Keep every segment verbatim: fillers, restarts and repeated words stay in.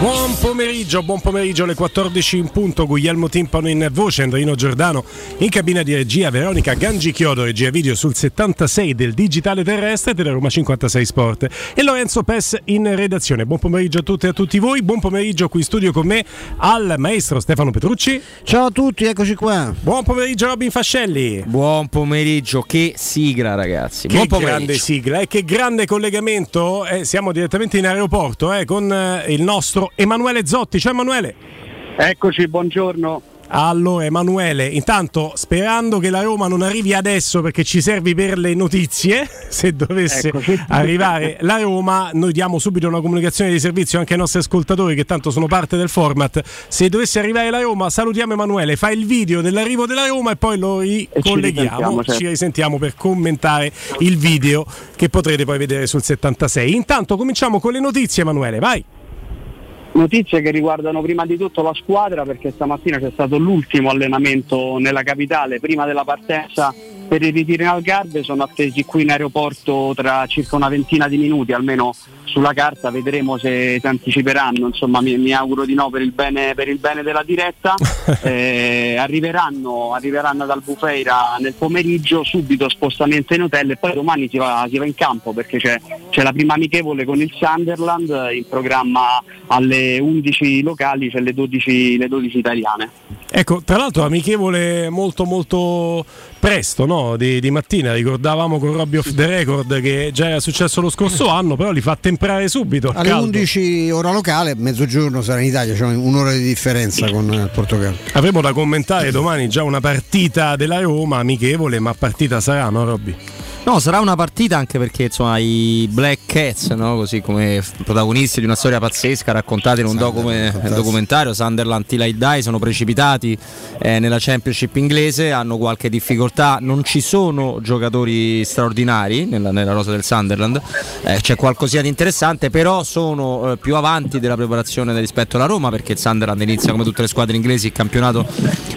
Buon pomeriggio, buon pomeriggio, alle quattordici in punto. Guglielmo Timpano in voce, Andrino Giordano in cabina di regia, Veronica Gangi Chiodo, regia video sul settantasei del digitale terrestre della Roma cinquantasei Sport, e Lorenzo Pes in redazione. Buon pomeriggio a tutte e a tutti voi, buon pomeriggio qui in studio con me al maestro Stefano Petrucci. Ciao a tutti, eccoci qua. Buon pomeriggio Robin Fascelli. Buon pomeriggio, che sigla ragazzi. Che buon grande sigla, eh, che grande collegamento, eh, siamo direttamente in aeroporto eh, con eh, il nostro Emanuele Zotti. Ciao Emanuele. Eccoci, buongiorno. Allora Emanuele, intanto sperando che la Roma non arrivi adesso perché ci servi per le notizie. Se dovesse Eccoci. arrivare la Roma, noi diamo subito una comunicazione di servizio anche ai nostri ascoltatori che tanto sono parte del format. Se dovesse arrivare la Roma, salutiamo Emanuele, fa il video dell'arrivo della Roma e poi lo ricolleghiamo, ci, ci risentiamo per commentare il video che potrete poi vedere sul settantasei. Intanto cominciamo con le notizie Emanuele, vai. Notizie che riguardano prima di tutto la squadra, perché stamattina c'è stato l'ultimo allenamento nella capitale prima della partenza per il ritiro in Algarve. Sono attesi qui in aeroporto tra circa una ventina di minuti, almeno sulla carta, vedremo se si anticiperanno, insomma mi, mi auguro di no per il bene, per il bene della diretta. eh, arriveranno, arriveranno ad Albufeira nel pomeriggio, subito spostamento in hotel e poi domani si va, si va in campo, perché c'è, c'è la prima amichevole con il Sunderland in programma alle undici locali, cioè le dodici, le dodici italiane. Ecco, tra l'altro amichevole molto molto presto, no? Di, di mattina, ricordavamo con Robby Off The Record che già era successo lo scorso anno, però li fa temprare subito alle caldo. undici ora locale, mezzogiorno sarà in Italia, cioè un'ora di differenza con il Portogallo. Avremo da commentare domani già una partita della Roma, amichevole, ma partita sarà, no Robby? No, sarà una partita anche perché insomma i Black Cats, no? Così come protagonisti di una storia pazzesca raccontata in un docu- documentario, Sunderland, Till I Die, sono precipitati eh, nella Championship inglese, hanno qualche difficoltà, non ci sono giocatori straordinari nella, nella rosa del Sunderland, eh, c'è qualcosina di interessante, però sono eh, più avanti della preparazione rispetto alla Roma, perché il Sunderland inizia come tutte le squadre inglesi il campionato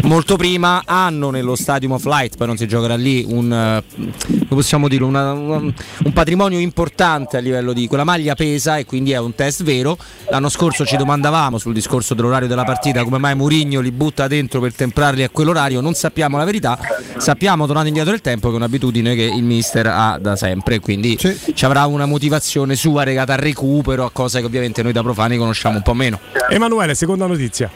molto prima, hanno nello Stadium of Light, poi non si giocherà lì, un eh, possiamo dire una, un, un patrimonio importante a livello di quella maglia pesa, e quindi è un test vero. L'anno scorso ci domandavamo sul discorso dell'orario della partita come mai Mourinho li butta dentro per temprarli a quell'orario, non sappiamo la verità, sappiamo tornando indietro nel tempo che è un'abitudine che il mister ha da sempre, quindi sì, ci avrà una motivazione sua legata al recupero, a cose che ovviamente noi da profani conosciamo un po' meno. Emanuele, seconda notizia.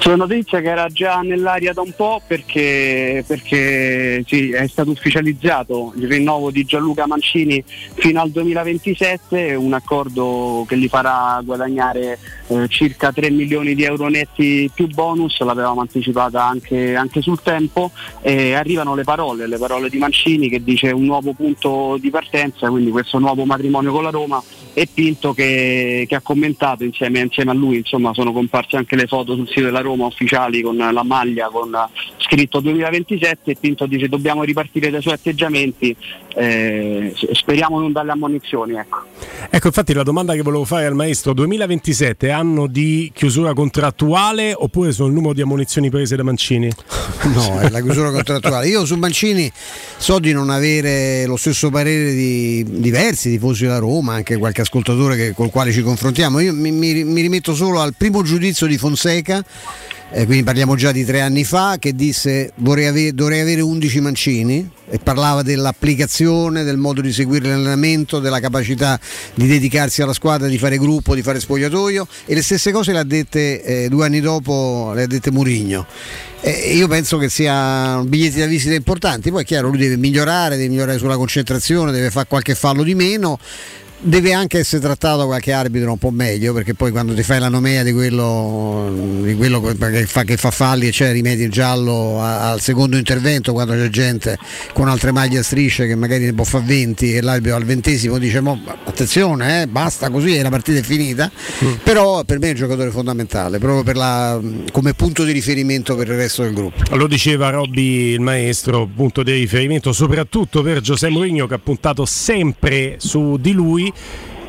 C'è una notizia che era già nell'aria da un po' perché, perché sì, è stato ufficializzato il rinnovo di Gianluca Mancini fino al duemilaventisette, un accordo che gli farà guadagnare eh, circa tre milioni di euro netti più bonus, l'avevamo anticipata anche, anche sul tempo, e arrivano le parole, le parole di Mancini che dice un nuovo punto di partenza, quindi questo nuovo matrimonio con la Roma, e Pinto che, che ha commentato insieme, insieme a lui, insomma sono comparse anche le foto sul sito della Roma ufficiali con la maglia con scritto duemilaventisette, e Pinto dice dobbiamo ripartire dai suoi atteggiamenti, eh, speriamo non dalle ammonizioni. Ecco. Ecco, infatti la domanda che volevo fare al maestro, duemilaventisette anno di chiusura contrattuale oppure sul numero di ammonizioni prese da Mancini? No, è la chiusura contrattuale. Io su Mancini so di non avere lo stesso parere di diversi tifosi della Roma, anche qualche ascoltatore che, col quale ci confrontiamo. Io mi, mi, mi rimetto solo al primo giudizio di Fonseca, eh, quindi parliamo già di tre anni fa, che disse vorrei ave- dovrei avere undici Mancini, e parlava dell'applicazione, del modo di seguire l'allenamento, della capacità di dedicarsi alla squadra, di fare gruppo, di fare spogliatoio, e le stesse cose le ha dette eh, due anni dopo, le ha dette Mourinho. Eh, io penso che sia biglietti da visita importanti, poi è chiaro lui deve migliorare, deve migliorare sulla concentrazione, deve fare qualche fallo di meno, deve anche essere trattato qualche arbitro un po' meglio, perché poi quando ti fai la nomea di quello, di quello che, fa, che fa falli, cioè rimedi il giallo a, al secondo intervento, quando c'è gente con altre maglie a strisce che magari ne può fare venti e l'arbitro al ventesimo dice mo, attenzione, eh, basta così e la partita è finita. Mm. Però per me è un giocatore fondamentale proprio per la, come punto di riferimento per il resto del gruppo. Lo diceva Robby il maestro, punto di riferimento soprattutto per José Mourinho, che ha puntato sempre su di lui.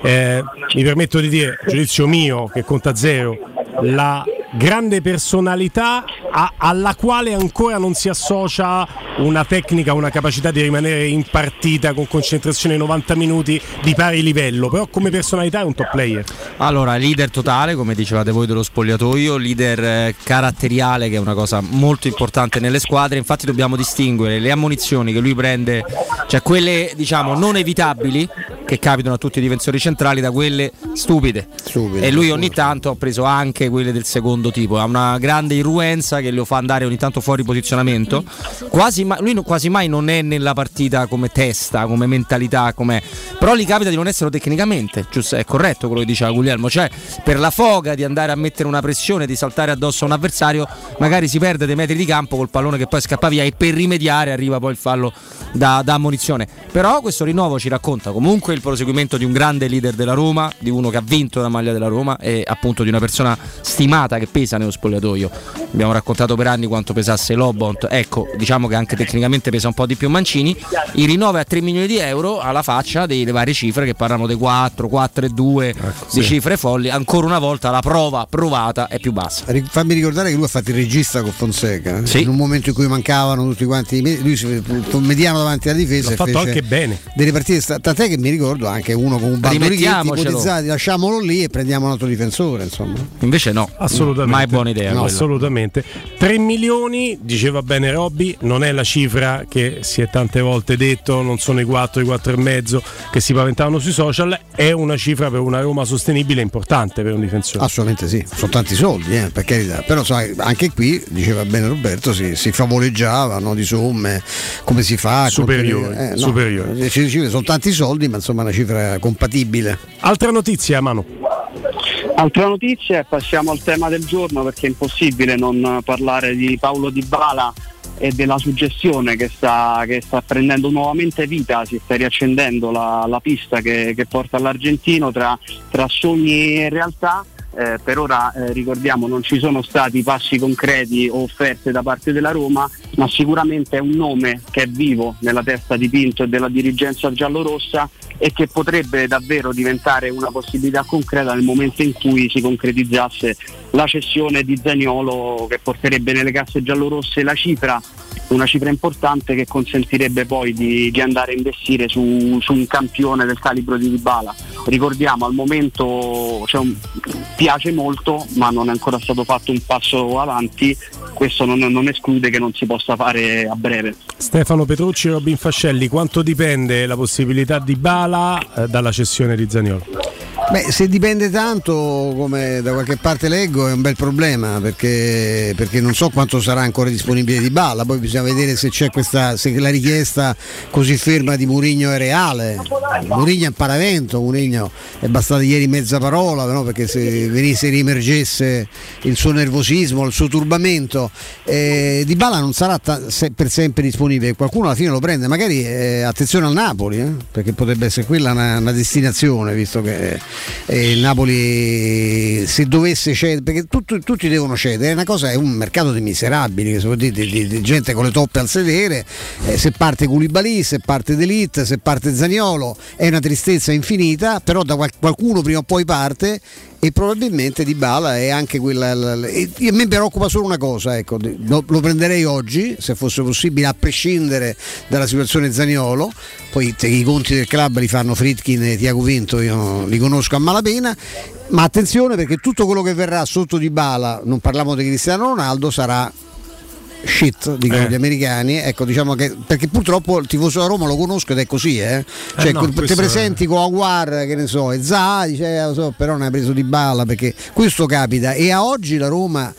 Eh, mi permetto di dire, giudizio mio che conta zero, la grande personalità a, alla quale ancora non si associa una tecnica, una capacità di rimanere in partita con concentrazione novanta minuti di pari livello, però come personalità è un top player. Allora, leader totale, come dicevate voi, dello spogliatoio, leader caratteriale, che è una cosa molto importante nelle squadre. Infatti dobbiamo distinguere le ammonizioni che lui prende, cioè quelle diciamo non evitabili che capitano a tutti i difensori centrali, da quelle stupide, stupide e lui ogni tanto ha preso anche quelle del secondo tipo, ha una grande irruenza che lo fa andare ogni tanto fuori posizionamento, quasi mai, lui quasi mai non è nella partita come testa, come mentalità, com'è. Però gli capita di non esserlo tecnicamente, giusto? È corretto quello che diceva Guglielmo, cioè per la foga di andare a mettere una pressione, di saltare addosso a un avversario, magari si perde dei metri di campo col pallone che poi scappa via e per rimediare arriva poi il fallo da, da ammonizione. Però questo rinnovo ci racconta comunque il proseguimento di un grande leader della Roma, di uno che ha vinto la maglia della Roma e appunto di una persona stimata che pesa nello spogliatoio. Abbiamo raccontato per anni quanto pesasse Lobont, ecco, diciamo che anche tecnicamente pesa un po' di più Mancini. Il rinnovo è a tre milioni di euro, alla faccia delle varie cifre che parlano dei quattro, quattro e due, ecco, di sì, cifre folli. Ancora una volta la prova provata è più bassa. Fammi ricordare che lui ha fatto il regista con Fonseca, sì, in un momento in cui mancavano tutti quanti, lui si mediano davanti alla difesa. L'ha fatto fece anche bene delle partite, tant'è che mi ricordo anche uno con un bando righetti ipotizzati, lasciamolo lì e prendiamo un altro difensore, insomma. Invece no, assolutamente, mai buona idea, no, assolutamente. tre milioni, diceva bene Robby, non è la cifra che si è tante volte detto, non sono i quattro, i quattro e mezzo che si paventavano sui social, è una cifra per una Roma sostenibile importante per un difensore. Assolutamente sì, sono tanti soldi, eh, per carità, però sai, anche qui diceva bene Roberto, si, si favoleggiava, no, di somme, come si fa superiori, eh, no, superiori. Sono tanti soldi, ma insomma una cifra compatibile. Altra notizia, Manu. Altra notizia e passiamo al tema del giorno, perché è impossibile non parlare di Paulo Dybala e della suggestione che sta, che sta prendendo nuovamente vita, si sta riaccendendo la, la pista che, che porta all'argentino tra, tra sogni e realtà. Eh, per ora eh, ricordiamo non ci sono stati passi concreti o offerte da parte della Roma, ma sicuramente è un nome che è vivo nella testa di Pinto e della dirigenza giallorossa e che potrebbe davvero diventare una possibilità concreta nel momento in cui si concretizzasse la cessione di Zaniolo, che porterebbe nelle casse giallorosse la cifra, una cifra importante che consentirebbe poi di, di andare a investire su, su un campione del calibro di Dybala. Ricordiamo, al momento cioè, piace molto, ma non è ancora stato fatto un passo avanti. Questo non, non esclude che non si possa fare a breve. Stefano Petrucci e Robin Fascelli, quanto dipende la possibilità di Dybala eh, dalla cessione di Zaniolo? Beh, se dipende tanto, come da qualche parte leggo, è un bel problema, perché, perché non so quanto sarà ancora disponibile Dybala. Poi bisogna vedere se c'è questa, se la richiesta così ferma di Mourinho è reale. Mourinho è in paravento, Mourinho è bastata ieri mezza parola, no? Perché se venisse, riemergesse il suo nervosismo, il suo turbamento, eh, Dybala non sarà ta- se per sempre disponibile. Qualcuno alla fine lo prende, magari eh, attenzione al Napoli, eh? Perché potrebbe essere quella una, una destinazione, visto che Eh, il Napoli se dovesse cedere, perché tutti, tutti devono cedere, è una cosa, è un mercato di miserabili, di, di, di gente con le toppe al sedere, eh, se parte Koulibaly, se parte De Ligt, se parte Zaniolo, è una tristezza infinita, però da qualcuno prima o poi parte e probabilmente Dybala è anche quella la, la, e a me preoccupa solo una cosa, ecco, lo, lo prenderei oggi se fosse possibile, a prescindere dalla situazione Zaniolo, poi te, i conti del club li fanno Friedkin e Tiago Pinto, io li conosco a malapena. Ma attenzione, perché tutto quello che verrà sotto Dybala, non parliamo di Cristiano Ronaldo, sarà shit, dicono eh. gli americani, ecco, diciamo che, perché purtroppo il tifoso da Roma lo conosco ed è così, eh? Cioè eh no, quel, te presenti è... con Aguar, che ne so, e Zaha dice, eh, so, però ne ha preso Dybala, perché questo capita. E a oggi la Roma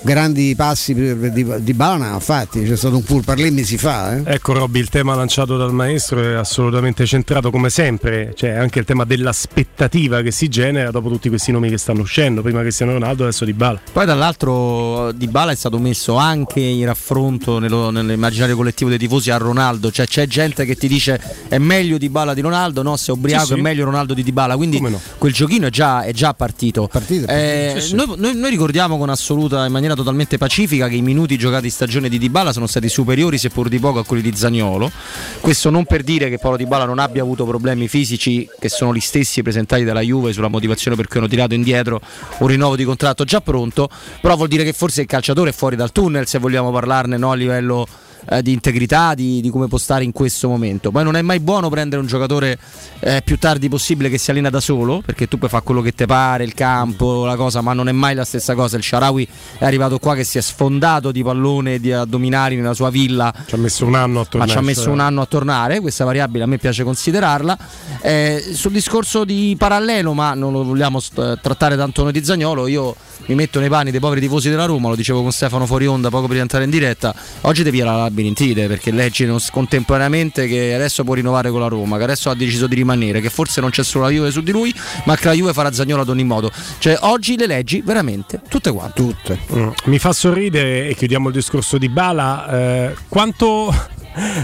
grandi passi di Balana, infatti c'è stato un pur parlé mesi fa. Eh. Ecco Robby, il tema lanciato dal maestro è assolutamente centrato come sempre, cioè anche il tema dell'aspettativa che si genera dopo tutti questi nomi che stanno uscendo, prima Cristiano Ronaldo, adesso Dybala. Poi dall'altro Dybala è stato messo anche in raffronto nello, nell'immaginario collettivo dei tifosi a Ronaldo, cioè c'è gente che ti dice è meglio Dybala di Ronaldo, no, se è ubriaco sì, sì, è meglio Ronaldo di Dybala, quindi no, quel giochino è già, è già partito. Partito, partito. Eh, sì, sì. Noi, noi, noi ricordiamo con assoluta, in maniera totalmente pacifica, che i minuti giocati in stagione di Dybala sono stati superiori seppur di poco a quelli di Zaniolo. Questo non per dire che Paulo Dybala non abbia avuto problemi fisici, che sono gli stessi presentati dalla Juve sulla motivazione per cui hanno tirato indietro un rinnovo di contratto già pronto, però vuol dire che forse il calciatore è fuori dal tunnel, se vogliamo parlarne, no, a livello eh, di integrità, di, di come può stare in questo momento. Poi non è mai buono prendere un giocatore eh, più tardi possibile che si allena da solo, perché tu puoi fare quello che te pare, il campo, la cosa, ma non è mai la stessa cosa. Il Shaarawy è arrivato qua che si è sfondato di pallone, di addominali nella sua villa, ci ha messo un anno a tornare, ma ci ha messo un anno a tornare. Questa variabile a me piace considerarla. Eh, sul discorso di parallelo, ma non lo vogliamo st- trattare tanto noi di Zaniolo, io mi metto nei panni dei poveri tifosi della Roma, lo dicevo con Stefano fuori onda poco prima di entrare in diretta, oggi devi la labirintite, perché leggi contemporaneamente che adesso può rinnovare con la Roma, che adesso ha deciso di rimanere, che forse non c'è solo la Juve su di lui, ma che la Juve farà Zaniolo ad ogni modo. Cioè oggi le leggi veramente tutte quante. Tutte. Mm. Mi fa sorridere, e chiudiamo il discorso di Bala, eh, quanto,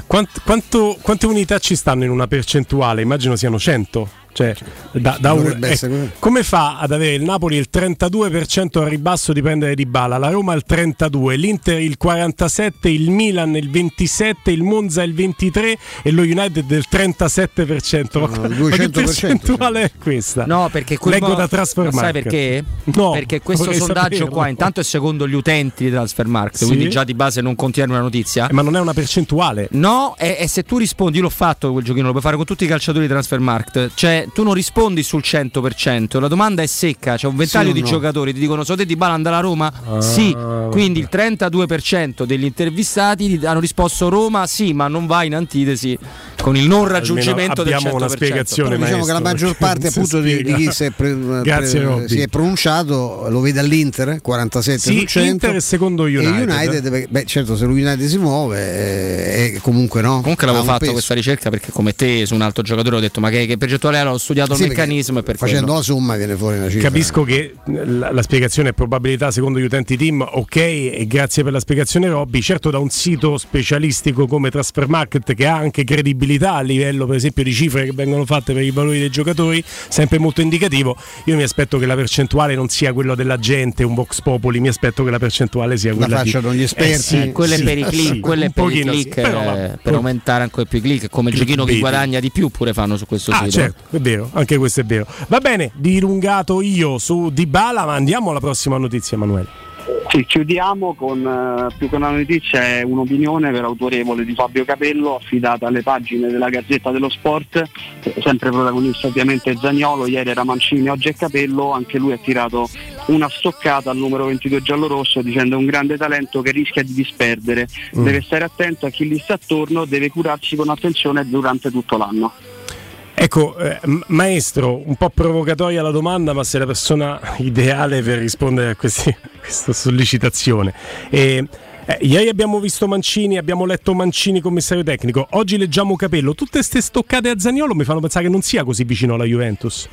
quant, quanto, quante unità ci stanno in una percentuale? Immagino siano cento. Cioè, da, da un, eh, come fa ad avere il Napoli il trentadue per cento al ribasso di prendere Dybala, la Roma il trentadue per cento, l'Inter il quarantasette per cento, il Milan il ventisette per cento, il Monza il ventitré per cento e lo United del trentasette per cento? No, ma, ma che percentuale è questa? No, perché quel leggo mo... da Transfermarkt. Sai perché? No, perché questo sondaggio sapere, qua no. Intanto è secondo gli utenti di Transfermarkt, sì? Quindi già di base non contiene una notizia. Eh, ma non è una percentuale. No, è, è se tu rispondi, io l'ho fatto quel giochino, lo puoi fare con tutti i calciatori di Transfermarkt, cioè tu non rispondi sul cento per cento, la domanda è secca, c'è un ventaglio sì, di no. giocatori ti dicono so te Dybala andare a Roma? Ah, sì, quindi il trentadue per cento degli intervistati hanno risposto Roma sì, ma non va in antitesi con il non raggiungimento del cento per cento. Abbiamo una spiegazione, però, diciamo, maestro, che la maggior parte appunto di, di chi si è, pre- Grazie, pre- si è pronunciato lo vede all'Inter, quarantasette per cento sì, Inter secondo United, e United beh, certo, se lo United si muove eh, comunque no. Comunque l'avevo fatto peso. Questa ricerca, perché come te su un altro giocatore ho detto ma che, che progettuale era? Ho studiato sì, il meccanismo e per facendo quello. La somma viene fuori una cifra. Capisco che la, la spiegazione è probabilità secondo gli utenti team, ok, e grazie per la spiegazione Robby, certo da un sito specialistico come Transfermarkt che ha anche credibilità a livello per esempio di cifre che vengono fatte per i valori dei giocatori, sempre molto indicativo. Io mi aspetto che la percentuale non sia quella della gente, un vox popoli, mi aspetto che la percentuale sia quella la faccia di... con gli esperti, eh sì, eh, quelle sì, per i click, sì, quelle per i click, sì, però, eh, ma... per aumentare ancora più i click, come il giochino che guadagna di più pure fanno su questo ah, sito. Certo. Vero, anche questo è vero. Va bene, dilungato io su Dybala, ma andiamo alla prossima notizia, Emanuele. Sì, chiudiamo con più che una notizia, è un'opinione per autorevole di Fabio Capello affidata alle pagine della Gazzetta dello Sport, sempre protagonista ovviamente Zaniolo, ieri era Mancini, oggi è Capello, anche lui ha tirato una stoccata al numero ventidue giallorosso dicendo un grande talento che rischia di disperdere, mm. deve stare attento a chi gli sta attorno, deve curarsi con attenzione durante tutto l'anno. Ecco, eh, maestro, un po' provocatoria la domanda, ma sei la persona ideale per rispondere a, questi, a questa sollecitazione. E, eh, ieri abbiamo visto Mancini, abbiamo letto Mancini commissario tecnico, oggi leggiamo Capello. Tutte ste stoccate a Zaniolo mi fanno pensare che non sia così vicino alla Juventus.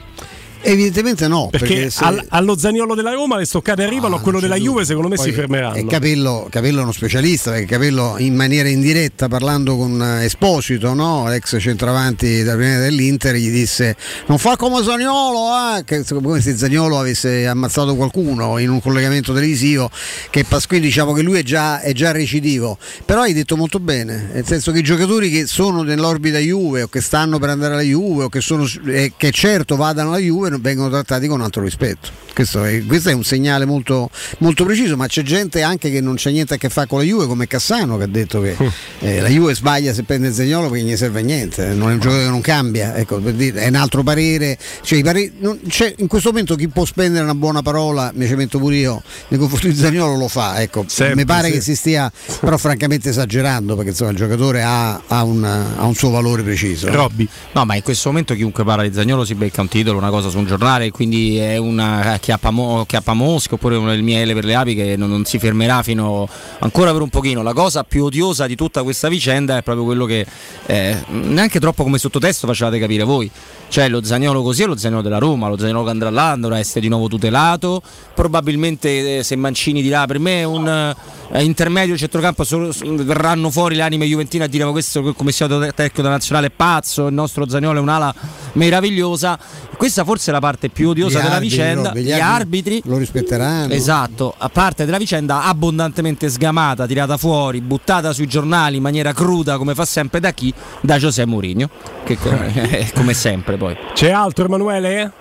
Evidentemente no, perché, perché se... al, allo Zaniolo della Roma le stoccate arrivano, ah, a quello della dubbi. Juve secondo me poi si fermeranno. E Capello, Capello è uno specialista, perché Capello in maniera indiretta parlando con Esposito, no? L'ex centravanti della prima dell'Inter, gli disse non fa come Zaniolo, eh? Che, come se Zaniolo avesse ammazzato qualcuno in un collegamento televisivo, che quindi diciamo che lui è già, è già recidivo. Però hai detto molto bene, nel senso che i giocatori che sono nell'orbita Juve o che stanno per andare alla Juve o che, sono, eh, che certo vadano alla Juve vengono trattati con altro rispetto. Questo è, questo è un segnale molto, molto preciso, ma c'è gente anche che non c'è niente a che fare con la Juve, come Cassano, che ha detto che eh, la Juve sbaglia se prende Zaniolo perché gli serve a niente, non è un giocatore che non cambia, ecco, per dire, è un altro parere, cioè, i pareri, non, c'è, in questo momento chi può spendere una buona parola, mi ci metto pure io, nei confronti di Zaniolo lo fa, ecco, sempre, mi pare sì. che si stia però francamente esagerando, perché insomma il giocatore ha, ha, un, ha un suo valore preciso. Robby. No, ma in questo momento chiunque parla di Zaniolo si becca un titolo, una cosa su un giornale, quindi è una chiappamosca oppure una, il miele per le api, che non, non si fermerà fino ancora per un pochino. La cosa più odiosa di tutta questa vicenda è proprio quello che eh, neanche troppo come sottotesto facevate capire voi, cioè lo Zaniolo così è lo Zaniolo della Roma, lo Zaniolo che andrà là dovrà essere di nuovo tutelato, probabilmente eh, se Mancini dirà per me un eh, intermedio centrocampo, solo, verranno fuori le anime juventine a dire ma questo commissario tecnico della nazionale è pazzo, il nostro Zaniolo è un'ala meravigliosa. Questa forse è la parte più odiosa gli della arbitri, vicenda, no, gli, gli arbitri, arbitri lo rispetteranno. Esatto, a parte della vicenda abbondantemente sgamata, tirata fuori, buttata sui giornali in maniera cruda come fa sempre, da chi? Da José Mourinho, che come, come sempre poi. C'è altro, Emanuele?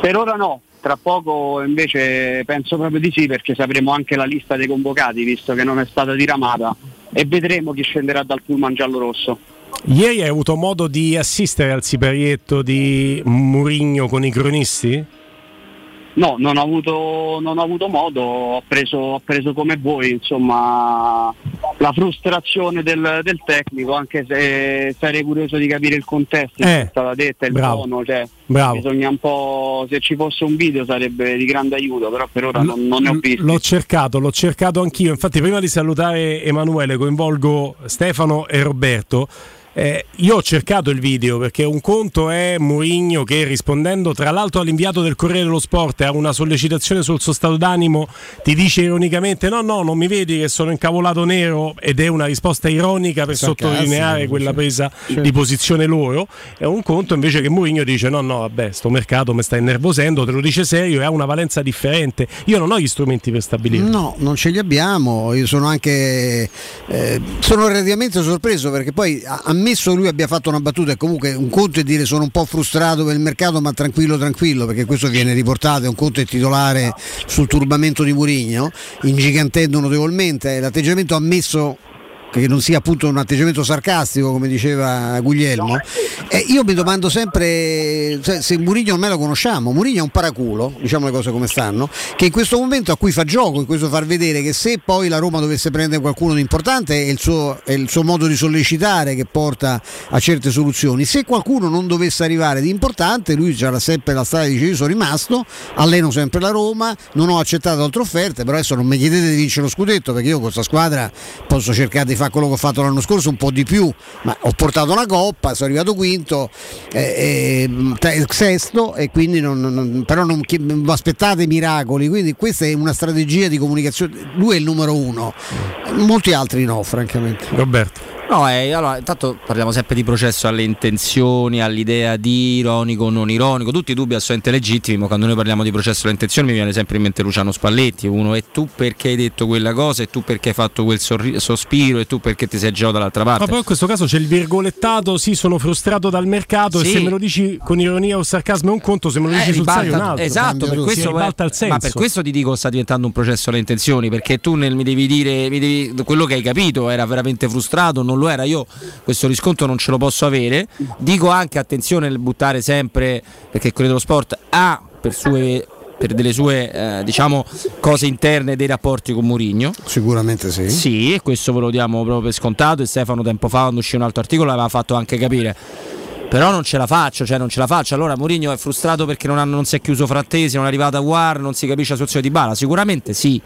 Per ora no. Tra poco invece penso proprio di sì, perché sapremo anche la lista dei convocati, visto che non è stata diramata, e vedremo chi scenderà dal pullman giallo-rosso. Ieri hai avuto modo di assistere al siparietto di Mourinho con i cronisti? No, non ho avuto, non ho avuto modo, ho preso, ho preso come voi, insomma, la frustrazione del, del tecnico, anche se sarei curioso di capire il contesto, eh, è stata detta, il bravo, tono, cioè, bravo. Bisogna un po', se ci fosse un video sarebbe di grande aiuto, però per ora L- non, non ne ho visto. L'ho cercato, l'ho cercato anch'io, infatti prima di salutare Emanuele coinvolgo Stefano e Roberto. Eh, io ho cercato il video, perché un conto è Mourinho che, rispondendo tra l'altro all'inviato del Corriere dello Sport a una sollecitazione sul suo stato d'animo, ti dice ironicamente no no non mi vedi che sono incavolato nero, ed è una risposta ironica per sottolineare quella presa di posizione loro. È un conto invece che Mourinho dice no no vabbè, sto mercato mi sta innervosendo, te lo dice serio e ha una valenza differente. Io non ho gli strumenti per stabilire. No, non ce li abbiamo. Io sono anche eh, sono relativamente sorpreso, perché poi a, a ammesso lui abbia fatto una battuta, e comunque un conto è dire sono un po' frustrato per il mercato, ma tranquillo tranquillo, perché questo viene riportato, è un conto è titolare sul turbamento di Mourinho, ingigantendo notevolmente l'atteggiamento, ammesso che non sia appunto un atteggiamento sarcastico come diceva Guglielmo. Eh, io mi domando sempre se Mourinho ormai lo conosciamo. Mourinho è un paraculo, diciamo le cose come stanno, che in questo momento a cui fa gioco, in questo far vedere che se poi la Roma dovesse prendere qualcuno di importante è il suo, è il suo modo di sollecitare che porta a certe soluzioni. Se qualcuno non dovesse arrivare di importante, lui c'era sempre la strada, dice io sono rimasto, alleno sempre la Roma, non ho accettato altre offerte, però adesso non mi chiedete di vincere lo scudetto, perché io con questa squadra posso cercare di fare quello che ho fatto l'anno scorso, un po' di più, ma ho portato una coppa, sono arrivato quinto, eh, eh, sesto, e quindi non, non, però non aspettate miracoli. Quindi questa è una strategia di comunicazione, lui è il numero uno, molti altri no, francamente. Roberto. No, eh, allora intanto parliamo sempre di processo, alle intenzioni, all'idea di ironico o non ironico, tutti i dubbi assolutamente legittimi, ma quando noi parliamo di processo alle intenzioni mi viene sempre in mente Luciano Spalletti, uno è tu perché hai detto quella cosa, e tu perché hai fatto quel sorri- sospiro, e tu perché ti sei girato dall'altra parte. Ma poi in questo caso c'è il virgolettato, sì sono frustrato dal mercato, sì. E se me lo dici con ironia o sarcasmo è un conto, se me lo dici eh, sul serio un altro. Esatto, per questo, per, il senso. Ma per questo ti dico sta diventando un processo alle intenzioni, perché tu nel, mi devi dire mi devi, quello che hai capito era veramente frustrato, non lo era. Io questo riscontro non ce lo posso avere. Dico anche attenzione nel buttare sempre, perché il Corriere dello Sport ha per sue per delle sue eh, diciamo cose interne dei rapporti con Mourinho, sicuramente sì sì e questo ve lo diamo proprio per scontato, e Stefano tempo fa, quando uscì un altro articolo, l'aveva fatto anche capire. Però non ce la faccio, cioè non ce la faccio. Allora Mourinho è frustrato perché non, ha, non si è chiuso Frattesi, non è arrivata War, non si capisce la soluzione di Dybala, sicuramente sì.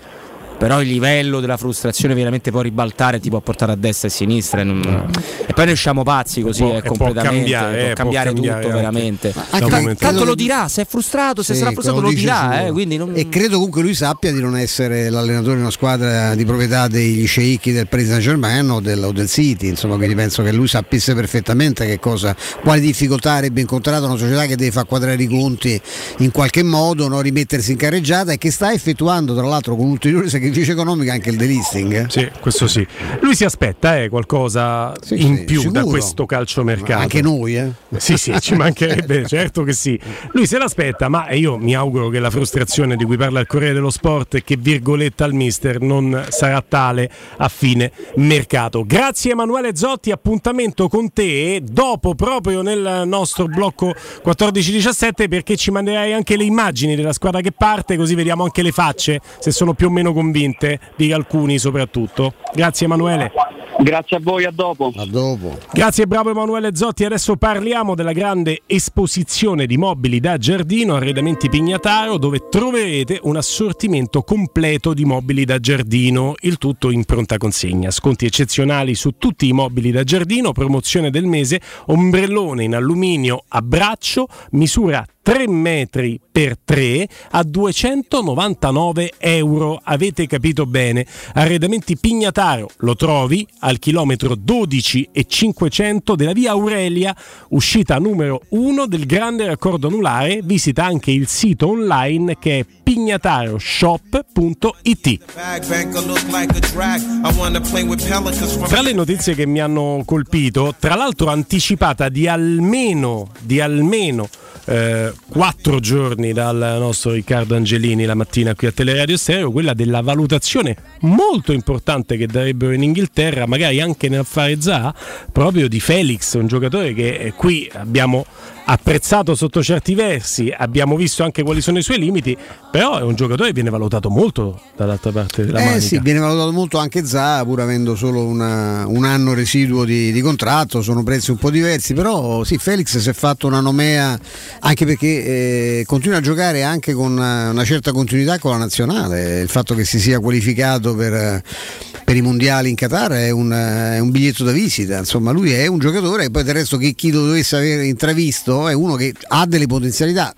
Però il livello della frustrazione veramente può ribaltare, ti può portare a destra e a sinistra, e, non... e poi ne usciamo pazzi così, può, è completamente, può cambiare, può cambiare può tutto anche. Veramente. Ma, ma t- tanto lo dirà, se è frustrato, se sì, sarà frustrato lo dirà. Eh, quindi non... E credo comunque lui sappia di non essere l'allenatore di una squadra di proprietà degli sceicchi del Paris Saint Germain o del, o del City, insomma, quindi penso che lui sapesse perfettamente che cosa, quale difficoltà avrebbe incontrato una società che deve far quadrare i conti in qualche modo, no? Rimettersi in carreggiata, e che sta effettuando tra l'altro con ulteriori sacrifici economica anche il delisting. Sì, questo sì. Lui si aspetta eh, qualcosa sì, in sì, più sicuro. Da questo calciomercato. Ma anche noi, eh? Sì, sì, ci mancherebbe, certo che sì. Lui se l'aspetta, ma io mi auguro che la frustrazione di cui parla il Corriere dello Sport e che virgoletta al mister non sarà tale a fine mercato. Grazie Emanuele Zotti, appuntamento con te dopo, proprio nel nostro blocco quattordici diciassette, perché ci manderai anche le immagini della squadra che parte, così vediamo anche le facce, se sono più o meno convinti di alcuni soprattutto. Grazie Emanuele. Grazie a voi, a dopo. A dopo. Grazie, bravo Emanuele Zotti. Adesso parliamo della grande esposizione di mobili da giardino, Arredamenti Pignataro, dove troverete un assortimento completo di mobili da giardino, il tutto in pronta consegna. Sconti eccezionali su tutti i mobili da giardino, promozione del mese, ombrellone in alluminio a braccio, misura tre metri per tre a duecentonovantanove euro. Avete capito bene, Arredamenti Pignataro lo trovi al chilometro dodici e cinquecento della via Aurelia, uscita numero uno del grande raccordo anulare. Visita anche il sito online che è pignataroshop punto it. Tra le notizie che mi hanno colpito, tra l'altro anticipata di almeno di almeno eh, quattro giorni dal nostro Riccardo Angelini la mattina qui a Teleradio Stereo, quella della valutazione molto importante che darebbero in Inghilterra, magari anche nell'affare Zaha, proprio di Felix, un giocatore che qui abbiamo apprezzato sotto certi versi, abbiamo visto anche quali sono i suoi limiti, però è un giocatore che viene valutato molto dall'altra parte della eh manica. Sì, viene valutato molto anche Zaha, pur avendo solo una, un anno residuo di, di contratto, sono prezzi un po' diversi, però sì, Felix si è fatto una nomea anche perché eh, continua a giocare anche con una, una certa continuità con la nazionale. Il fatto che si sia qualificato per, per i mondiali in Qatar è un, è un biglietto da visita, insomma lui è un giocatore e poi del resto che chi lo dovesse aver intravisto è uno che ha delle potenzialità.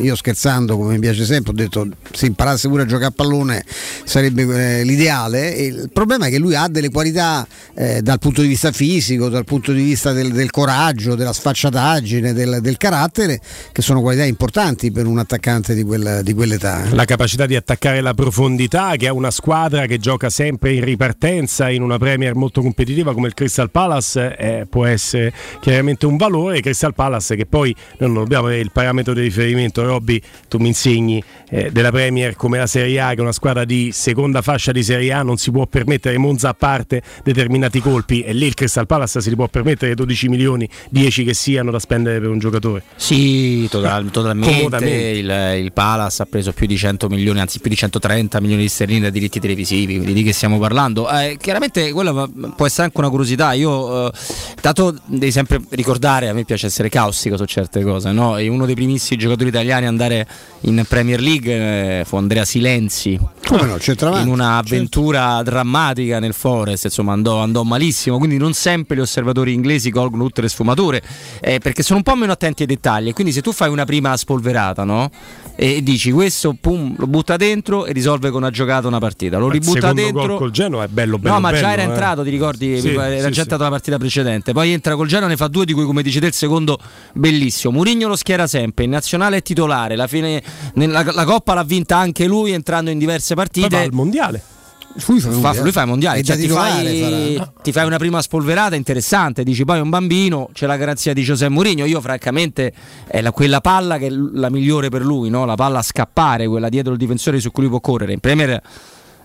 Io scherzando, come mi piace sempre, ho detto se imparasse pure a giocare a pallone sarebbe eh, l'ideale. E il problema è che lui ha delle qualità eh, dal punto di vista fisico, dal punto di vista del, del coraggio, della sfacciataggine, del, del carattere, che sono qualità importanti per un attaccante di, quella, di quell'età. La capacità di attaccare la profondità, che ha una squadra che gioca sempre in ripartenza in una Premier molto competitiva come il Crystal Palace, eh, può essere chiaramente un valore. Crystal Palace che poi non dobbiamo avere il parametro dei riferimento, Robby, tu mi insegni eh, della Premier come la Serie A, che è una squadra di seconda fascia di Serie A non si può permettere, Monza a parte, determinati colpi, e lì il Crystal Palace si può permettere dodici milioni, dieci che siano, da spendere per un giocatore. Sì, total, totalmente il, il Palace ha preso più di cento milioni, anzi più di centotrenta milioni di sterline da diritti televisivi, quindi di che stiamo parlando? Eh, chiaramente quella può essere anche una curiosità. Io eh, dato devi sempre ricordare, a me piace essere caustico su certe cose, no? È uno dei primissimi giocatori italiani andare in Premier League, eh, fu Andrea Silenzi, come no, in un'avventura certo. drammatica nel Forest, insomma andò, andò malissimo, quindi non sempre gli osservatori inglesi colgono tutte le sfumature eh, perché sono un po' meno attenti ai dettagli, quindi se tu fai una prima spolverata, no? E dici questo pum, lo butta dentro e risolve con una giocata una partita, lo ma ributta dentro gol col Genoa è bello bello no ma bello, già era eh. entrato, ti ricordi, sì, era sì, gettato sì. la partita precedente, poi entra col Genoa, ne fa due di cui come dice te il secondo bellissimo. Mourinho lo schiera sempre, in nazionale è titolare, la, fine, nella, la Coppa l'ha vinta anche lui entrando in diverse partite, poi va al mondiale. Lui fa, fa, lui fa i mondiali, cioè, ti, fai, ti fai una prima spolverata interessante, dici poi è un bambino, c'è la garanzia di José Mourinho. Io francamente è la, quella palla che è la migliore per lui, no? La palla a scappare, quella dietro il difensore su cui lui può correre. In Premier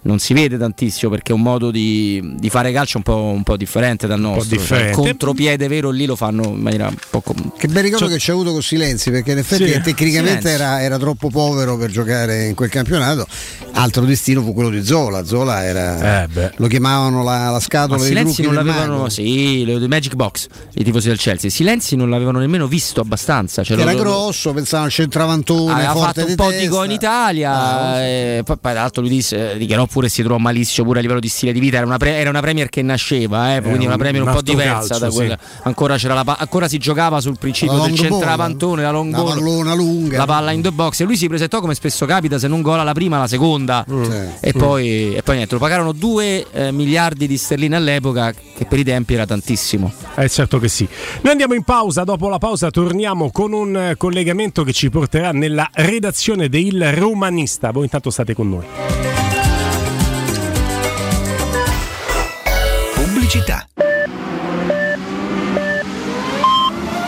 non si vede tantissimo perché è un modo di, di fare calcio un po', un po' differente dal nostro, differente. Cioè, il contropiede vero lì lo fanno in maniera un po' com- che bel ricordo cioè... che c'è avuto con Silenzi, perché in effetti sì. tecnicamente era, era troppo povero per giocare in quel campionato. Altro destino fu quello di Zola. Zola era eh lo chiamavano la, la scatola dei Silenzi, non l'avevano, sì, le Magic Box i tifosi del Chelsea. Silenzi non l'avevano nemmeno visto abbastanza, cioè, era lo, grosso, pensavano al centravantone, aveva forte, fatto un po' testa. Di gol in Italia ah, e poi peraltro lui disse, dichiarò pure si trovò malissimo pure a livello di stile di vita, era una, pre- era una Premier che nasceva, eh, quindi un, una Premier un, un po' diversa calcio, da quella. Sì. Ancora c'era la pa- ancora si giocava sul principio del centravantone, la long ball, lunga, la palla in the box, e lui si presentò come spesso capita, se non gola la prima, la seconda mm. sì. e, poi, e poi niente, lo pagarono due eh, miliardi di sterline all'epoca, che per i tempi era tantissimo. Eh certo che sì. Noi andiamo in pausa, dopo la pausa torniamo con un collegamento che ci porterà nella redazione del Romanista. Voi intanto state con noi. Città.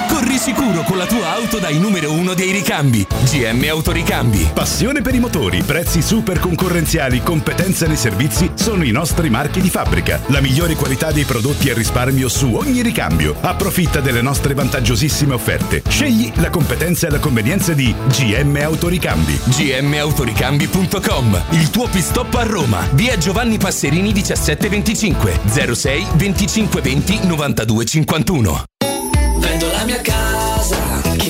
Corri sicuro con la tua auto dai numero uno dei ricambi, G M Autoricambi. Passione per i motori, prezzi super concorrenziali, competenza nei servizi sono i nostri marchi di fabbrica. La migliore qualità dei prodotti e risparmio su ogni ricambio. Approfitta delle nostre vantaggiosissime offerte. Scegli la competenza e la convenienza di G M Autoricambi. G M Autoricambi punto com, il tuo pit stop a Roma. Via Giovanni Passerini diciassette venticinque, zero sei venticinque venti novantadue cinquantuno. Vendo la mia casa, chi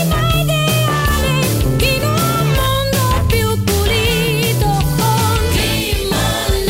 ideale in un mondo più pulito con Climanet.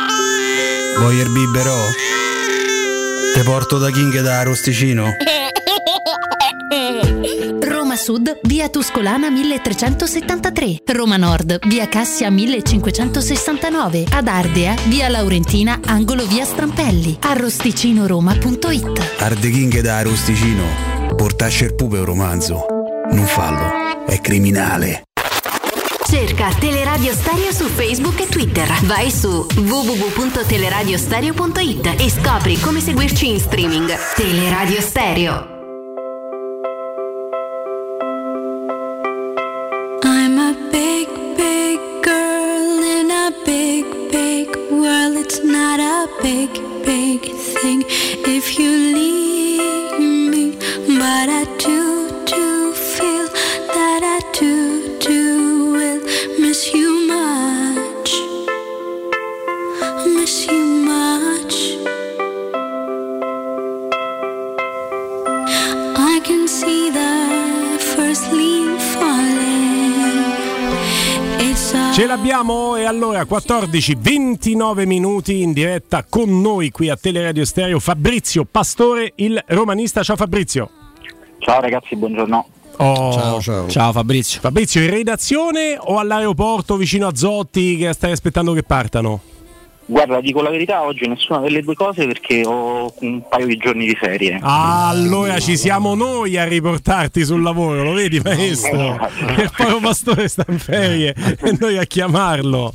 Voyer biberò? Te porto da King e da Arosticino. Roma Sud, via Tuscolana milletrecentosettantatré. Roma Nord, via Cassia millecinquecentosessantanove. Ad Ardea, via Laurentina, angolo via Strampelli. arrosticinoroma punto it. Arde King e da Arosticino. Portasce il pupe un romanzo. Non fallo, è criminale. Cerca Teleradio Stereo su Facebook e Twitter. Vai su w w w punto teleradiostereo punto it e scopri come seguirci in streaming. Teleradio Stereo. I'm a big, big girl in a big, big world. It's not a big, big thing if you leave me. But I do, do feel that I do, do miss you much, miss you much. I can see the first leaf falling. Ce l'abbiamo, e allora quattordici e ventinove minuti in diretta con noi qui a Teleradio Stereo Fabrizio Pastore, il romanista. Ciao Fabrizio. Ciao ragazzi, buongiorno. Oh, ciao, ciao. Ciao Fabrizio. Fabrizio, in redazione o all'aeroporto vicino a Zotti che stai aspettando che partano? Guarda, dico la verità, oggi nessuna delle due cose perché ho un paio di giorni di ferie. Ah, allora ci siamo noi a riportarti sul lavoro, lo vedi maestro? Che Paulo Pastore sta in ferie e noi a chiamarlo.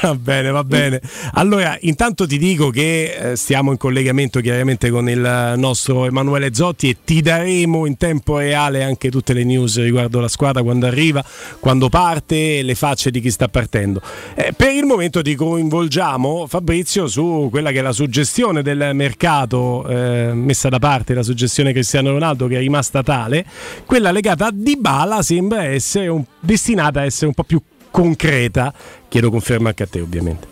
Va bene, va bene. Allora, intanto ti dico che eh, stiamo in collegamento chiaramente con il nostro Emanuele Zotti e ti daremo in tempo reale anche tutte le news riguardo la squadra, quando arriva, quando parte, le facce di chi sta partendo. Eh, per il momento ti coinvolgiamo, Fabrizio, su quella che è la suggestione del mercato, eh, messa da parte la suggestione Cristiano Ronaldo che è rimasta tale, quella legata a Dybala sembra essere un, destinata a essere un po' più concreta. Chiedo conferma anche a te, ovviamente.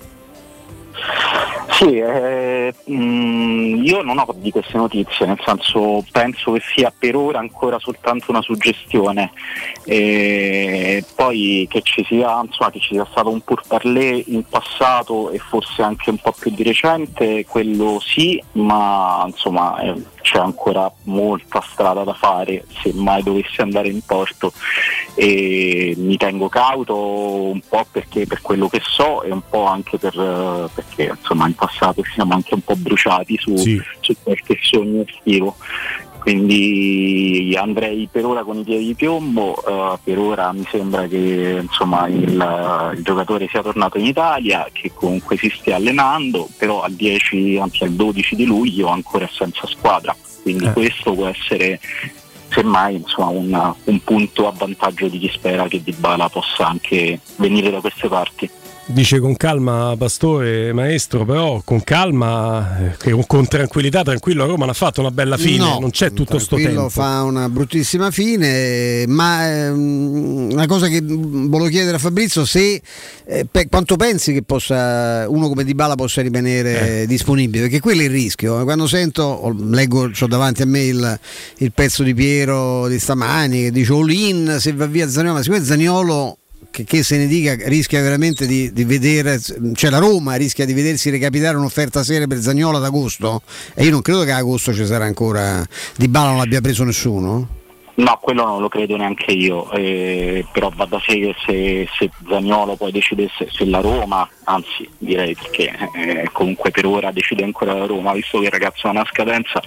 Sì, eh, mh, io non ho di queste notizie, nel senso penso che sia per ora ancora soltanto una suggestione, e poi che ci sia, insomma, che ci sia stato un pourparlers in passato e forse anche un po' più di recente, quello sì, ma insomma eh, c'è ancora molta strada da fare se mai dovesse andare in porto, e mi tengo cauto un po' perché per quello che so e un po' anche per, perché insomma in passato siamo anche un po' bruciati su, sì. su qualche sogno estivo, quindi andrei per ora con i piedi di piombo. Uh, per ora mi sembra che insomma il, il giocatore sia tornato in Italia, che comunque si stia allenando, però al dieci, anzi al dodici di luglio ancora è senza squadra, quindi eh. questo può essere semmai insomma un, un punto a vantaggio di chi spera che Dybala possa anche venire da queste parti. Dice con calma Pastore, maestro, però con calma, che con tranquillità, tranquillo, a Roma non ha fatto una bella fine, no, non c'è tutto sto tempo. Fa una bruttissima fine, ma ehm, una cosa che volevo chiedere a Fabrizio, se eh, pe- quanto pensi che possa uno come Dybala possa rimanere eh. disponibile, perché quello è il rischio. Quando sento, leggo, ho davanti a me il, il pezzo di Piero di stamani che dice all-in se va via Zaniolo, ma siccome Zaniolo, Che, che se ne dica, rischia veramente di, di vedere, cioè la Roma rischia di vedersi recapitare un'offerta seria per Zaniolo ad agosto, e io non credo che ad agosto ci sarà ancora. Dybala non l'abbia preso nessuno? No, quello non lo credo neanche io, eh, però va da sé che se, se Zaniolo poi decidesse, se la Roma, anzi direi perché eh, comunque per ora decide ancora la Roma, visto che il ragazzo ha una scadenza,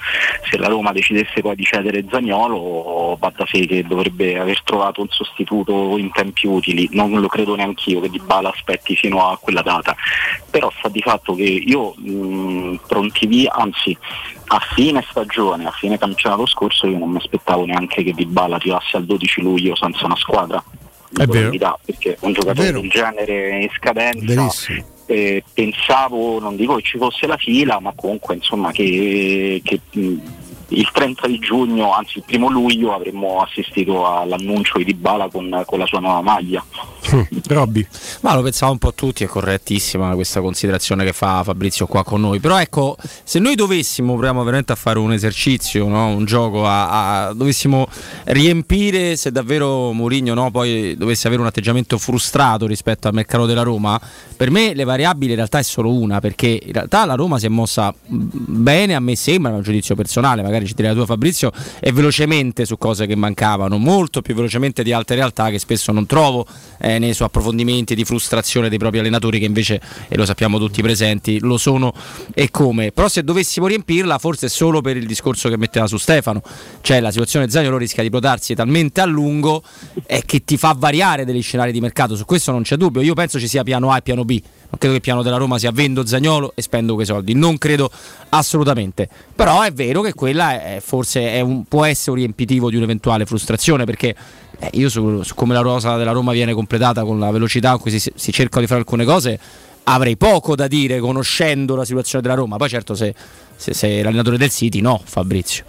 se la Roma decidesse poi di cedere Zaniolo, va da sé che dovrebbe aver trovato un sostituto in tempi utili. Non lo credo neanche io che Dybala aspetti fino a quella data, però sta di fatto che io mh, pronti via, anzi a fine stagione, a fine campionato scorso, io non mi aspettavo neanche che Dybala arrivasse al dodici luglio senza una squadra. È vero. Verità, perché un giocatore del genere in scadenza, eh, pensavo, non dico che ci fosse la fila, ma comunque insomma che, che il trenta di giugno, anzi il primo luglio, avremmo assistito all'annuncio di Dybala con, con la sua nuova maglia. Mm, Robby. Ma lo pensavo un po' tutti, è correttissima questa considerazione che fa Fabrizio qua con noi, però ecco, se noi dovessimo, proviamo veramente a fare un esercizio, no? Un gioco, a, a, dovessimo riempire, se davvero Mourinho, no, poi dovesse avere un atteggiamento frustrato rispetto al mercato della Roma, per me le variabili in realtà è solo una, perché in realtà la Roma si è mossa bene, a me sembra, è un giudizio personale, magari ci dirà tu Fabrizio, e velocemente su cose che mancavano, molto più velocemente di altre realtà che spesso non trovo eh, nei suoi approfondimenti di frustrazione dei propri allenatori, che invece, e lo sappiamo tutti presenti, lo sono e come. Però se dovessimo riempirla, forse solo per il discorso che metteva su Stefano, cioè la situazione Zaniolo rischia di prodarsi talmente a lungo eh, che ti fa variare degli scenari di mercato, su questo non c'è dubbio. Io penso ci sia piano A e piano B, non credo che il piano della Roma sia vendo Zaniolo e spendo quei soldi, non credo assolutamente, però è vero che quella è, forse è un, può essere un riempitivo di un'eventuale frustrazione, perché eh, io su, su come la rosa della Roma viene completata, con la velocità con cui si, si cerca di fare alcune cose, avrei poco da dire conoscendo la situazione della Roma. Poi certo, se, se, se l'allenatore del City, no Fabrizio?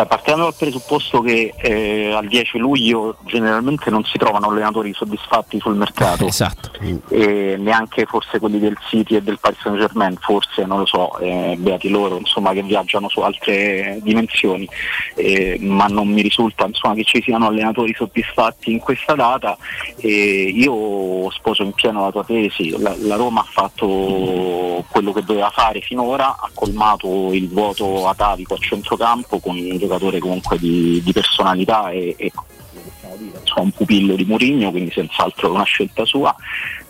Partiamo dal presupposto che eh, al dieci luglio generalmente non si trovano allenatori soddisfatti sul mercato, esatto. E neanche forse quelli del City e del Paris Saint-Germain, forse, non lo so, eh, beati loro, insomma, che viaggiano su altre dimensioni, eh, ma non mi risulta insomma che ci siano allenatori soddisfatti in questa data. Eh, io sposo in pieno la tua tesi, la, la Roma ha fatto quello che doveva fare finora, ha colmato il vuoto atavico a centrocampo con un giocatore comunque di, di personalità e, e insomma, un pupillo di Mourinho, quindi senz'altro una scelta sua.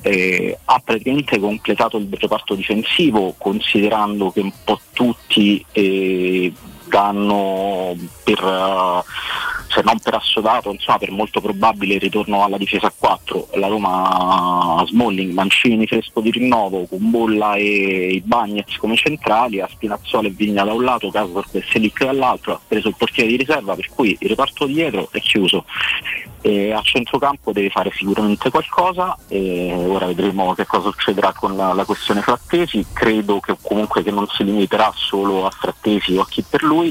Eh, ha praticamente completato il reparto difensivo, considerando che un po' tutti eh, danno per uh, se non per assodato, insomma, per molto probabile il ritorno alla difesa a quattro. La Roma, Smalling, Mancini fresco di rinnovo, Kumbulla e Ibañez come centrali, a Spinazzola e Vigna da un lato, Casdorp e Selic dall'altro, ha preso il portiere di riserva, per cui il reparto dietro è chiuso. E a centrocampo deve fare sicuramente qualcosa, e ora vedremo che cosa succederà con la, la questione Frattesi. Credo che comunque che non si limiterà solo a Frattesi o a chi per lui,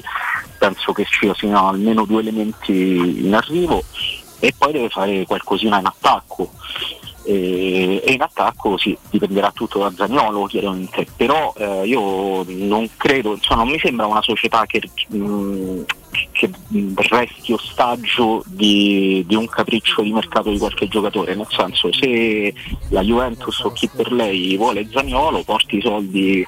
penso che ci siano almeno due elementi in arrivo, e poi deve fare qualcosina in attacco. E in attacco sì, dipenderà tutto da Zaniolo chiaramente, però eh, io non credo, insomma, non mi sembra una società che, mh, che resti ostaggio di, di un capriccio di mercato di qualche giocatore, nel senso, se la Juventus o chi per lei vuole Zaniolo, porti i soldi,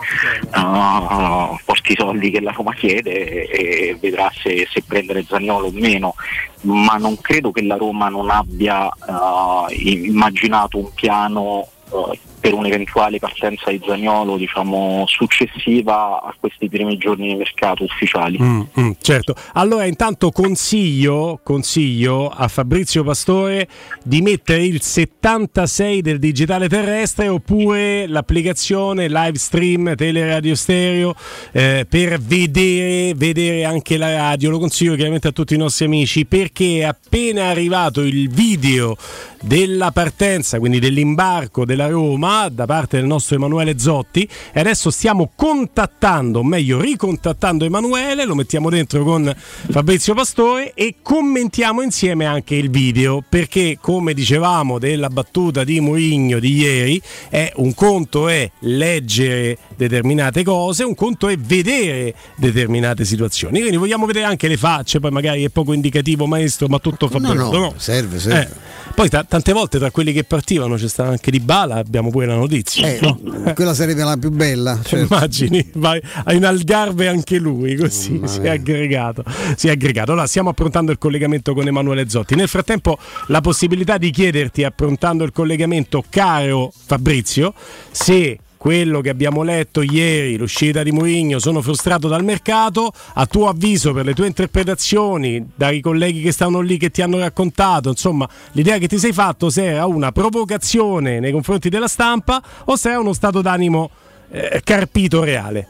uh, porti i soldi che la Roma chiede e vedrà se, se prendere Zaniolo o meno. Ma non credo che la Roma non abbia uh, immaginato un piano uh, per un'eventuale partenza di Zaniolo, diciamo, successiva a questi primi giorni di mercato ufficiali. Mm, mm, certo. Allora intanto consiglio, consiglio a Fabrizio Pastore di mettere il settantasei del digitale terrestre, oppure l'applicazione live stream Teleradio Stereo, eh, per vedere, vedere anche la radio. Lo consiglio chiaramente a tutti i nostri amici, perché è appena arrivato il video della partenza, quindi dell'imbarco della Roma, da parte del nostro Emanuele Zotti, e adesso stiamo contattando, o meglio ricontattando Emanuele, lo mettiamo dentro con Fabrizio Pastore e commentiamo insieme anche il video, perché come dicevamo della battuta di Mourinho di ieri, è un conto è leggere determinate cose, un conto è vedere determinate situazioni, quindi vogliamo vedere anche le facce, poi magari è poco indicativo, maestro, ma tutto fa no, no, no? serve, serve. Eh, poi t- tante volte tra quelli che partivano c'è stato anche Dybala, abbiamo poi la notizia, eh, no? Quella sarebbe la più bella, certo. Immagini, vai in Algarve anche lui, così oh, si è aggregato si è aggregato allora stiamo approntando il collegamento con Emanuele Zotti. Nel frattempo la possibilità di chiederti, approntando il collegamento, caro Fabrizio, se quello che abbiamo letto ieri, l'uscita di Mourinho, sono frustrato dal mercato, a tuo avviso, per le tue interpretazioni, dai colleghi che stavano lì che ti hanno raccontato, insomma, l'idea che ti sei fatto, se era una provocazione nei confronti della stampa o se era uno stato d'animo eh, carpito reale?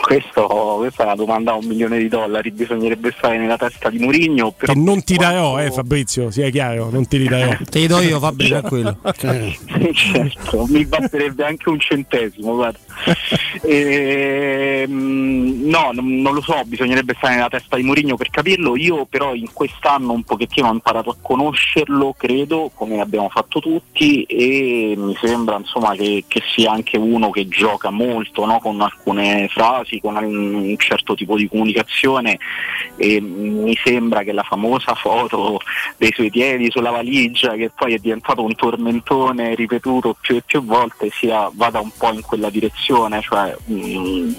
Questo, questa è una domanda a un milione di dollari, bisognerebbe stare nella testa di Mourinho, però che non ti darò, quanto... eh Fabrizio, sia chiaro, non ti darò. Te li do io, Fabrizio, a quello. Certo, mi basterebbe anche un centesimo, guarda. E, no, non, non lo so, bisognerebbe stare nella testa di Mourinho per capirlo. Io però in quest'anno un pochettino ho imparato a conoscerlo, credo, come abbiamo fatto tutti, e mi sembra, insomma, che, che sia anche uno che gioca molto, no, con alcune frasi, con un certo tipo di comunicazione, e mi sembra che la famosa foto dei suoi piedi sulla valigia, che poi è diventato un tormentone ripetuto più e più volte, sia vada un po' in quella direzione, cioè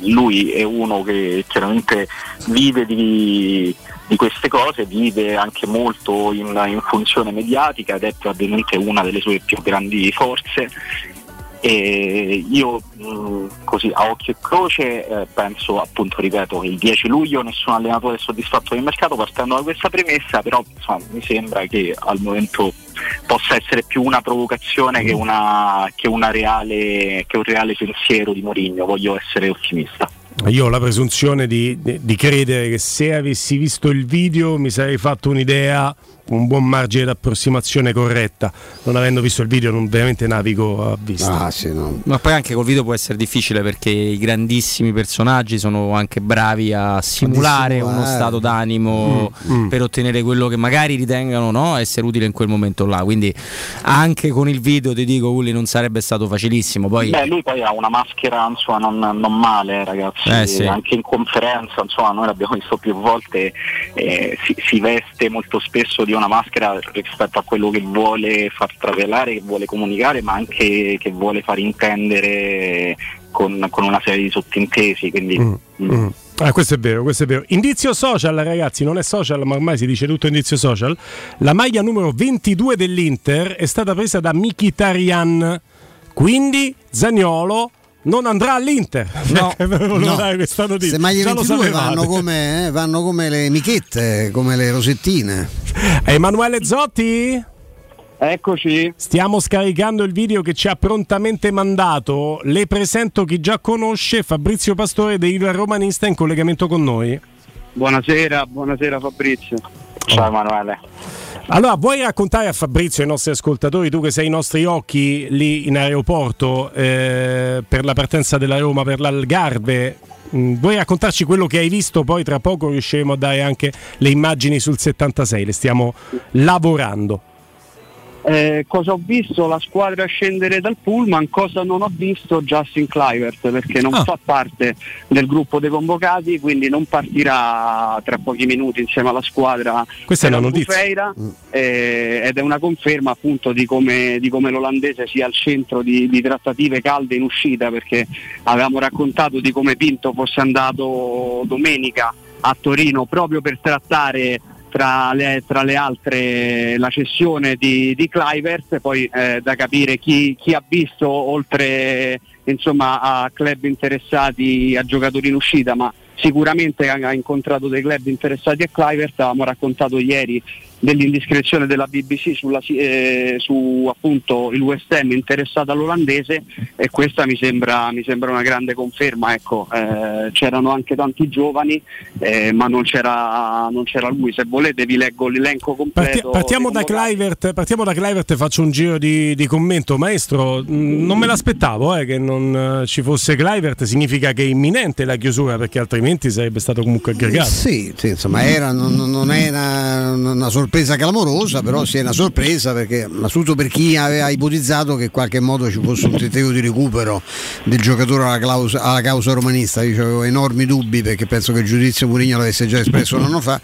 lui è uno che chiaramente vive di, di queste cose, vive anche molto in, in funzione mediatica ed è probabilmente una delle sue più grandi forze. E io così a occhio e croce penso, appunto, ripeto, che il dieci luglio nessun allenatore è soddisfatto del mercato, partendo da questa premessa, però insomma, mi sembra che al momento possa essere più una provocazione che, una, che, una reale, che un reale pensiero di Mourinho. Voglio essere ottimista. Io ho la presunzione di, di, di credere che se avessi visto il video mi sarei fatto un'idea, un buon margine d'approssimazione corretta. Non avendo visto il video non veramente navigo a vista. Ah, sì, no. Ma poi anche col video può essere difficile, perché i grandissimi personaggi sono anche bravi a simulare, simulare. uno stato d'animo mm, mm. per ottenere quello che magari ritengano, no, essere utile in quel momento là. Quindi anche con il video, ti dico, Uli, non sarebbe stato facilissimo. Poi Beh, lui poi ha una maschera, insomma, non, non male, ragazzi, eh, sì. Anche in conferenza, insomma, noi l'abbiamo visto più volte, eh, si, si veste molto spesso di una maschera rispetto a quello che vuole far travelare, che vuole comunicare, ma anche che vuole far intendere con, con una serie di sottintesi, quindi mm. Mm. Ah, questo è vero, questo è vero. Indizio social, ragazzi, non è social, ma ormai si dice tutto indizio social. La maglia numero ventidue dell'Inter è stata presa da Mkhitaryan. Quindi Zaniolo non andrà all'Inter. No, no. Dare questa notizia. Se maglie ventidue vanno come, eh, vanno come le michette, come le rosettine. Emanuele Zotti? Eccoci. Stiamo scaricando il video che ci ha prontamente mandato. Le presento chi già conosce, Fabrizio Pastore del Romanista in collegamento con noi. Buonasera, buonasera Fabrizio. Ciao Emanuele. Allora, vuoi raccontare a Fabrizio e ai nostri ascoltatori, tu che sei i nostri occhi lì in aeroporto eh, per la partenza della Roma per l'Algarve, mh, vuoi raccontarci quello che hai visto? Poi tra poco riusciremo a dare anche le immagini sul settantasei, le stiamo lavorando. Eh, cosa ho visto? La squadra scendere dal pullman. Cosa non ho visto? Justin Kluivert, perché non ah. fa parte del gruppo dei convocati, quindi non partirà tra pochi minuti insieme alla squadra. Questa è una notizia mm. eh, ed è una conferma appunto di come, di come l'olandese sia al centro di, di trattative calde in uscita, perché avevamo raccontato di come Pinto fosse andato domenica a Torino proprio per trattare Tra le, tra le altre la cessione di, di Kluivert, poi eh, da capire chi, chi ha visto, oltre insomma a club interessati a giocatori in uscita, ma sicuramente ha incontrato dei club interessati a Kluivert. Avevamo raccontato ieri dell'indiscrezione della B B C sulla, eh, su appunto il West Ham interessato all'olandese, e questa mi sembra, mi sembra una grande conferma, ecco. Eh, c'erano anche tanti giovani, eh, ma non c'era, non c'era lui. Se volete vi leggo l'elenco completo. Parti- partiamo, da Kluivert, partiamo da Kluivert e faccio un giro di, di commento. Maestro, mh, non me l'aspettavo eh, che non eh, ci fosse Kluivert, significa che è imminente la chiusura, perché altrimenti sarebbe stato comunque aggregato. Sì, sì, insomma era, non, non era una sorpresa sorpresa clamorosa, però sì, è una sorpresa, perché soprattutto per chi aveva ipotizzato che in qualche modo ci fosse un tentativo di recupero del giocatore alla, clausa, alla causa romanista. Io avevo enormi dubbi, perché penso che il giudizio Mourinho l'avesse già espresso un anno fa,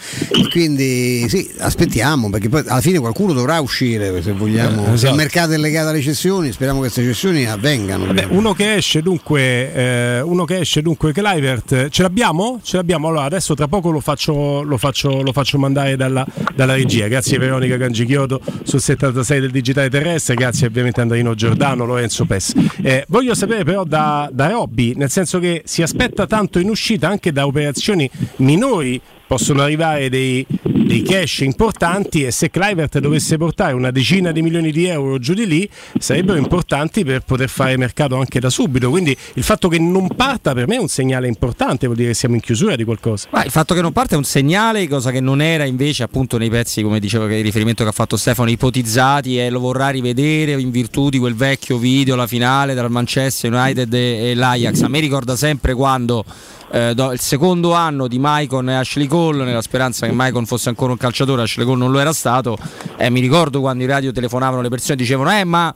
quindi sì, aspettiamo, perché poi alla fine qualcuno dovrà uscire, se vogliamo. Eh, esatto. Il mercato è legato alle cessioni, speriamo che queste cessioni avvengano. Vabbè, uno che esce dunque eh, uno che esce dunque Kluivert, ce l'abbiamo? Ce l'abbiamo, allora adesso tra poco lo faccio, lo faccio, lo faccio mandare dalla, dalla regia. Grazie Veronica Gangi Chiodo sul settantasei del Digitale Terrestre, grazie ovviamente Andrino Giordano, Lorenzo Pes. Eh, voglio sapere però da, da Robby, nel senso che si aspetta tanto in uscita, anche da operazioni minori possono arrivare dei, dei cash importanti, e se Kluivert dovesse portare una decina di milioni di euro giù di lì, sarebbero importanti per poter fare mercato anche da subito. Quindi il fatto che non parta per me è un segnale importante, vuol dire che siamo in chiusura di qualcosa. Ma il fatto che non parte è un segnale, cosa che non era invece appunto nei pezzi, come dicevo, che il riferimento che ha fatto Stefano, ipotizzati, e lo vorrà rivedere in virtù di quel vecchio video, la finale tra il Manchester United e, e l'Ajax. A me ricorda sempre quando Eh, do, il secondo anno di Maicon e Ashley Cole, nella speranza che Maicon fosse ancora un calciatore, Ashley Cole non lo era stato, eh, mi ricordo quando in radio telefonavano le persone e dicevano eh ma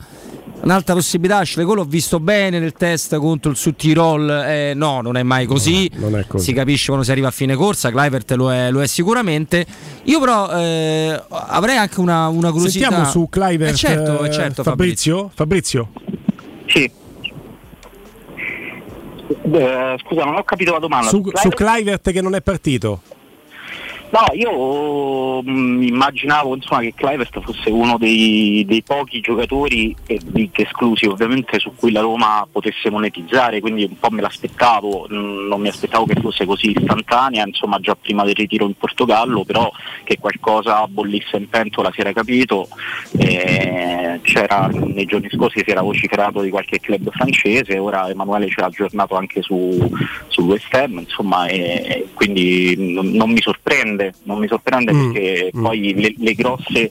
un'altra possibilità, Ashley Cole ho visto bene nel test contro il Sud Tirol, eh, no, non è mai così, no, non è così, si capisce quando si arriva a fine corsa. Kluivert lo è, lo è sicuramente. Io però eh, avrei anche una, una curiosità. Sentiamo su Kluivert, eh certo, eh, certo, Fabrizio Fabrizio, Fabrizio. Sì. Eh, scusa, non ho capito la domanda. Su Kluivert, su Kluivert che non è partito. No, io mh, immaginavo insomma che Kluivert fosse uno dei, dei pochi giocatori, eh, esclusi ovviamente, su cui la Roma potesse monetizzare, quindi un po' me l'aspettavo, mh, non mi aspettavo che fosse così istantanea, insomma già prima del ritiro in Portogallo, però che qualcosa bollisse in pentola si era capito, eh, c'era, nei giorni scorsi si era vociferato di qualche club francese, ora Emanuele ci ha aggiornato anche su, su West Ham, insomma, eh, quindi n- non mi sorprende. Non mi sorprende mm. perché mm. poi le, le grosse,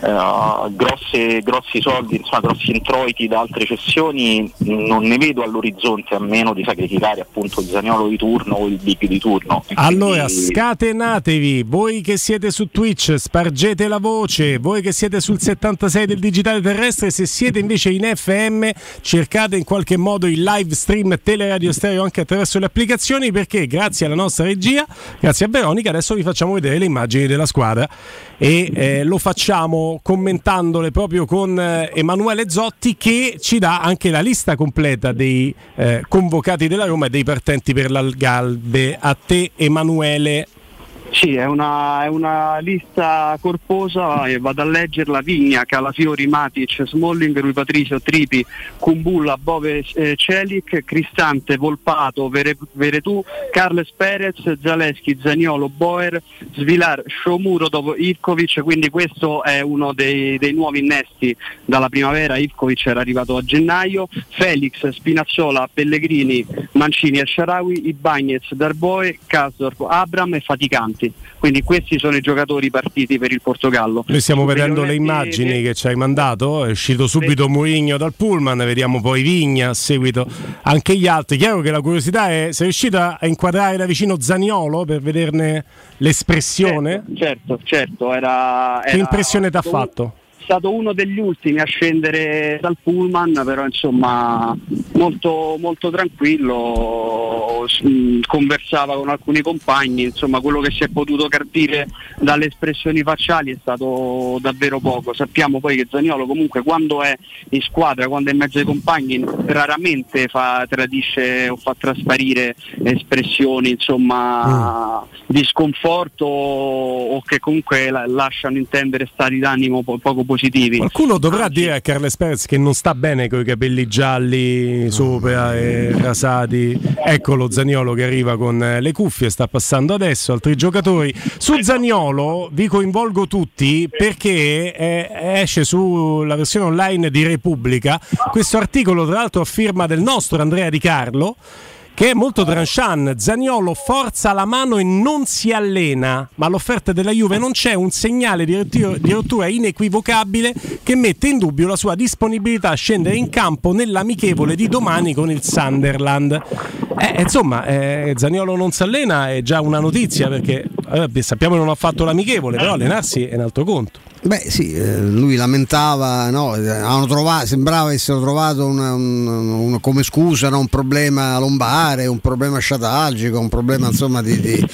uh, grosse grossi soldi, insomma grossi introiti da altre cessioni non ne vedo all'orizzonte, a meno di sacrificare appunto il Zaniolo di turno o il Big di turno. Allora quindi... scatenatevi, voi che siete su Twitch spargete la voce, voi che siete sul settantasei del Digitale Terrestre, se siete invece in F M cercate in qualche modo il live stream Teleradio Stereo anche attraverso le applicazioni, perché grazie alla nostra regia, grazie a Veronica, adesso vi facciamo vedere le immagini della squadra, e eh, lo facciamo stiamo commentandole proprio con Emanuele Zotti, che ci dà anche la lista completa dei eh, convocati della Roma e dei partenti per l'Algarve. A te, Emanuele. Sì, è una, è una lista corposa e vado a leggerla: Vigna, Calafiori, Matic, Smalling, Rui Patricio, Tripi, Kumbulla, Bove, eh, Celic, Cristante, Volpato, Vere, Veretù, Carles Perez, Zaleschi, Zaniolo, Boer, Svilar, Sciomuro dopo Ivkovic. Quindi questo è uno dei, dei nuovi innesti dalla primavera. Ivkovic era arrivato a gennaio. Felix, Spinazzola, Pellegrini, Mancini e Sharawi, Ibañez, Darboe, Casdorp, Abram e Faticante. Quindi questi sono i giocatori partiti per il Portogallo. Noi stiamo vedendo le immagini e... che ci hai mandato. È uscito subito Mourinho dal pullman, vediamo poi Vigna a seguito, anche gli altri. Chiaro che la curiosità è: sei riuscito a inquadrare da vicino Zaniolo per vederne l'espressione? Certo, certo, certo. Era, era... Che impressione ti ha fatto? È stato uno degli ultimi a scendere dal pullman, però insomma molto, molto tranquillo, conversava con alcuni compagni. Insomma, quello che si è potuto capire dalle espressioni facciali è stato davvero poco. Sappiamo poi che Zaniolo comunque, quando è in squadra, quando è in mezzo ai compagni, raramente fa, tradisce o fa trasparire espressioni insomma mm. di sconforto o che comunque lasciano intendere stati d'animo poco positivi. Qualcuno dovrà ah, dire sì. a Carles Perez che non sta bene coi capelli gialli sopra e rasati. Eccolo Zaniolo che arriva con le cuffie, sta passando adesso altri giocatori. Su Zaniolo vi coinvolgo tutti perché eh, esce sulla versione online di Repubblica questo articolo, tra l'altro a firma del nostro Andrea Di Carlo, che è molto tranchant. Zaniolo forza la mano e non si allena, ma all'offerta della Juve non c'è un segnale di rottura inequivocabile che mette in dubbio la sua disponibilità a scendere in campo nell'amichevole di domani con il Sunderland. Eh, insomma, eh, Zaniolo non si allena è già una notizia, perché eh, sappiamo che non ha fatto l'amichevole, però allenarsi è un altro conto. Beh sì, lui lamentava, no? Hanno trovato, sembrava avessero trovato una, un, un, come scusa, no? Un problema lombare, un problema sciatalgico, un problema insomma di... di...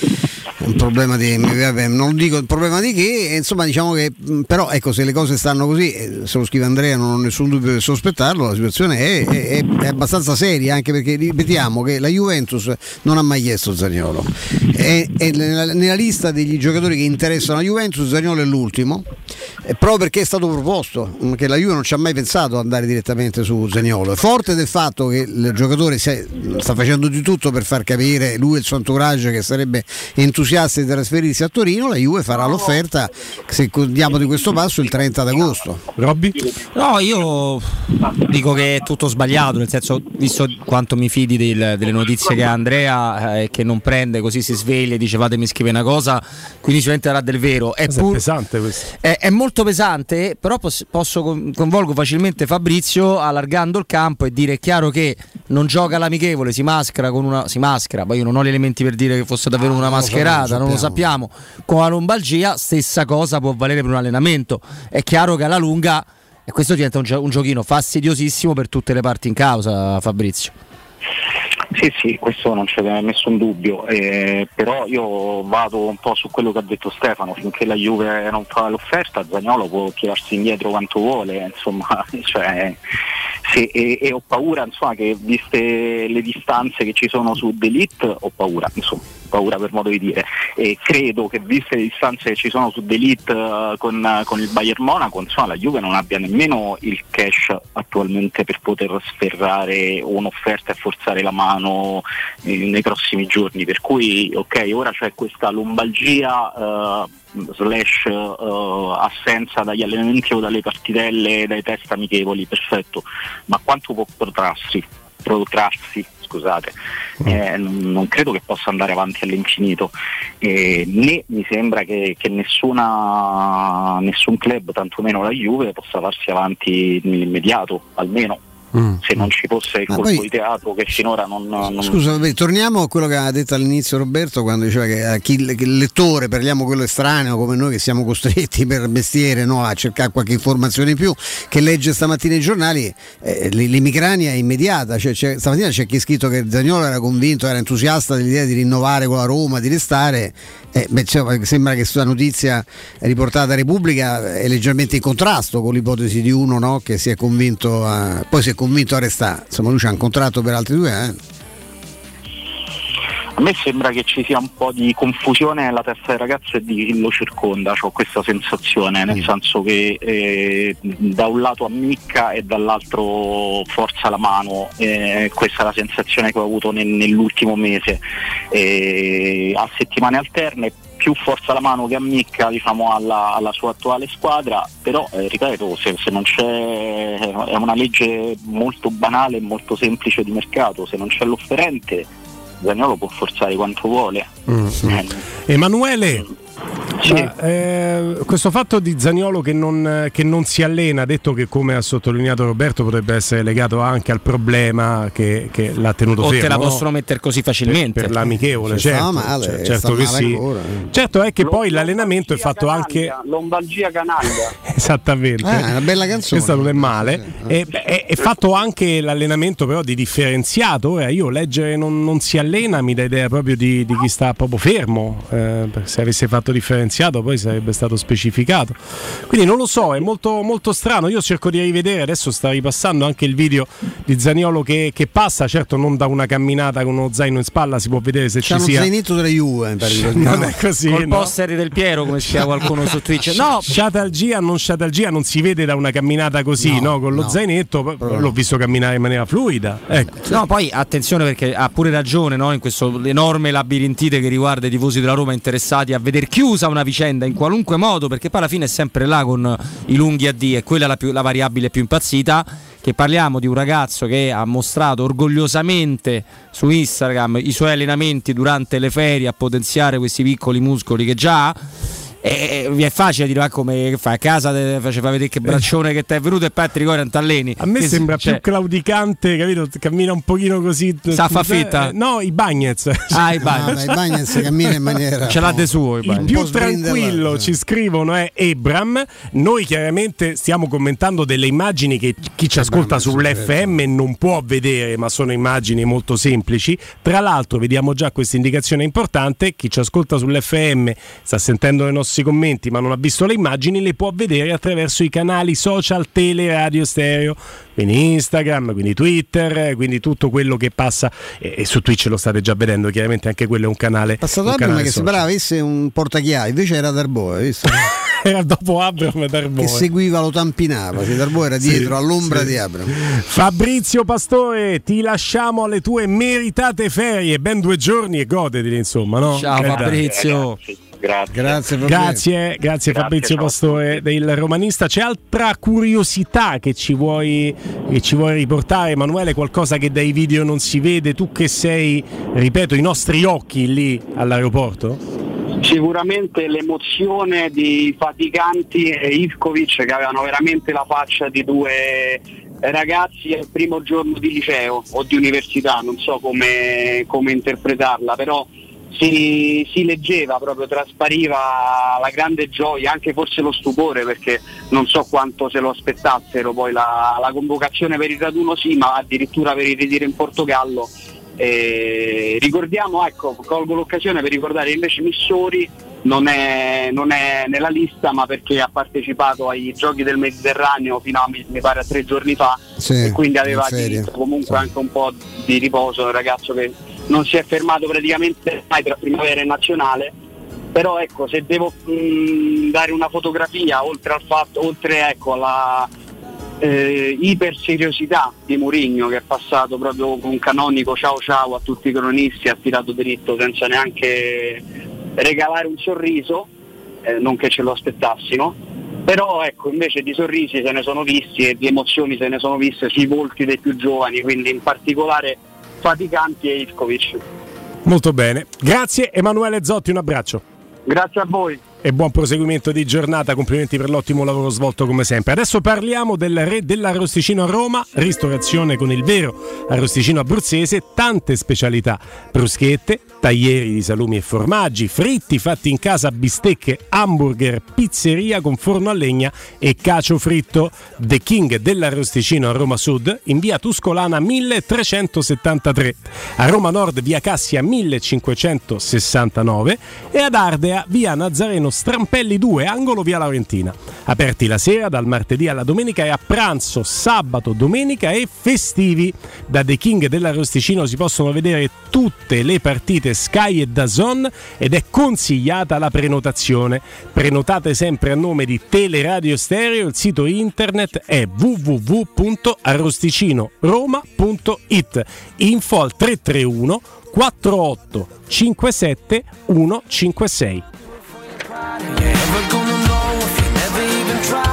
un problema di, non dico il problema di che, insomma diciamo che però ecco, se le cose stanno così, se lo scrive Andrea non ho nessun dubbio di sospettarlo, la situazione è, è, è abbastanza seria, anche perché ripetiamo che la Juventus non ha mai chiesto Zaniolo, è, è nella, nella lista degli giocatori che interessano la Juventus Zaniolo è l'ultimo, è proprio perché è stato proposto, che la Juve non ci ha mai pensato ad andare direttamente su Zaniolo. È forte del fatto che il giocatore si è, sta facendo di tutto per far capire lui e il suo entourage che sarebbe entusiasta di trasferirsi a Torino. La Juve farà l'offerta, se diamo di questo passo, il trenta d'agosto. Robby? No, io dico che è tutto sbagliato, nel senso, visto quanto mi fidi del, delle notizie che ha Andrea, eh, che non prende, così si sveglia e dice fatemi scrivere una cosa, quindi sicuramente avrà del vero. È, pur... è pesante questo. È, è molto pesante, però posso, posso coinvolgo facilmente Fabrizio allargando il campo e dire: è chiaro che non gioca l'amichevole, si maschera con una, si maschera, poi io non ho gli elementi per dire che fosse davvero una mascherata. Non lo sappiamo. Con la lombalgia stessa cosa può valere per un allenamento. È chiaro che alla lunga, e questo diventa un, gio- un giochino fastidiosissimo per tutte le parti in causa, Fabrizio. Sì, sì, questo non c'è nessun dubbio, eh, però io vado un po' su quello che ha detto Stefano: finché la Juve non fa l'offerta, Zaniolo può tirarsi indietro quanto vuole, insomma, cioè, se, e, e ho paura, insomma, che viste le distanze che ci sono su De Ligt, ho paura, insomma, paura per modo di dire, e credo che viste le distanze che ci sono su De Ligt uh, con, uh, con il Bayern Monaco, insomma, la Juve non abbia nemmeno il cash attualmente per poter sferrare un'offerta e forzare la mano nei prossimi giorni, per cui ok, ora c'è questa lombalgia uh, slash uh, assenza dagli allenamenti o dalle partitelle, dai test amichevoli, perfetto, ma quanto può protrarsi? protrarsi scusate, eh, non credo che possa andare avanti all'infinito, eh, né mi sembra che, che nessuna, nessun club, tantomeno la Juve, possa farsi avanti nell'immediato, almeno mm. se non ci fosse il ah, colpo poi... di teatro che finora non, non... Scusa, vabbè, torniamo a quello che ha detto all'inizio Roberto quando diceva che a chi che il lettore, parliamo quello estraneo come noi che siamo costretti per mestiere, no, a cercare qualche informazione in più, che legge stamattina i giornali, eh, l'emicrania è immediata, cioè, c'è, stamattina c'è chi ha scritto che Zaniolo era convinto, era entusiasta dell'idea di rinnovare con la Roma, di restare, eh, beh, cioè, sembra che questa notizia riportata a Repubblica è leggermente in contrasto con l'ipotesi di uno, no, che si è convinto a, poi si è convinto a restare, insomma lui c'ha un contratto per altri due anni. Eh. A me sembra che ci sia un po' di confusione nella testa dei ragazzi e di chi lo circonda, ho questa sensazione, nel senso che eh, da un lato ammicca e dall'altro forza la mano, eh, questa è la sensazione che ho avuto nel, nell'ultimo mese, eh, a settimane alterne, più forza la mano che ammicca, diciamo, alla, alla sua attuale squadra, però eh, ripeto, se, se non c'è, è una legge molto banale e molto semplice di mercato, se non c'è l'offerente Zaniolo può forzare quanto vuole. Mm-hmm. Emanuele, sì. ma, eh, questo fatto di Zaniolo che non, che non si allena, detto che come ha sottolineato Roberto potrebbe essere legato anche al problema che, che l'ha tenuto o fermo, te la possono mettere così facilmente per, per l'amichevole, certo, sta male, cioè, certo sta che male sì ancora. Certo è che Lombardia poi l'allenamento è fatto canaglia, anche Lombardia canaglia esattamente, ah, una bella canzone, questa non è male, sì, e, sì. È, è fatto anche l'allenamento però di differenziato. Ora io leggere non, non si allena mi dà idea proprio di, di chi sta proprio fermo, eh, se avesse fatto differenziato poi sarebbe stato specificato, quindi non lo so, è molto molto strano. Io cerco di rivedere adesso, sta ripassando anche il video di Zaniolo che, che passa, certo non da una camminata con uno zaino in spalla si può vedere se c'è ci sia zainetto della Juve, non è così col no? poster del Piero come sia qualcuno su Twitch, no, sciatalgia non sciatalgia non si vede da una camminata così, no, no con lo no. zainetto Però... l'ho visto camminare in maniera fluida, ecco. No, poi attenzione perché ha pure ragione, no, in questo enorme labirintite che riguarda i tifosi della Roma interessati a vedere chiusa una vicenda in qualunque modo, perché poi alla fine è sempre là con i lunghi A D, è quella la, più, la variabile più impazzita, che parliamo di un ragazzo che ha mostrato orgogliosamente su Instagram i suoi allenamenti durante le ferie a potenziare questi piccoli muscoli che già ha. E vi è facile dire, ah, come fai a casa, te faceva vedere che braccione che ti è venuto e poi ti ricordi Antalleni. A me che sembra si, più cioè... claudicante, capito? Cammina un pochino così. Sa fa fitta? No, i Bagnez. Ah, i Bagnez. No, i Bagnez cammina in maniera. Ce l'ha de suo. Il più tranquillo, ci scrivono, è Ebram. Noi chiaramente stiamo commentando delle immagini che chi ci ascolta sull'F M non può vedere, ma sono immagini molto semplici. Tra l'altro, vediamo già questa indicazione importante: chi ci ascolta sull'F M sta sentendo le nostre i commenti ma non ha visto le immagini, le può vedere attraverso i canali social Tele Radio Stereo, quindi Instagram, quindi Twitter, quindi tutto quello che passa, e, e su Twitch lo state già vedendo, chiaramente anche quello è un canale passato un canale prima che sembrava avesse un portachiavi, invece era Darbo, hai visto? Era dopo Abram e Darbo che seguiva, lo tampinava, cioè Darbo era dietro, sì, all'ombra, sì, di Abram. Fabrizio Pastore, ti lasciamo alle tue meritate ferie, ben due giorni e godeteli insomma, no? Ciao eh, Fabrizio. Grazie. Grazie, grazie, grazie, grazie Fabrizio ciao. Pastore del Romanista. C'è altra curiosità che ci vuoi che ci vuoi riportare, Emanuele? Qualcosa che dai video non si vede, tu che sei, ripeto, i nostri occhi lì all'aeroporto? Sicuramente l'emozione di Faticanti e Ivkovic, che avevano veramente la faccia di due ragazzi al primo giorno di liceo o di università, non so come, come interpretarla, però Si, si leggeva proprio, traspariva la grande gioia, anche forse lo stupore, perché non so quanto se lo aspettassero poi la, la convocazione per il raduno, sì, ma addirittura per il ritiro in Portogallo. Eh, ricordiamo, ecco, colgo l'occasione per ricordare invece Missori, non è, non è nella lista, ma perché ha partecipato ai giochi del Mediterraneo fino a, mi pare, a tre giorni fa, sì, e quindi aveva diritto comunque sì. anche un po' di riposo, il ragazzo che non si è fermato praticamente mai tra primavera e nazionale. Però ecco, se devo mh, dare una fotografia, oltre al fatto, oltre ecco alla eh, iperseriosità di Mourinho, che è passato proprio con canonico ciao ciao a tutti i cronisti, ha tirato dritto senza neanche regalare un sorriso, eh, non che ce lo aspettassimo. Però ecco, invece di sorrisi se ne sono visti e di emozioni se ne sono viste sui volti dei più giovani, quindi in particolare Faticanti e Ivkovic. Molto bene, grazie Emanuele Zotti, un abbraccio. Grazie a voi. e buon proseguimento di giornata, complimenti per l'ottimo lavoro svolto come sempre. Adesso parliamo del re dell'arrosticino a Roma, ristorazione con il vero arrosticino abruzzese, tante specialità, bruschette, taglieri di salumi e formaggi, fritti fatti in casa, bistecche, hamburger, pizzeria con forno a legna e cacio fritto. The King dell'arrosticino a Roma Sud, in via Tuscolana milletrecentosettantatré, a Roma Nord via Cassia millecinquecentosessantanove e ad Ardea via Nazareno Strampelli due, angolo via Laurentina. Aperti la sera dal martedì alla domenica e a pranzo sabato, domenica e festivi. Da The King dell'arrosticino si possono vedere tutte le partite Sky e D A Z N ed è consigliata la prenotazione. Prenotate sempre a nome di Teleradio Stereo, il sito internet è w w w punto arrosticinoroma punto it, info al tre tre uno quattro otto cinque sette uno cinque sei.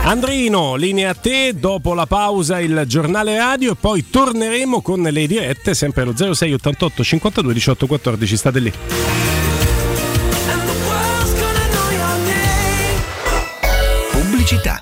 Andrino, linea a te, dopo la pausa il giornale radio e poi torneremo con le dirette sempre allo zero sei ottantotto cinquantadue diciotto quattordici, state lì. Pubblicità.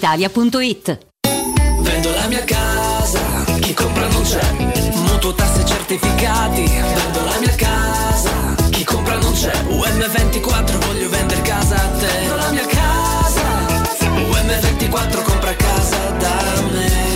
Italia punto it. Vendo la mia casa, chi compra non c'è. Mutuo, tasse, certificati. Vendo la mia casa, chi compra non c'è. U M ventiquattro, voglio vendere casa a te. Vendo la mia casa, U M ventiquattro, compra casa da me.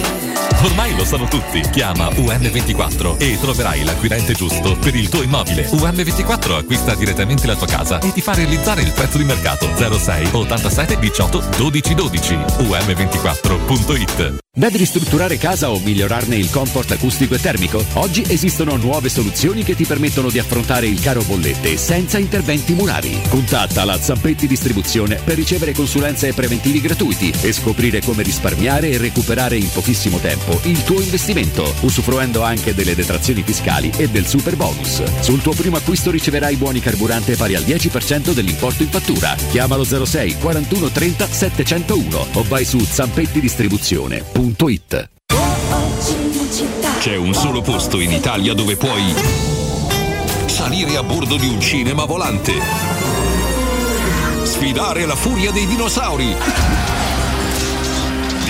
Ormai lo sanno tutti, chiama U M ventiquattro e troverai l'acquirente giusto per il tuo immobile. U M ventiquattro acquista direttamente la tua casa e ti fa realizzare il prezzo di mercato. Zero sei ottantasette diciotto dodici dodici, U M ventiquattro punto it. Devi ristrutturare casa o migliorarne il comfort acustico e termico? Oggi esistono nuove soluzioni che ti permettono di affrontare il caro bollette senza interventi murari. Contatta la Zampetti Distribuzione per ricevere consulenze e preventivi gratuiti e scoprire come risparmiare e recuperare in pochissimo tempo il tuo investimento, usufruendo anche delle detrazioni fiscali e del super bonus. Sul tuo primo acquisto riceverai buoni carburante pari al dieci per cento dell'importo in fattura. Chiamalo zero sei quarantuno trenta settecentouno o vai su zampettidistribuzione punto it. C'è un solo posto in Italia dove puoi salire a bordo di un cinema volante, sfidare la furia dei dinosauri,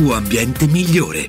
tuo ambiente migliore.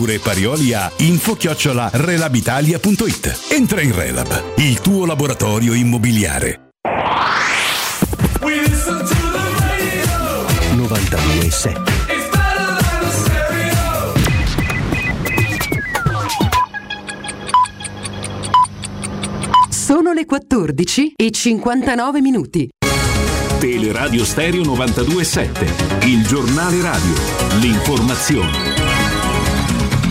e Parioli a info chiocciola relabitalia punto it. Entra in Relab, il tuo laboratorio immobiliare. novantadue sette Sono le quattordici e cinquantanove minuti. Teleradio Stereo novantadue sette, il giornale radio, l'informazione.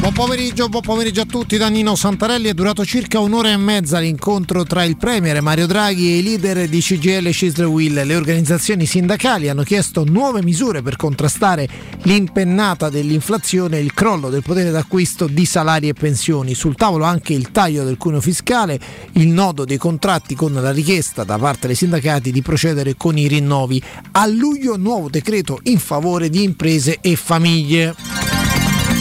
Buon pomeriggio, buon pomeriggio a tutti da Nino Santarelli. È durato circa un'ora e mezza l'incontro tra il Premier Mario Draghi e i leader di C G I L Cisl e U I L. Le organizzazioni sindacali hanno chiesto nuove misure per contrastare l'impennata dell'inflazione e il crollo del potere d'acquisto di salari e pensioni. Sul tavolo anche il taglio del cuneo fiscale, il nodo dei contratti con la richiesta da parte dei sindacati di procedere con i rinnovi. A luglio nuovo decreto in favore di imprese e famiglie.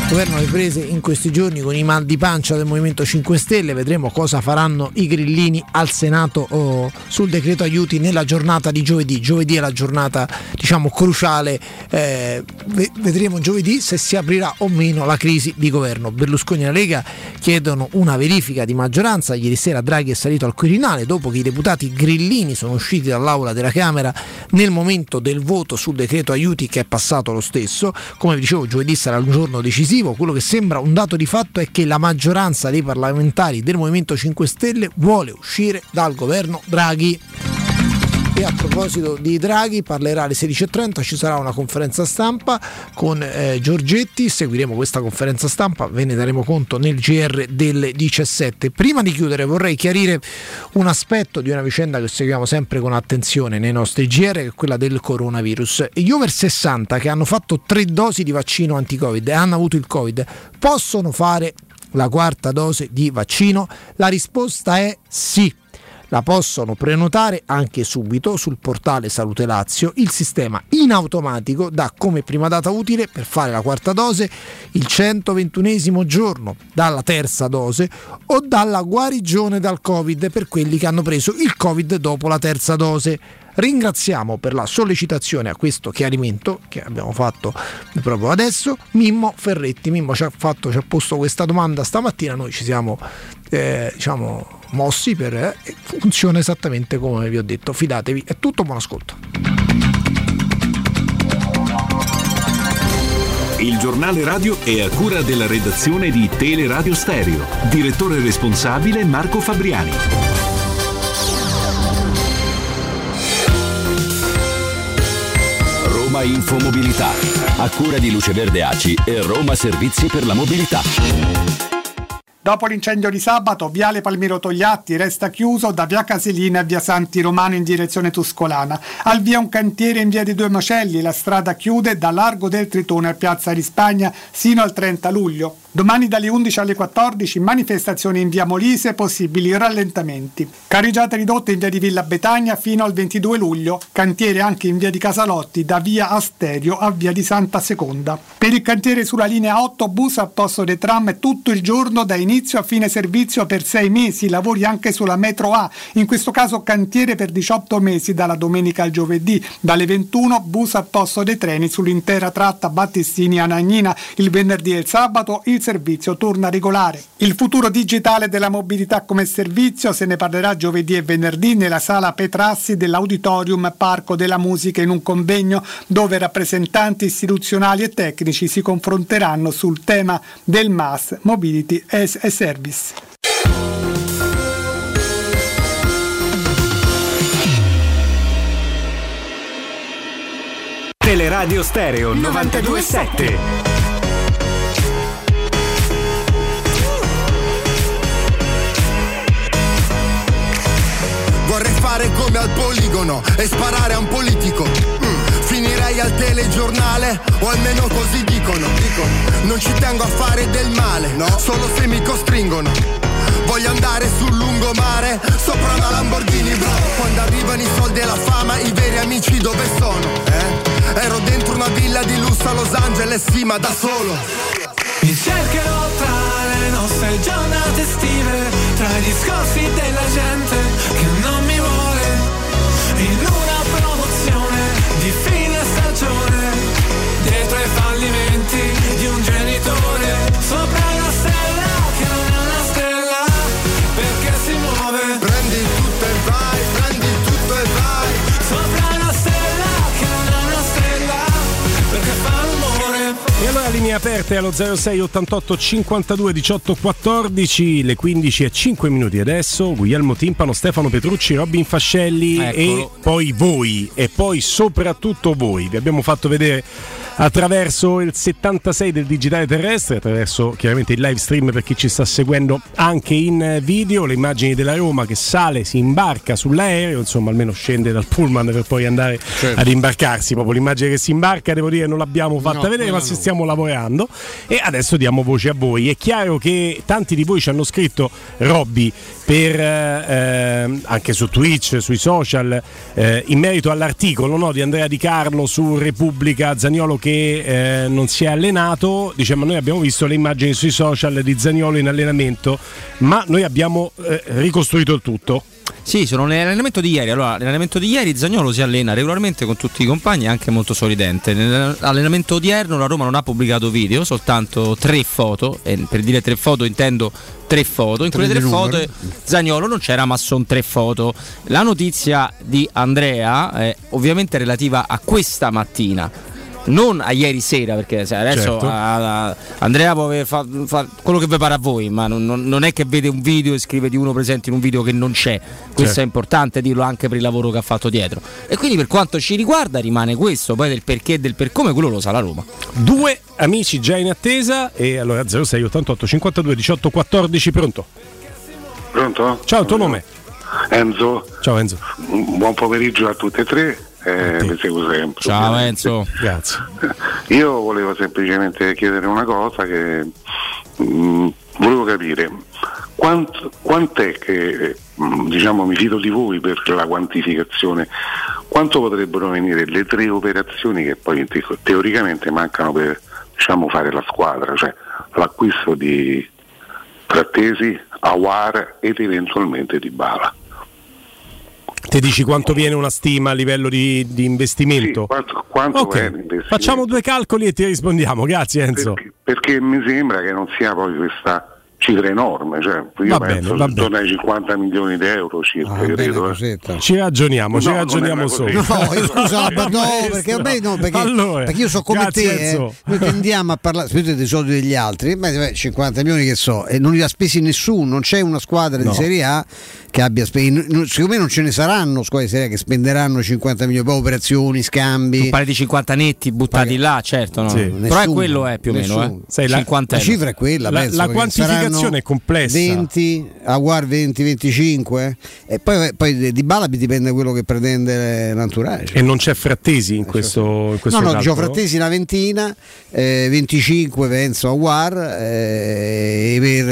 Il governo riprese in questi giorni con i mal di pancia del Movimento cinque Stelle, vedremo cosa faranno i grillini al Senato oh, sul decreto aiuti nella giornata di giovedì. Giovedì è la giornata diciamo cruciale, eh, vedremo giovedì se si aprirà o meno la crisi di governo. Berlusconi e la Lega chiedono una verifica di maggioranza. Ieri sera Draghi è salito al Quirinale dopo che i deputati grillini sono usciti dall'aula della Camera nel momento del voto sul decreto aiuti che è passato lo stesso. Come vi dicevo, giovedì sarà un giorno decisivo. Quello che sembra un dato di fatto è che la maggioranza dei parlamentari del Movimento cinque Stelle vuole uscire dal governo Draghi. E a proposito di Draghi, parlerà alle sedici e trenta, ci sarà una conferenza stampa con eh, Giorgetti, seguiremo questa conferenza stampa, ve ne daremo conto nel G R delle diciassette. Prima di chiudere vorrei chiarire un aspetto di una vicenda che seguiamo sempre con attenzione nei nostri G R, che è quella del coronavirus. Gli over sessanta che hanno fatto tre dosi di vaccino anti-Covid e hanno avuto il Covid possono fare la quarta dose di vaccino? La risposta è sì. La possono prenotare anche subito sul portale Salute Lazio. Il sistema in automatico dà come prima data utile per fare la quarta dose il centoventunesimo giorno dalla terza dose o dalla guarigione dal Covid per quelli che hanno preso il Covid dopo la terza dose. Ringraziamo per la sollecitazione a questo chiarimento che abbiamo fatto proprio adesso Mimmo Ferretti. Mimmo ci ha, fatto, ci ha posto questa domanda stamattina, noi ci siamo eh, diciamo mossi per eh, funziona esattamente come vi ho detto, fidatevi, è tutto, buon ascolto. Il giornale radio è a cura della redazione di Teleradio Stereo, direttore responsabile Marco Fabriani. Roma Infomobilità, a cura di Luce Verde A C I e Roma Servizi per la Mobilità. Dopo l'incendio di sabato, Viale Palmiro Togliatti resta chiuso da Via Casilina a Via Santi Romano in direzione Tuscolana. Al via un cantiere in Via dei Due Macelli, la strada chiude da Largo del Tritone a Piazza di Spagna sino al trenta luglio. Domani dalle undici alle quattordici manifestazioni in Via Molise, possibili rallentamenti. Carreggiate ridotte in Via di Villa Betagna fino al ventidue luglio, cantiere anche in Via di Casalotti da Via Asterio a Via di Santa Seconda. Per il cantiere sulla linea otto bus al posto dei tram tutto il giorno da inizio inizio a fine servizio per sei mesi, lavori anche sulla metro A, in questo caso cantiere per diciotto mesi dalla domenica al giovedì, dalle ventuno bus al posto dei treni sull'intera tratta Battistini-Anagnina, il venerdì e il sabato il servizio torna regolare. Il futuro digitale della mobilità come servizio, se ne parlerà giovedì e venerdì nella sala Petrassi dell'Auditorium Parco della Musica in un convegno dove rappresentanti istituzionali e tecnici si confronteranno sul tema del M A S, Mobility as a Service. Teleradio Stereo novantadue sette. Vorrei fare come al poligono e sparare a un politico. Mm. Finirei al telegiornale, o almeno così dicono. dicono. Non ci tengo a fare del male, no, solo se mi costringono. Voglio andare sul lungomare, sopra una Lamborghini, bro. Quando arrivano i soldi e la fama, i veri amici dove sono? Eh? Ero dentro una villa di lusso a Los Angeles, sì, ma da solo. Mi cercherò tra le nostre giornate estive, tra i discorsi della gente che non mi vuole, in una promozione di fine stagione, dietro ai fallimenti di un genitore, sopra la stella che non è una stella perché si muove. Prendi tutto e vai, prendi tutto e vai, sopra la stella che non è una stella perché fa rumore. E allora linee aperte allo zero sei ottantotto cinquantadue diciotto quattordici, le quindici e cinque minuti adesso. Guglielmo Timpano, Stefano Petrucci, Robin Fascelli, eccolo. E poi voi, e poi soprattutto voi. Vi abbiamo fatto vedere attraverso il settantasei del digitale terrestre, attraverso chiaramente il live stream per chi ci sta seguendo anche in video, le immagini della Roma che sale, si imbarca sull'aereo, insomma almeno scende dal pullman per poi andare, certo, ad imbarcarsi, proprio l'immagine che si imbarca, devo dire, non l'abbiamo fatta no, vedere, no, ma no. Si stiamo lavorando e adesso diamo voce a voi. È chiaro che tanti di voi ci hanno scritto, Robby, per eh, anche su Twitch, sui social, eh, in merito all'articolo, no, di Andrea Di Carlo su Repubblica, Zaniolo che eh, non si è allenato. Dice: ma noi abbiamo visto le immagini sui social di Zaniolo in allenamento, ma noi abbiamo eh, ricostruito il tutto. Sì, sono l'allenamento di ieri. Allora, l'allenamento di ieri Zaniolo si allena regolarmente con tutti i compagni, anche molto sorridente. Nell'allenamento odierno la Roma non ha pubblicato video, soltanto tre foto, e per dire tre foto intendo tre foto. In quelle tre foto Zaniolo non c'era, ma sono tre foto. La notizia di Andrea è ovviamente relativa a questa mattina, non a ieri sera, perché adesso, certo, a, a Andrea può fare fa quello che vi pare a voi, ma non, non, non è che vede un video e scrive di uno presente in un video che non c'è, questo, certo, è importante dirlo anche per il lavoro che ha fatto dietro, e quindi per quanto ci riguarda rimane questo, poi del perché e del per come quello lo sa la Roma. Due amici già in attesa, e allora zero sei ottantotto cinquantadue diciotto quattordici, pronto? Pronto? Ciao, il tuo nome? Enzo. Ciao Enzo. Buon pomeriggio a tutte e tre. Eh, mi seguo sempre. Ciao Enzo, grazie. Io volevo semplicemente chiedere una cosa che mh, volevo capire quant, quant'è che mh, diciamo mi fido di voi per la quantificazione, quanto potrebbero venire le tre operazioni che poi te, teoricamente mancano per, diciamo, fare la squadra, cioè l'acquisto di Frattesi, Aouar ed eventualmente di Dybala. Te dici quanto viene una stima a livello di, di investimento? Sì, quanto, quanto okay. è l'investimento? Facciamo due calcoli e ti rispondiamo, grazie Enzo. Perché, perché mi sembra che non sia poi questa cifra enorme, cioè io va penso bene, intorno ai cinquanta milioni di euro circa. Ah, credo, bene, eh. Ci ragioniamo, no, ci ragioniamo solo. No, io scusa, no, no, perché a me no, perché, allora, perché io so come te, eh, noi tendiamo a parlare specie dei soldi degli altri, ma cinquanta milioni che so, e non li ha spesi nessuno, non c'è una squadra no. di Serie A che abbia spesi, secondo me non ce ne saranno squadre di Serie A che spenderanno cinquanta milioni, poi operazioni, scambi. Tu parli di cinquanta netti buttati Paga. là, certo, no? Sì. Nessuno, però è quello è più o meno, eh. Sei, la, la cifra è quella, la, penso, la quantificazione è complessa. venti, Aouar venti venticinque, e poi, poi Dybala dipende da quello che pretende l'entourage. E non c'è Frattesi in questo, in questo no, calcolo? No, c'ho Frattesi una ventina, eh, venticinque penso Aouar, eh, e, per,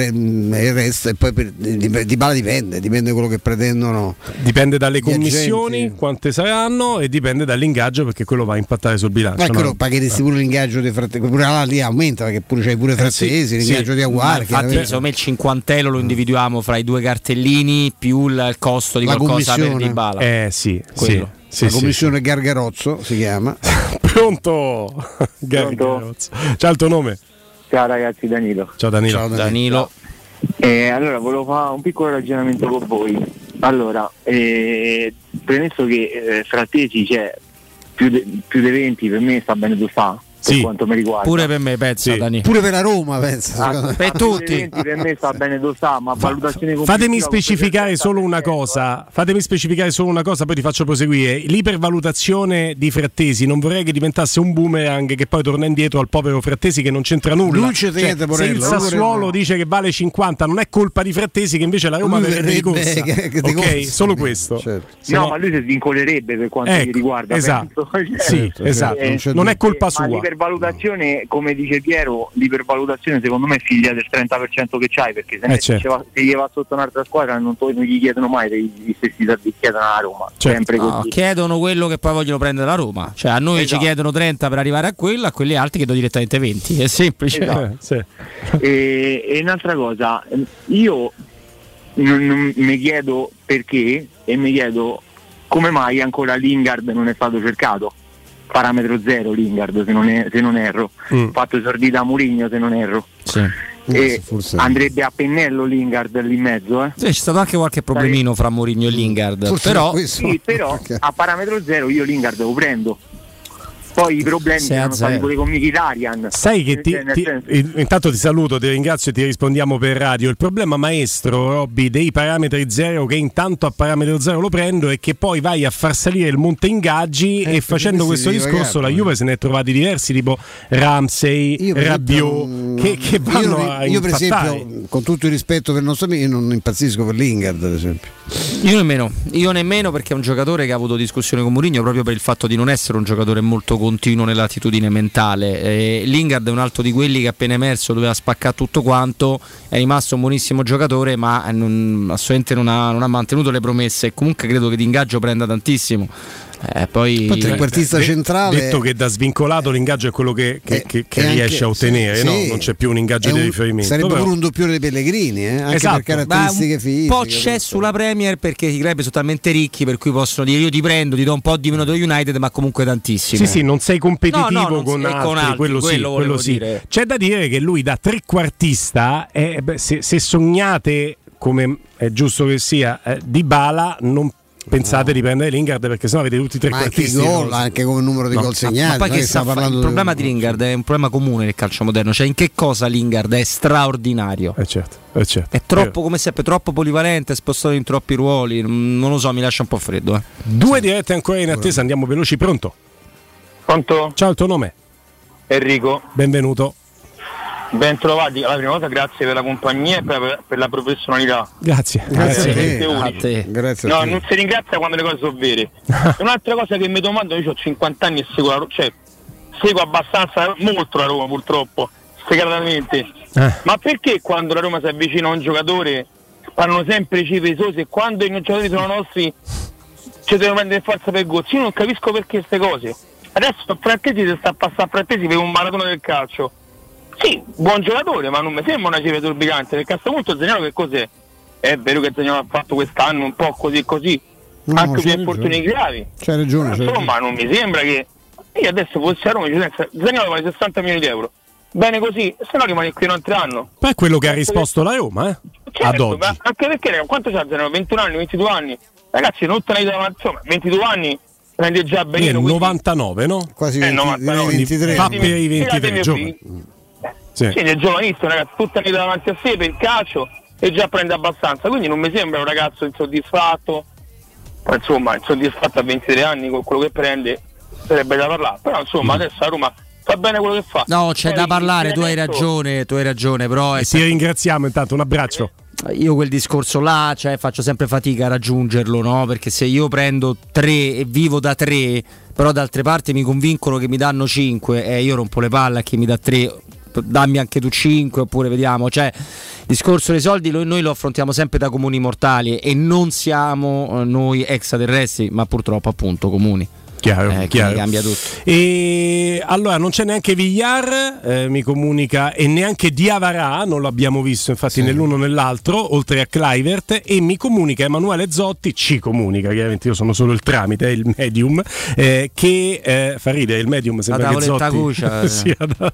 e il resto, e poi per, Dybala dipende, dipende da quello che pretendono. Dipende dalle commissioni, agenti, quante saranno, e dipende dall'ingaggio, perché quello va a impattare sul bilancio. Ecco, no? Pagheresti pure l'ingaggio dei Frattesi, pure là lì aumenta, perché pure c'hai pure Frattesi, eh sì, l'ingaggio sì, di Aouar. Secondo me il cinquantelo lo individuiamo fra i due cartellini più il costo di la qualcosa per Dybala. Eh sì, quello. Sì, la sì, commissione sì. Gargarozzo si chiama. Pronto? Gargarozzo. Ciao, il tuo nome? Ciao ragazzi, Danilo. Ciao Danilo. Ciao, Danilo. Eh, allora volevo fare un piccolo ragionamento con voi. Allora, eh, premesso che eh, Frattesi c'è, cioè, più di de- più de venti per me sta bene dove sta. per sì. quanto mi riguarda. Pure per me, pensa, sì. Dani. Pure per la Roma, pensa. Ah, per tutti. Per me sta bene Dossà, ma valutazione complessiva. Fatemi specificare solo una cosa, fatemi specificare solo una cosa, poi ti faccio proseguire. L'ipervalutazione di Frattesi non vorrei che diventasse un boomerang che poi torna indietro al povero Frattesi che non c'entra nulla. Non c'è cioè, se il Sassuolo dice che vale cinquanta, non è colpa di Frattesi che invece la Roma verrebbe di corsa. Che, che ok, costa. Solo questo. Certo. No, no, ma lui si vincolerebbe per quanto ecco, gli riguarda. Esatto, certo, sì, esatto. Eh, non, non è colpa eh, sua. Ma l'ipervalutazione, come dice Piero, l'ipervalutazione secondo me è figlia del trenta per cento che c'hai, perché se, eh, certo. va, se gli va sotto un'altra squadra non, to- non gli chiedono mai gli stessi servizi che chiedono alla Roma. Certo. Sempre così. No, chiedono quello che poi vogliono prendere la Roma. Cioè a noi esatto. ci chiedono trenta per arrivare a quella, a quelli altri chiedono direttamente venti. È semplice. Esatto. Eh, sì. e, e un'altra cosa, io non, non, mi chiedo perché e mi chiedo come mai ancora Lingard non è stato cercato. Parametro zero Lingard, se non, è, se non erro. Mm. Fatto esordita a Mourinho, se non erro. Sì. E forse andrebbe a pennello Lingard lì in mezzo, eh? Sì, c'è stato anche qualche problemino fra Mourinho e Lingard. Forse però sì, però okay. a parametro zero io Lingard lo prendo. Poi i problemi sono stati quelli con Mkhitaryan. Sai che ti, ti, intanto ti saluto, ti ringrazio e ti rispondiamo per radio. Il problema maestro, Robby, dei parametri zero, che intanto a parametro zero lo prendo, è che poi vai a far salire il monte ingaggi eh, e facendo questo discorso la Juve se ne è trovati diversi, tipo Ramsey, Rabiot, che, che vanno io, a io per esempio, con tutto il rispetto per il nostro amico, io non impazzisco per Lingard, ad esempio. Io nemmeno, io nemmeno perché è un giocatore che ha avuto discussione con Mourinho proprio per il fatto di non essere un giocatore molto continuo nell'attitudine mentale. eh, Lingard è un altro di quelli che appena emerso doveva spaccare tutto quanto, è rimasto un buonissimo giocatore ma non, assolutamente non ha, non ha mantenuto le promesse e comunque credo che di ingaggio prenda tantissimo. Eh, poi il trequartista centrale, detto che da svincolato l'ingaggio è quello che, che, è, che, che anche, riesce a ottenere, sì, no? Non c'è più un ingaggio di riferimento. Sarebbe pure un doppione dei Pellegrini, eh? Anche esatto. per caratteristiche un fisiche. Un po' c'è questo. Sulla Premier perché i club sono talmente ricchi per cui possono dire io ti prendo, ti do un po' di meno dello United ma comunque tantissimo. Sì sì, non sei competitivo no, no, non con, sei, altri, con altri, quello, quello sì, quello sì. Dire. C'è da dire che lui da trequartista eh, beh, se, se sognate come è giusto che sia eh, Dybala non pensate no. di prendere Lingard perché sennò avete tutti i tre quartisti no? Anche come numero di no. gol segnati. Ma poi che sta parlando il problema di Lingard è un problema comune nel calcio moderno, cioè in che cosa Lingard è straordinario eh certo, eh certo. è troppo eh. come sempre troppo polivalente, spostato in troppi ruoli, non lo so, mi lascia un po' freddo eh. Due sì. dirette ancora in attesa, andiamo veloci. Pronto? Pronto? Ciao, il tuo nome? Enrico. Benvenuto. Ben trovati, alla prima cosa grazie per la compagnia e per, per la professionalità. Grazie. Grazie, grazie a te. Grazie no, a te. Non si ringrazia quando le cose sono vere. Un'altra cosa che mi domando, io ho cinquanta anni e seguo la Roma, cioè seguo abbastanza molto la Roma purtroppo, segretamente. Eh. Ma perché quando la Roma si avvicina a un giocatore fanno sempre cifre esose e quando i giocatori sono nostri ci devono prendere forza per gozzi? Io non capisco perché queste cose. Adesso Frattesi si sta passando a Frattesi per un maratona del calcio. Sì, buon giocatore, ma non mi sembra una cifra turbicante, perché a questo punto Zaniolo che cos'è? È vero che Zaniolo ha fatto quest'anno un po' così e così, no, anche più infortuni gravi. C'è ragione. Insomma, c'è ragione. Non mi sembra che io adesso fossi a Roma, Zaniolo vale sessanta milioni di euro. Bene così, se no rimane qui un altro anno. Ma è quello che ha risposto la Roma, eh? Certo, ad oggi. Ma anche perché, ragazzi, quanto c'ha Zaniolo? ventuno anni, ventidue anni? Ragazzi, non te la insomma, ventidue anni. Prendi già bene. novantanove, no? Quasi venti, ventitré. Fa per i ventitré giorni. Sì. Quindi è giovanissimo, ragazzi, tutta vita davanti a sé per il calcio e già prende abbastanza, quindi non mi sembra un ragazzo insoddisfatto, ma insomma insoddisfatto a ventitré anni con quello che prende sarebbe da parlare, però insomma adesso a Roma fa bene quello che fa. No, c'è poi da parlare, tu hai ragione, tu hai ragione, però è e sempre... ti ringraziamo intanto, un abbraccio. Io quel discorso là, cioè faccio sempre fatica a raggiungerlo, no? Perché se io prendo tre e vivo da tre, però da altre parti mi convincono che mi danno cinque e eh, io rompo le palle a chi mi dà tre. Dammi anche tu cinque oppure vediamo, cioè il discorso dei soldi lo, noi lo affrontiamo sempre da comuni mortali e non siamo noi extraterrestri ma purtroppo appunto comuni. Chiaro, eh, chiaro. Cambia tutto. E allora non c'è neanche Villar, eh, mi comunica, e neanche Diavara, non l'abbiamo visto infatti sì. nell'uno o nell'altro, oltre a Kluivert, e mi comunica Emanuele Zotti, ci comunica, chiaramente io sono solo il tramite, il medium, eh, che eh, fa ridere il medium, sembra che Zotti cucia, sia da,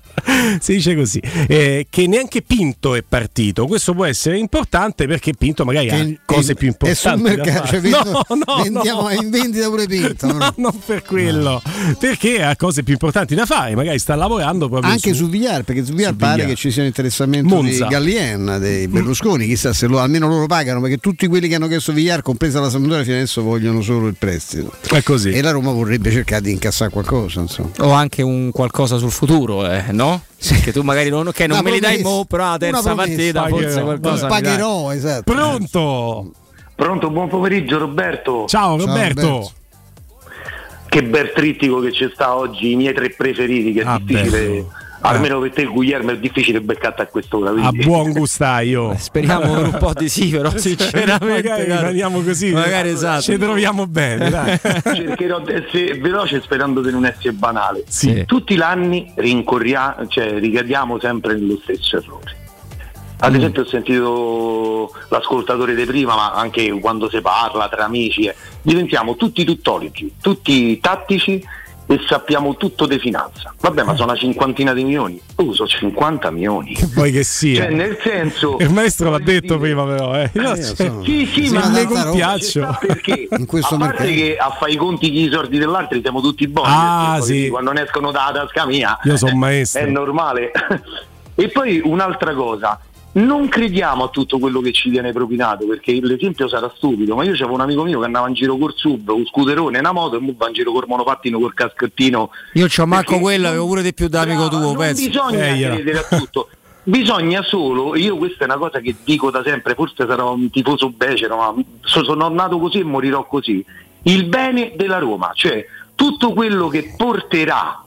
si dice così, eh, che neanche Pinto è partito. Questo può essere importante perché Pinto magari che ha il, cose il, più importanti. È sul mercato, cioè, no, no, vendiamo no. in vendita pure Pinto. No, no. Non per quello, no, perché ha cose più importanti da fare, magari sta lavorando proprio anche su, su Villar, perché su Villar su pare Villar. che ci sia un interessamento Monza. di Gallien, dei Berlusconi, chissà se lo, almeno loro pagano, perché tutti quelli che hanno chiesto Villar, compresa la Sampdoria, fino adesso vogliono solo il prestito. È così. E la Roma vorrebbe cercare di incassare qualcosa, insomma. O anche un qualcosa sul futuro, eh, no? Sì, che tu magari non, okay, non me promessa, li dai mo, però la terza partita pagherò, forse qualcosa pagherò, esatto. Pronto? Pronto, buon pomeriggio Roberto. Ciao Roberto. Ciao, Roberto. Che bel trittico che c'è sta oggi, i miei tre preferiti, che è ah, difficile... Bello. Almeno per te Guglielmo è difficile beccarti a quest'ora, quindi. A buon gustaio. Speriamo un po' di sì, però sinceramente magari rimaniamo così, magari, esatto, ci troviamo bene, dai. Cercherò di essere veloce sperando di non essere banale, sì. Tutti gli anni rincorriamo, cioè ricadiamo sempre nello stesso errore. Ad esempio mm. ho sentito l'ascoltatore di prima, ma anche quando si parla tra amici, eh, diventiamo tutti tuttologi, tutti tattici e sappiamo tutto di finanza. Vabbè, ma sono una cinquantina di milioni. Oh, sono cinquanta milioni. Che poi che sia. Cioè, nel senso, il maestro l'ha detto dire... prima però, eh. Io, eh, cioè, sono... Sì, sì, ma ne compiaccio. Perché in questo a parte mercato, che a fare i conti chi i sordi dell'altro siamo tutti buoni, ah, sì, quando ne escono dalla tasca mia. Io sono maestro. È normale. E poi un'altra cosa, non crediamo a tutto quello che ci viene propinato, perché l'esempio sarà stupido, ma io c'avevo un amico mio che andava in giro col sub, un scuderone, una moto, e mo va in giro col monopattino, col cascattino. Io c'ho manco quello, avevo pure di più da amico tuo, non penso. Bisogna eh, credere a tutto. Bisogna solo, io questa è una cosa che dico da sempre, forse sarò un tifoso becero, ma sono nato così e morirò così, il bene della Roma, cioè tutto quello che porterà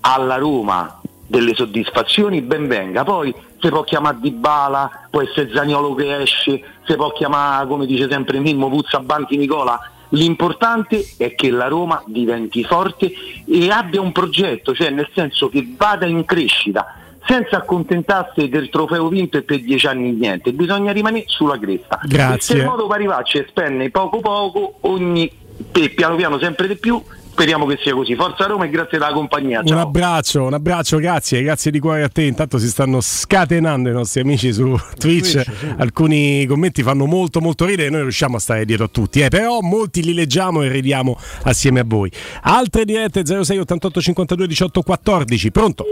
alla Roma delle soddisfazioni, ben venga. Poi si può chiamare Dybala, può essere Zaniolo che esce, si può chiamare, come dice sempre Mimmo, Puzza, Banti, Nicola. L'importante è che la Roma diventi forte e abbia un progetto, cioè nel senso che vada in crescita, senza accontentarsi del trofeo vinto e per dieci anni niente. Bisogna rimanere sulla cresta. Grazie. E se il modo per arrivarci è spendere poco poco, ogni e piano piano sempre di più. Speriamo che sia così. Forza Roma e grazie della compagnia. Ciao. Un abbraccio, un abbraccio, grazie, grazie di cuore a te. Intanto si stanno scatenando i nostri amici su Twitch. Twitch sì. Alcuni commenti fanno molto molto ridere, noi riusciamo a stare dietro a tutti, eh? Però molti li leggiamo e ridiamo assieme a voi. Altre dirette zero sei ottantotto cinquantadue diciotto quattordici. Pronto?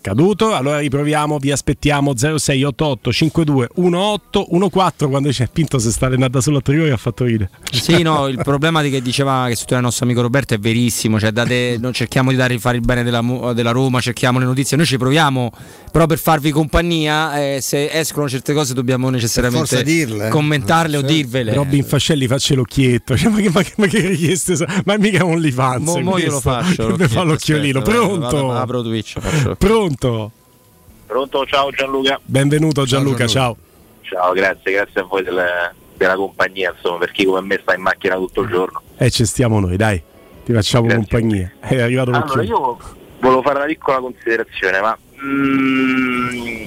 Caduto, allora riproviamo, vi aspettiamo zero sei ottantotto cinquantadue diciotto quattordici quando c'è Pinto se sta allenata solo a tre ore ha fatto ridere. Sì, no, il problema di che diceva che studia il nostro amico Roberto è verissimo, cioè date, non cerchiamo di dare fare il bene della, della Roma, cerchiamo le notizie, noi ci proviamo però per farvi compagnia, eh, se escono certe cose dobbiamo necessariamente dirle, commentarle eh. o dirvele. Robin Fascelli faccia l'occhietto, cioè, ma, che, ma, che, ma che richieste, ma è mica un lifanz. Mo, mo io lo faccio, che fa l'occhiolino, aspetta, pronto? Vado, vado, apro Twitch, faccio. Pronto? Pronto? Pronto, ciao Gianluca. Benvenuto Gianluca, ciao. Ciao, ciao, grazie, grazie a voi della, della compagnia, insomma, per chi come me sta in macchina tutto il giorno. E eh, ci stiamo noi, dai, ti facciamo grazie. compagnia. È arrivato allora, l'occhio. Io volevo fare una piccola considerazione, ma mm,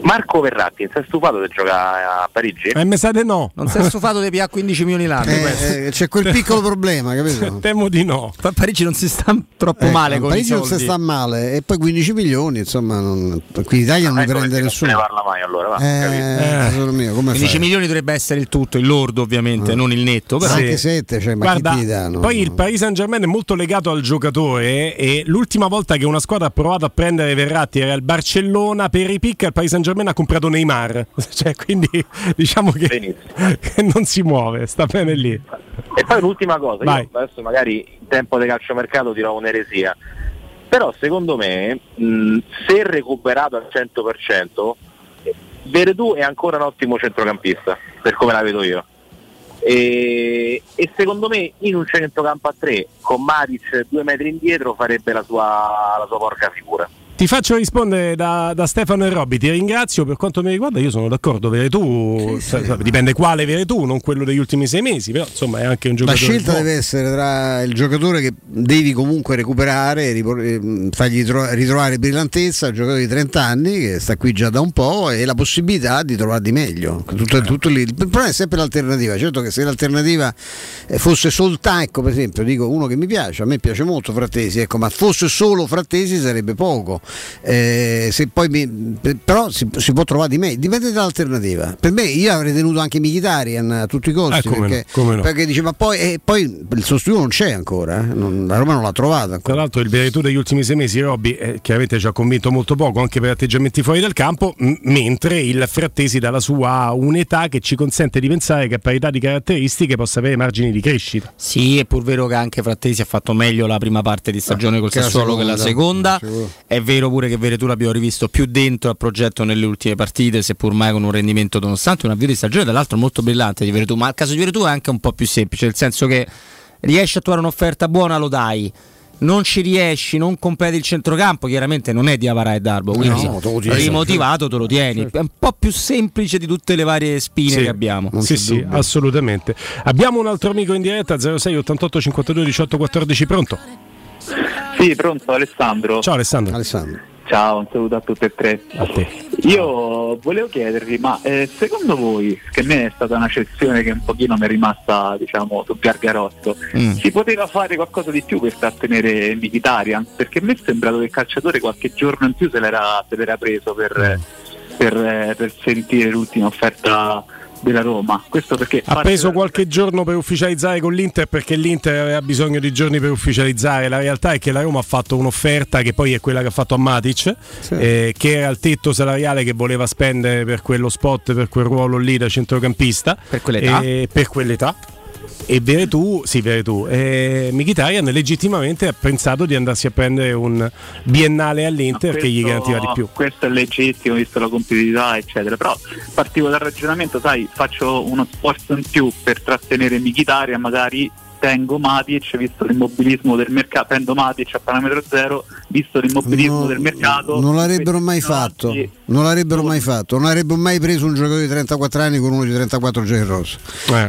Marco Verratti non si è stufato di giocare a Parigi? Eh, mi sa di no. Non si è stufato di pigliare quindici milioni l'anno. Eh, eh, c'è quel piccolo problema, capito? Temo di no. A Parigi non si sta troppo eh, male. A Parigi non si sta male, e poi quindici milioni, insomma, non... qui in Italia non, non prende nessuno. Non ne parla mai allora. Va, eh, eh. Mio, come quindici milioni dovrebbe essere il tutto, il lordo ovviamente, eh. non il netto. Però. Anche sette, cioè, ma guarda, chi ti dà, no? Poi il Paris Saint-Germain è molto legato al giocatore, e l'ultima volta che una squadra ha provato a prendere Verratti era il Barcellona, per i picchi al Paris Saint-Germain ha comprato Neymar, cioè, quindi diciamo che, che non si muove, sta bene lì. E poi l'ultima cosa, io adesso magari in tempo di calciomercato dirò un'eresia, però secondo me mh, se recuperato al cento per cento Veretout è ancora un ottimo centrocampista per come la vedo io, e, e secondo me in un centrocampo a tre con Matic due metri indietro farebbe la sua, la sua porca figura. Ti faccio rispondere da, da Stefano e Robby, ti ringrazio. Per quanto mi riguarda io sono d'accordo, Veretout, sì, sì. Dipende quale Veretout, non quello degli ultimi sei mesi, però insomma è anche un giocatore. La scelta deve essere tra il giocatore che devi comunque recuperare, fargli tro- ritrovare brillantezza, il giocatore di trenta anni che sta qui già da un po', e la possibilità di trovare di meglio. Tutto, tutto lì. Il problema è sempre l'alternativa, certo che se l'alternativa fosse soltanto, ecco per esempio dico uno che mi piace, a me piace molto Frattesi, ecco, ma fosse solo Frattesi sarebbe poco. eh, se poi mi, però si, si può trovare di me, dipende dall'alternativa. Per me, io avrei tenuto anche Mkhitaryan a tutti i costi, eh, come perché, no, come no. perché dice, ma poi, eh, poi il sostituto non c'è ancora, eh, non, la Roma non l'ha trovato ancora. Tra l'altro il direttore degli ultimi sei mesi, Robby, eh, chiaramente ci ha convinto molto poco anche per atteggiamenti fuori dal campo, m- mentre il Frattesi dalla sua un'età che ci consente di pensare che a parità di caratteristiche possa avere margini di crescita. Sì, è pur vero che anche Frattesi ha fatto meglio la prima parte di stagione col Sassuolo che la seconda, è vero pure che Veretù l'abbiamo rivisto più dentro al progetto nelle ultime partite, seppur mai con un rendimento nonostante, un avvio di stagione dall'altro molto brillante di Veretù, ma il caso di Veretù è anche un po' più semplice, nel senso che riesci a trovare un'offerta buona, lo dai, non ci riesci, non completi il centrocampo, chiaramente non è di Avarà e Darbo, quindi no, rimotivato te lo tieni, è un po' più semplice di tutte le varie spine, sì, che abbiamo. Sì, sì, assolutamente. Abbiamo un altro amico in diretta, zero sei ottantotto cinquantadue diciotto quattordici, pronto? Sì, pronto, Alessandro. Ciao Alessandro. Alessandro. Ciao, un saluto a tutti e tre. A te. Io volevo chiedervi, ma eh, secondo voi, che a me è stata una cessione che un pochino mi è rimasta, diciamo, sul gargarotto, mm. si poteva fare qualcosa di più per trattenere Mkhitaryan? Perché a me è sembrato che il calciatore qualche giorno in più se l'era, se l'era preso per, mm. per, per sentire l'ultima offerta della Roma. Questo perché ha preso qualche giorno per ufficializzare con l'Inter, perché l'Inter aveva bisogno di giorni per ufficializzare. La realtà è che la Roma ha fatto un'offerta che poi è quella che ha fatto a Matic, sì. eh, che era il tetto salariale che voleva spendere per quello spot, per quel ruolo lì da centrocampista, per quell'età, eh, per quell'età. E Veretù, sì, Veretù, eh, Mkhitaryan legittimamente ha pensato di andarsi a prendere un biennale all'Inter, questo, che gli garantiva di più. Questo è legittimo, visto la competitività, eccetera. Però partivo dal ragionamento, sai, faccio uno sforzo in più per trattenere Mkhitaryan, magari tengo Matic, visto l'immobilismo del mercato, prendo Matic a parametro zero, visto l'immobilismo no, del mercato. Non l'avrebbero mai fatto, non l'avrebbero mai fatto, non avrebbero mai preso un giocatore di trentaquattro anni con uno di trentaquattro già in rosso.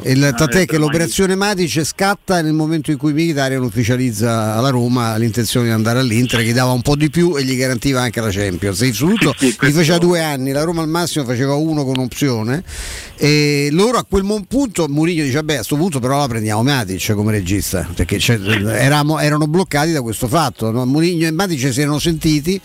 Eh. Il tant'è che l'operazione Matic scatta nel momento in cui Mkhitaryan ufficializza alla Roma l'intenzione di andare all'Inter, che dava un po' di più e gli garantiva anche la Champions. Innanzitutto sì, sì, gli faceva due anni, la Roma al massimo faceva uno con opzione, e loro a quel punto Mourinho dice, beh, a sto punto però la prendiamo Matic come regista, perché eramo, erano bloccati da questo fatto, no? Mourinho e Matic si erano sentiti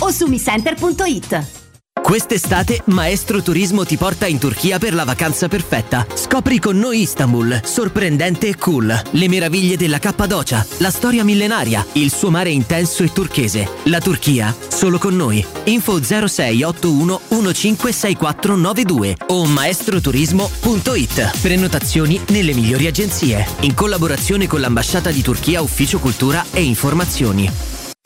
o su mi center punto it. Quest'estate Maestro Turismo ti porta in Turchia per la vacanza perfetta. Scopri con noi Istanbul, sorprendente e cool, le meraviglie della Cappadocia, la storia millenaria, il suo mare intenso e turchese. La Turchia, solo con noi. Info zero sei otto uno uno cinque sei quattro nove due o maestroturismo punto it. Prenotazioni nelle migliori agenzie. In collaborazione con l'Ambasciata di Turchia, Ufficio Cultura e Informazioni.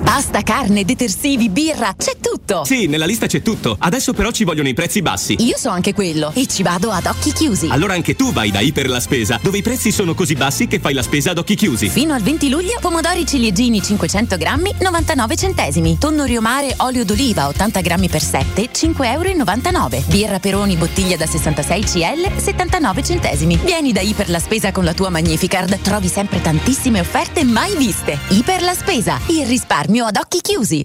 Pasta, carne, detersivi, birra, c'è tutto. Sì, nella lista c'è tutto. Adesso però ci vogliono i prezzi bassi. Io so anche quello e ci vado ad occhi chiusi. Allora anche tu vai da Iper la Spesa, dove i prezzi sono così bassi che fai la spesa ad occhi chiusi. Fino al venti luglio, pomodori ciliegini cinquecento grammi, novantanove centesimi. Tonno riomare, olio d'oliva ottanta grammi per sette, cinque virgola novantanove euro. Birra Peroni, bottiglia da sessantasei centilitri, settantanove centesimi. Vieni da Iper la Spesa con la tua Magnificard. Trovi sempre tantissime offerte mai viste. Iper la Spesa, il risparmio ad occhi chiusi.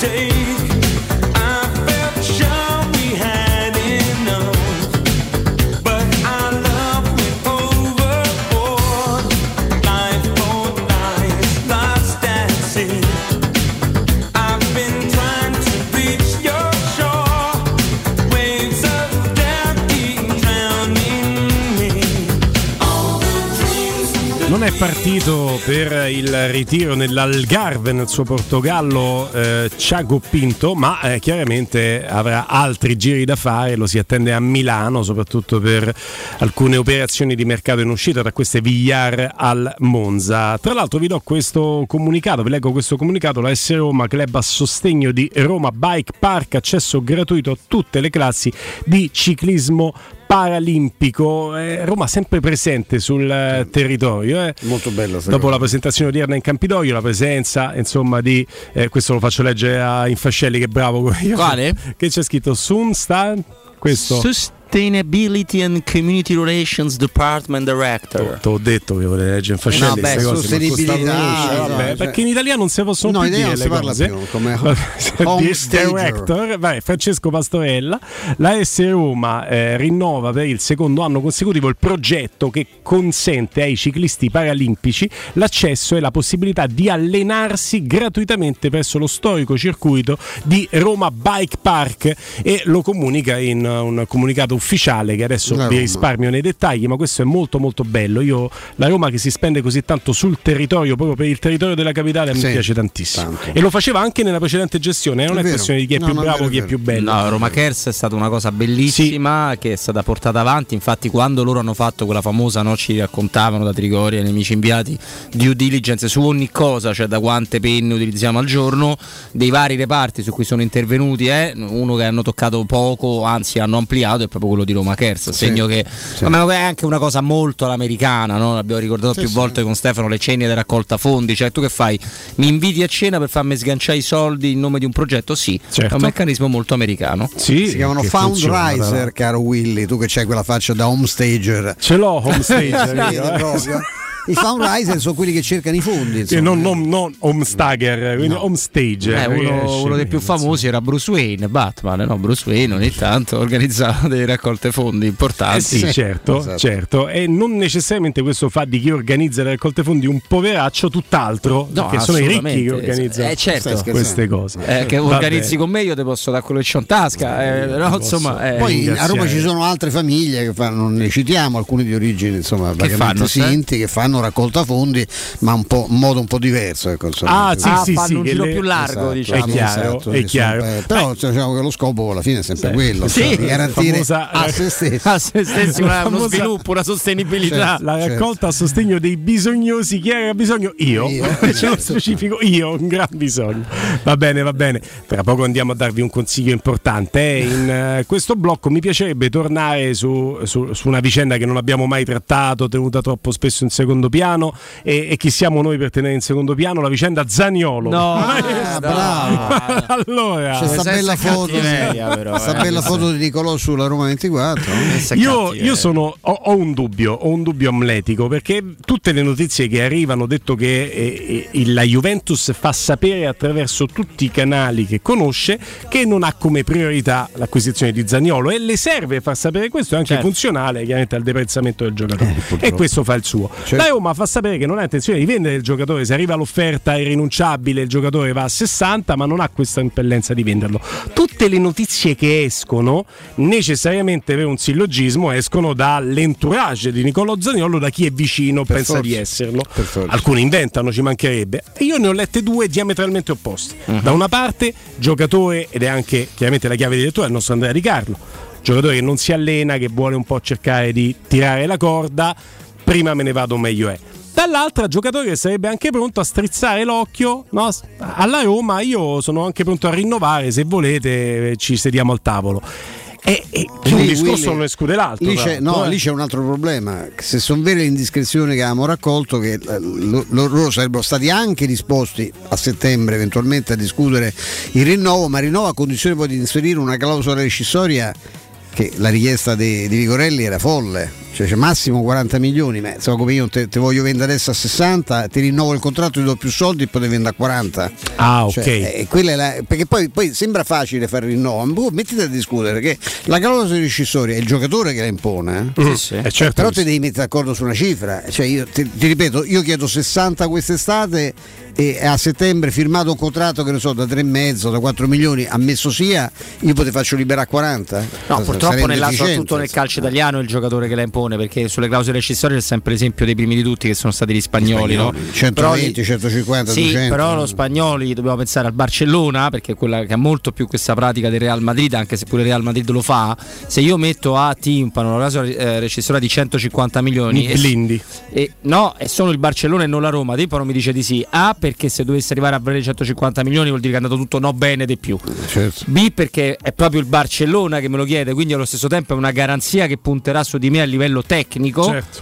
Take è partito per il ritiro nell'Algarve, nel suo Portogallo, eh, Tiago Pinto, ma eh, chiaramente avrà altri giri da fare, lo si attende a Milano, soprattutto per alcune operazioni di mercato in uscita, tra queste Villar al Monza. Tra l'altro vi do questo comunicato, vi leggo questo comunicato, la S Roma, club a sostegno di Roma Bike Park, accesso gratuito a tutte le classi di ciclismo paralimpico, eh, Roma sempre presente sul eh, territorio. Eh. Molto bella. Dopo la presentazione odierna in Campidoglio, la presenza insomma di eh, questo lo faccio leggere a Infascelli, che bravo. Io, quale? Che c'è scritto Sunstan, questo. Sust- Sustainability and Community Relations Department Director. T'ho detto che volevo leggere in Fascelli. No, beh, sostenibilità, ah, vabbè, cioè... perché in italiano non si possono no, più dire le cose. Più, come Director, vai, Francesco Pastorella. La S Roma eh, rinnova per il secondo anno consecutivo il progetto che consente ai ciclisti paralimpici l'accesso e la possibilità di allenarsi gratuitamente presso lo storico circuito di Roma Bike Park, e lo comunica in uh, un comunicato ufficiale che adesso vi risparmio nei dettagli, ma questo è molto molto bello. Io la Roma che si spende così tanto sul territorio, proprio per il territorio della capitale, sì, mi piace tantissimo, tanto. E lo faceva anche nella precedente gestione, non è, è questione di chi è no, più bravo, è vero, chi è più bello. No, Roma Cares è stata una cosa bellissima, sì, che è stata portata avanti. Infatti quando loro hanno fatto quella famosa, no, ci raccontavano da Trigoria e nemici inviati, due diligence su ogni cosa, cioè da quante penne utilizziamo al giorno, dei vari reparti su cui sono intervenuti, eh, uno che hanno toccato poco, anzi hanno ampliato, è proprio quello di Roma Cares, segno sì, che sì. Ma è anche una cosa molto all'americana, no? L'abbiamo ricordato sì, più sì. volte con Stefano, le cene della raccolta fondi, cioè tu che fai? Mi inviti a cena per farmi sganciare i soldi in nome di un progetto? Sì, certo. È un meccanismo molto americano. Sì, si chiamano fundraiser, caro Willy, tu che c'hai quella faccia da homestager. Ce l'ho homestager. Sì, io, eh. proprio. I fundraiser sono quelli che cercano i fondi, e non, non, non homestager, quindi no. homestage. Eh, uno, uno dei più famosi era Bruce Wayne, Batman, no? Bruce Wayne ogni tanto organizzava delle raccolte fondi importanti. Eh sì, sì, certo, esatto. certo. E non necessariamente questo fa di chi organizza le raccolte fondi un poveraccio, tutt'altro, no, perché sono i ricchi che organizzano eh, certo. queste cose. Eh, che organizzi con me, io ti posso dare quello che c'ho in tasca. Eh, no, insomma, eh, poi a Roma ci sono altre famiglie che fanno, ne citiamo alcune di origine, insomma, che fanno sinti, che fanno raccolta fondi, ma un po' in modo un po' diverso, ecco, insomma. Ah, sì, ah, sì, sì, un giro le... più largo, esatto, diciamo. È chiaro, esatto, è chiaro. Sono... Eh, però diciamo che lo scopo alla fine è sempre sì. quello, sì. Cioè, sì. garantire famosa... a se stessi, a se stessi una, famosa... uno sviluppo, una sostenibilità, certo, la raccolta certo. a sostegno dei bisognosi. Chi ha bisogno? Io, io certo. ce lo specifico io, un gran bisogno. Va bene, va bene. Tra poco andiamo a darvi un consiglio importante. Eh. In uh, questo blocco mi piacerebbe tornare su, su, su una vicenda che non abbiamo mai trattato, tenuta troppo spesso in secondo piano, e, e chi siamo noi per tenere in secondo piano la vicenda Zaniolo? No, ah, bravo. Allora, c'è sta bella foto, però, sta eh, bella foto di Nicolò sulla Roma ventiquattro. Io, io sono, ho, ho un dubbio, ho un dubbio amletico, perché tutte le notizie che arrivano, detto che eh, eh, la Juventus fa sapere attraverso tutti i canali che conosce che non ha come priorità l'acquisizione di Zaniolo, e le serve far sapere questo, è anche certo. funzionale chiaramente al deprezzamento del giocatore, eh, e questo fa il suo. Certo. La Roma fa sapere che non ha intenzione di vendere il giocatore, se arriva l'offerta irrinunciabile il giocatore va a sessanta, ma non ha questa impellenza di venderlo. Tutte le notizie che escono necessariamente, per un sillogismo, escono dall'entourage di Nicolò Zaniolo, da chi è vicino, per pensa forza. di esserlo, alcuni inventano, ci mancherebbe. Io ne ho lette due diametralmente opposte. Uh-huh. Da una parte giocatore, ed è anche chiaramente la chiave di lettura del nostro Andrea Di Carlo, giocatore che non si allena, che vuole un po' cercare di tirare la corda, prima me ne vado meglio è. Dall'altra, giocatore che sarebbe anche pronto a strizzare l'occhio, no? Alla Roma, io sono anche pronto a rinnovare, se volete ci sediamo al tavolo. E, e lì, un discorso Willy, non esclude l'altro. Lì c'è, no, eh. lì c'è un altro problema. Se sono vere le indiscrezioni che abbiamo raccolto, che loro lo, lo sarebbero stati anche disposti a settembre eventualmente a discutere il rinnovo, ma rinnovo a condizione poi di inserire una clausola rescissoria, che la richiesta di, di Vigorelli era folle. Cioè c'è massimo quaranta milioni, ma insomma, come io te, te voglio vendere adesso a sessanta, ti rinnovo il contratto, ti do più soldi e poi te vendo a quaranta. Ah, ok. Cioè, eh, quella è la, perché poi, poi sembra facile fare rinnovo, ma mettete a discutere, perché la clausola rescissoria è il giocatore che la impone, eh? Sì, sì. Eh, certo, però sì. te devi mettere d'accordo su una cifra. Cioè io ti, ti ripeto, io chiedo sessanta quest'estate e a settembre firmato un contratto che ne so da tre e mezzo, da quattro milioni, ammesso sia, io poi ti faccio liberare a quaranta. No, purtroppo purtroppo nella, soprattutto nel calcio italiano è il giocatore che la impone, perché sulle clausole accessorie c'è sempre l'esempio dei primi di tutti che sono stati gli spagnoli, spagnoli. No? centoventi, però, centocinquanta, sì, duecento. Però lo spagnoli, dobbiamo pensare al Barcellona, perché è quella che ha molto più questa pratica del Real Madrid, anche se pure il Real Madrid lo fa. Se io metto a Timpano la clausola eh, recessoria di centocinquanta milioni e, blindi. E, no, è solo il Barcellona e non la Roma, Timpano mi dice di sì, A perché se dovesse arrivare a valere centocinquanta milioni vuol dire che è andato tutto no bene di più, certo. B perché è proprio il Barcellona che me lo chiede, quindi allo stesso tempo è una garanzia che punterà su di me a livello tecnico, certo.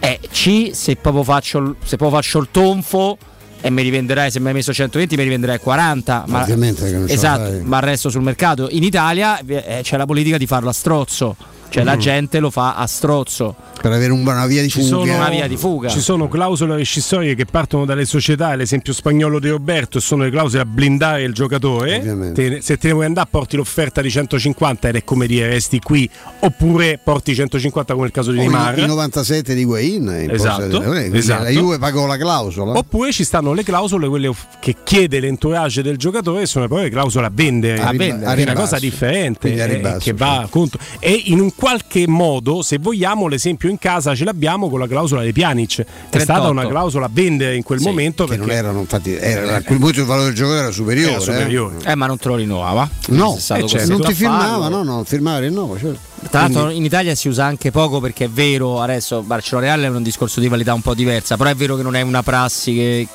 eh, C se proprio faccio, se proprio faccio il tonfo e mi rivenderai, se mi hai messo centoventi mi rivenderai quaranta, ma, non esatto, ma resto sul mercato. In Italia eh, c'è la politica di farlo a strozzo, cioè mm. la gente lo fa a strozzo per avere una via di fuga. Ci sono una via di fuga. Ci sono clausole rescissorie che partono dalle società, l'esempio spagnolo di Roberto, sono le clausole a blindare il giocatore. Te, se te ne vuoi andare porti l'offerta di centocinquanta ed è come dire resti qui, oppure porti centocinquanta come il caso di o Neymar. Il novantasette di Guain, esatto, esatto. La Juve pagò la clausola. Oppure ci stanno le clausole quelle che chiede l'entourage del giocatore, sono proprio le clausole a vendere, a vendere. A che è una cosa differente, ribasso, eh, che va cioè. contro. E in un qualche modo, se vogliamo, l'esempio in casa ce l'abbiamo con la clausola dei Pjanic, è stata una clausola a vendere in quel sì, momento che perché non erano, infatti, era, a quel punto il valore del giocatore era superiore, era superiore. Eh. Eh, ma non te lo rinnovava, no, eh, certo. non ti firmava, no, no, firmava il rinnovo, certo. Tra l'altro Quindi. in Italia si usa anche poco, perché è vero, adesso Barcellona Real è un discorso di validità un po' diversa, però è vero che non è una prassi che,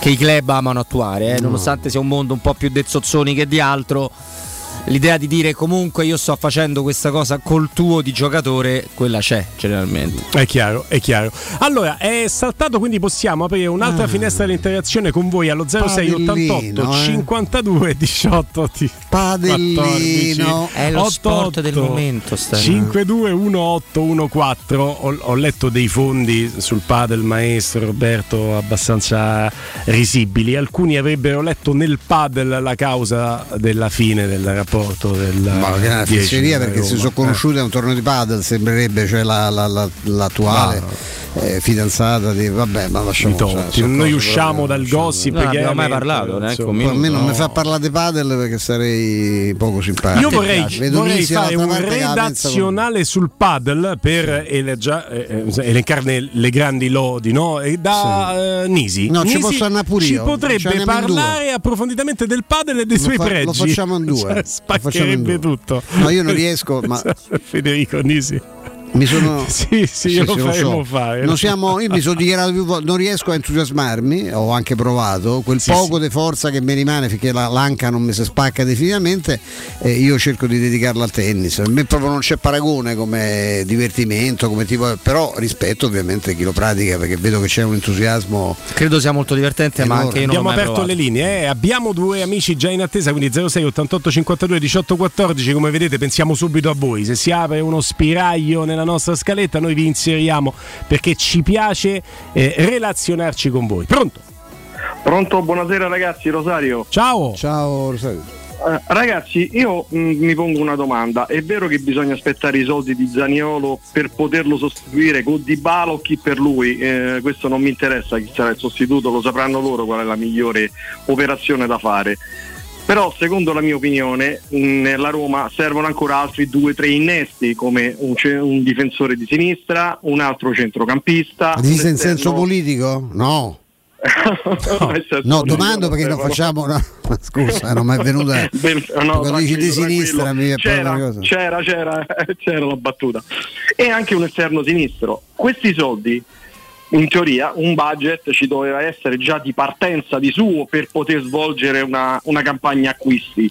che i club amano attuare, eh, no. nonostante sia un mondo un po' più dezzozzoni che di altro. L'idea di dire comunque io sto facendo questa cosa col tuo di giocatore, quella c'è generalmente. È chiaro, è chiaro. Allora, è saltato, quindi possiamo aprire un'altra ah. finestra dell'interazione con voi allo zero sei ottantotto cinquantadue diciotto Padellino. È lo sport del momento. cinque due uno otto uno quattro Ho, ho letto dei fondi sul padel, maestro Roberto, abbastanza risibili. Alcuni avrebbero letto nel padel la causa della fine del rapporto. Del ma che era una fesseria, perché Roma, si sono conosciuti a eh. un torneo di padel, sembrerebbe, cioè la, la, la, l'attuale no. eh, fidanzata di vabbè, ma lasciamo cioè, so noi usciamo dal gossip, non abbiamo mai parlato, neanche un minuto. A me non no. mi fa parlare di padel perché sarei poco simpatico. Io vorrei, vorrei fare un redazionale sul padel per elencarne le grandi lodi, no? E da sì. uh, Nisi, no, Nisi ci, posso andare pure io. Ci potrebbe parlare approfonditamente del padel e dei suoi pregi. Lo facciamo in due. Spaccherebbe tutto. No, io non riesco, ma Federico Nisi mi sono sì, sì, sì lo faremo lo so. fare. Non siamo, io mi sono dichiarato più volte, non riesco a entusiasmarmi, ho anche provato quel sì, poco sì. di forza che mi rimane, finché la l'anca non mi si spacca definitivamente, eh, io cerco di dedicarla al tennis. A me proprio non c'è paragone come divertimento, come tipo, però rispetto ovviamente chi lo pratica, perché vedo che c'è un entusiasmo. Credo sia molto divertente, enorme. Ma anche io non abbiamo aperto provato. le linee, eh. abbiamo due amici già in attesa, quindi zero sei ottantotto cinquantadue diciotto quattordici, come vedete pensiamo subito a voi. Se si apre uno spiraglio nella nostra scaletta noi vi inseriamo, perché ci piace eh, relazionarci con voi. Pronto? Pronto, buonasera ragazzi, Rosario. Ciao. Ciao Rosario. Eh, ragazzi, io mh, mi pongo una domanda. È vero che bisogna aspettare i soldi di Zaniolo per poterlo sostituire con Dybala o chi per lui? Eh, questo non mi interessa chi sarà il sostituto, lo sapranno loro qual è la migliore operazione da fare. Però secondo la mia opinione nella Roma servono ancora altri due tre innesti, come un, ce- un difensore di sinistra, un altro centrocampista. Dice esterno... in senso politico? No. No, no, domando perché non facciamo no. scusa, non mi è venuta no, quando dici di sinistra mi è c'era, una cosa. c'era c'era c'era la battuta. E anche un esterno sinistro. Questi soldi, in teoria un budget ci doveva essere già di partenza di suo per poter svolgere una, una campagna acquisti,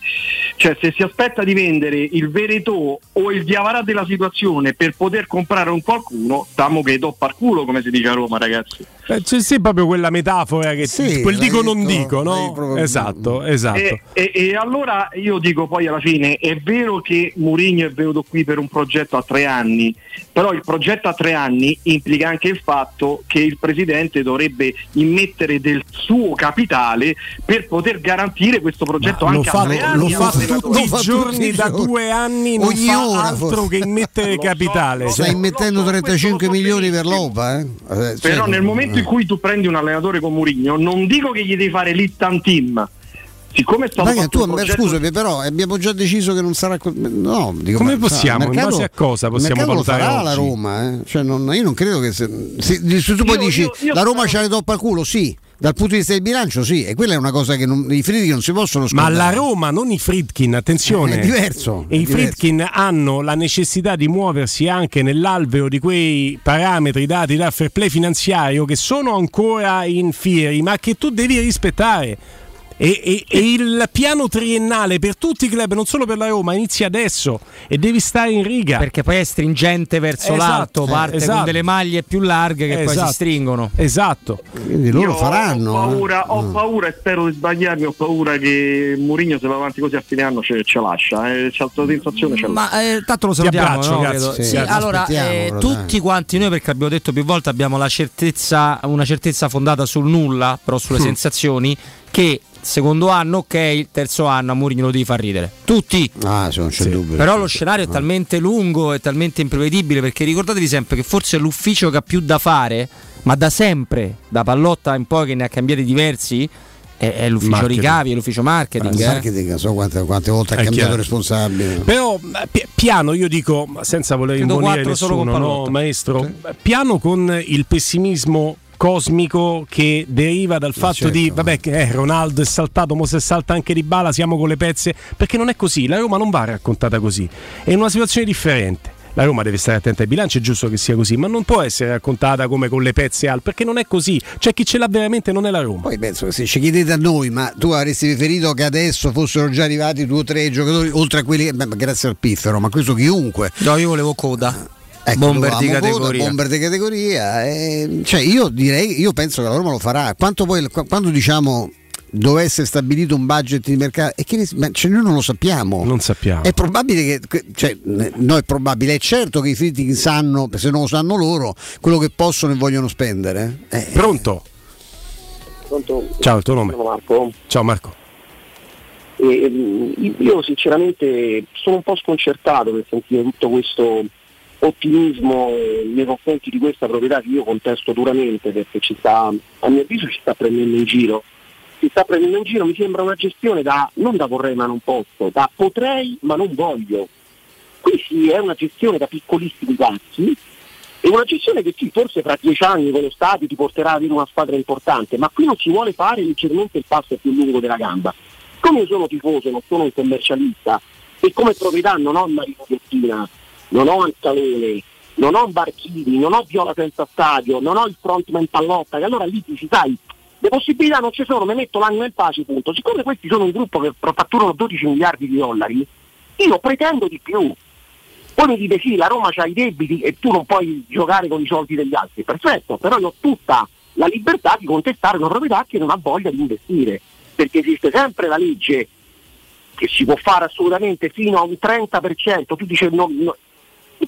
cioè se si aspetta di vendere il Veretò o il Diavarà della situazione per poter comprare un qualcuno, tamo che toppa al culo, come si dice a Roma ragazzi. Eh, c'è sì, proprio quella metafora che sì, quel dico detto, non dico, no? Proprio... Esatto, esatto. E, e, e allora io dico poi alla fine, è vero che Mourinho è venuto qui per un progetto a tre anni, però il progetto a tre anni implica anche il fatto che il presidente dovrebbe immettere del suo capitale per poter garantire questo progetto. Ma anche fa, a tre lo anni. Lo fa tutti i giorni da due anni, non ogni fa ora, altro forse. che immettere capitale. So, cioè, stai immettendo so, trentacinque milioni per l'O P A, eh? Però cioè, nel momento in cui tu prendi un allenatore con Mourinho, non dico che gli devi fare l'Italian Team, siccome sta fatto tu, progetto... Scusami, però abbiamo già deciso che non sarà. No, dico, come possiamo? Mercato, in base a cosa possiamo valutare? Lo farà oggi la Roma, eh? Cioè non, io non credo che se, se, se tu poi io, dici io, io la Roma però... c'ha le toppa al culo, sì. Dal punto di vista del bilancio, sì, e quella è una cosa che non, i Friedkin non si possono scordare. Ma la Roma, non i Friedkin, attenzione, è diverso. E è i diverso. Friedkin hanno la necessità di muoversi anche nell'alveo di quei parametri dati dal fair play finanziario che sono ancora in fieri, ma che tu devi rispettare. E, e, e il piano triennale per tutti i club, non solo per la Roma, inizia adesso e devi stare in riga, perché poi è stringente verso esatto, l'alto, parte esatto. con delle maglie più larghe che esatto. poi si stringono. Esatto. Quindi loro Io faranno. Ho paura, eh. ho paura e spero di sbagliarmi. Ho paura che Mourinho, se va avanti così a fine anno, ce, ce lascia. Eh, c'è altra sensazione. Ce Ma eh, tanto lo salutiamo. No? Cazzo, sì, sì, allora, eh, tutti quanti noi, perché abbiamo detto più volte, abbiamo la certezza, una certezza fondata sul nulla, però sulle mm. sensazioni, che secondo anno, ok, il terzo anno a Mourinho lo devi far ridere tutti, ah, se non c'è sì. dubbio, però lo scenario è talmente lungo e talmente imprevedibile, perché ricordatevi sempre che forse è l'ufficio che ha più da fare, ma da sempre, da Pallotta in poi che ne ha cambiati diversi, è, è l'ufficio marketing. ricavi, è l'ufficio marketing, eh? marketing non so quante, quante volte è ha cambiato chiaro. responsabile, però p- piano io dico, senza voler imbonire nessuno, no, maestro, okay. piano con il pessimismo cosmico che deriva dal fatto certo, di vabbè che eh, Ronaldo è saltato, mo se salta anche Dybala siamo con le pezze, perché non è così, la Roma non va raccontata così, è una situazione differente, la Roma deve stare attenta ai bilanci, è giusto che sia così, ma non può essere raccontata come con le pezze al, perché non è così, cioè chi ce l'ha veramente non è la Roma. Poi penso che se ci chiedete a noi, ma tu avresti preferito che adesso fossero già arrivati due o tre giocatori oltre a quelli, beh, grazie al piffero, ma questo chiunque. No, io volevo coda. Ecco, bomber, di categoria. bomber di categoria eh, cioè io direi, io penso che la Roma lo farà. Quanto poi, quando diciamo dovesse stabilito un budget di mercato, e che, ma, cioè, noi non lo sappiamo, non sappiamo. È probabile che, cioè, no, è probabile, è certo che i critici sanno, se non lo sanno loro, quello che possono e vogliono spendere. Eh, Pronto? Pronto? Ciao, il tuo nome? Sono Marco. Ciao Marco. Eh, io sinceramente sono un po' sconcertato per sentire tutto questo ottimismo nei confronti di questa proprietà, che io contesto duramente, perché ci sta, a mio avviso ci sta prendendo in giro si sta prendendo in giro mi sembra una gestione da non da vorrei ma non posso, da potrei ma non voglio. Qui sì, è una gestione da piccolissimi passi, è una gestione che sì, forse fra dieci anni con lo stadio ti porterà ad avere una squadra importante, ma qui non si vuole fare leggermente il passo più lungo della gamba. Come io sono tifoso, non sono un commercialista, e come proprietà non ho una ricosettina, non ho Antalone, non ho Barchini, non ho Viola senza stadio, non ho il frontman Pallotta, che allora lì dici, sai, le possibilità non ci sono, mi metto l'anima in pace, punto. Siccome questi sono un gruppo che fatturano dodici miliardi di dollari, io pretendo di più. Poi mi dite sì, la Roma c'ha i debiti e tu non puoi giocare con i soldi degli altri, perfetto, però io ho tutta la libertà di contestare una proprietà che non ha voglia di investire, perché esiste sempre la legge che si può fare assolutamente fino a un trenta per cento, tu dici no, no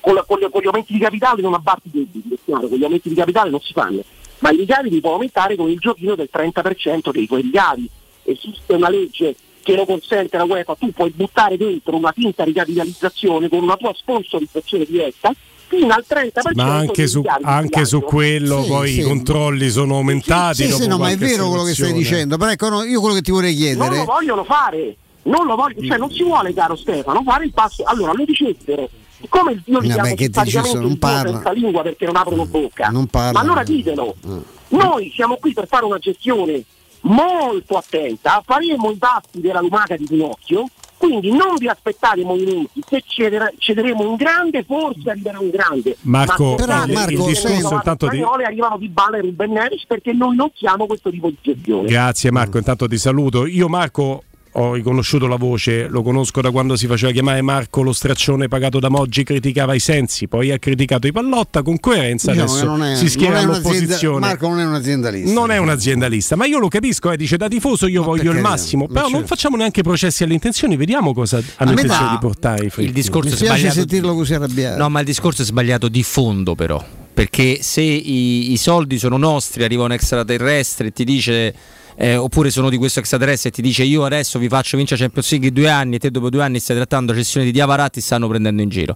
Con, la, con, le, con gli aumenti di capitale non abbatti i debiti, è chiaro, con gli aumenti di capitale non si fanno, ma i ricavi li può aumentare con il giochino del trenta per cento dei tuoi ricavi. Esiste una legge che lo consente, la UEFA, tu puoi buttare dentro una finta ricapitalizzazione con una tua sponsorizzazione diretta fino al trenta per cento. Ma anche su, anche su quello sì, poi sì, i controlli sono aumentati. Sì, sì, dopo sì no, ma è vero quello che stai dicendo, però ecco, no, io quello che ti vorrei chiedere. Non lo vogliono fare, non lo voglio, cioè non si vuole, caro Stefano, fare il passo. Allora lo dicessero. Come io li chiamo praticamente non parla. senza lingua perché non aprono bocca, non parla, ma allora ditelo. No. Noi siamo qui per fare una gestione molto attenta, faremo i basti della lumaca di Pinocchio, quindi non vi aspettate movimenti, se cederà, cederemo un grande, forse arriverà un grande. Marco, ma però, Marco, il discorso soltanto di arrivano di Bale e Ruben Neves, perché noi non siamo questo tipo di gestione. Grazie Marco, intanto ti saluto. Io Marco ho riconosciuto la voce, lo conosco da quando si faceva chiamare Marco lo straccione pagato da Moggi, criticava i Sensi, poi ha criticato i Pallotta con coerenza, diciamo adesso non è, si schiera all'opposizione. Marco non è un aziendalista. Non è un aziendalista, ma io lo capisco, eh, dice da tifoso io no, voglio il massimo, però certo. non facciamo neanche processi alle intenzioni, vediamo cosa hanno intenzione di portare. Il discorso mi piace sentirlo così arrabbiato. No, ma il discorso è sbagliato di fondo però, perché se i, i soldi sono nostri, arriva un extraterrestre e ti dice Eh, oppure sono di questo extraterrestre e ti dice io adesso vi faccio vincere Champions League due anni e te dopo due anni stai trattando la cessione di Diavara, ti stanno prendendo in giro.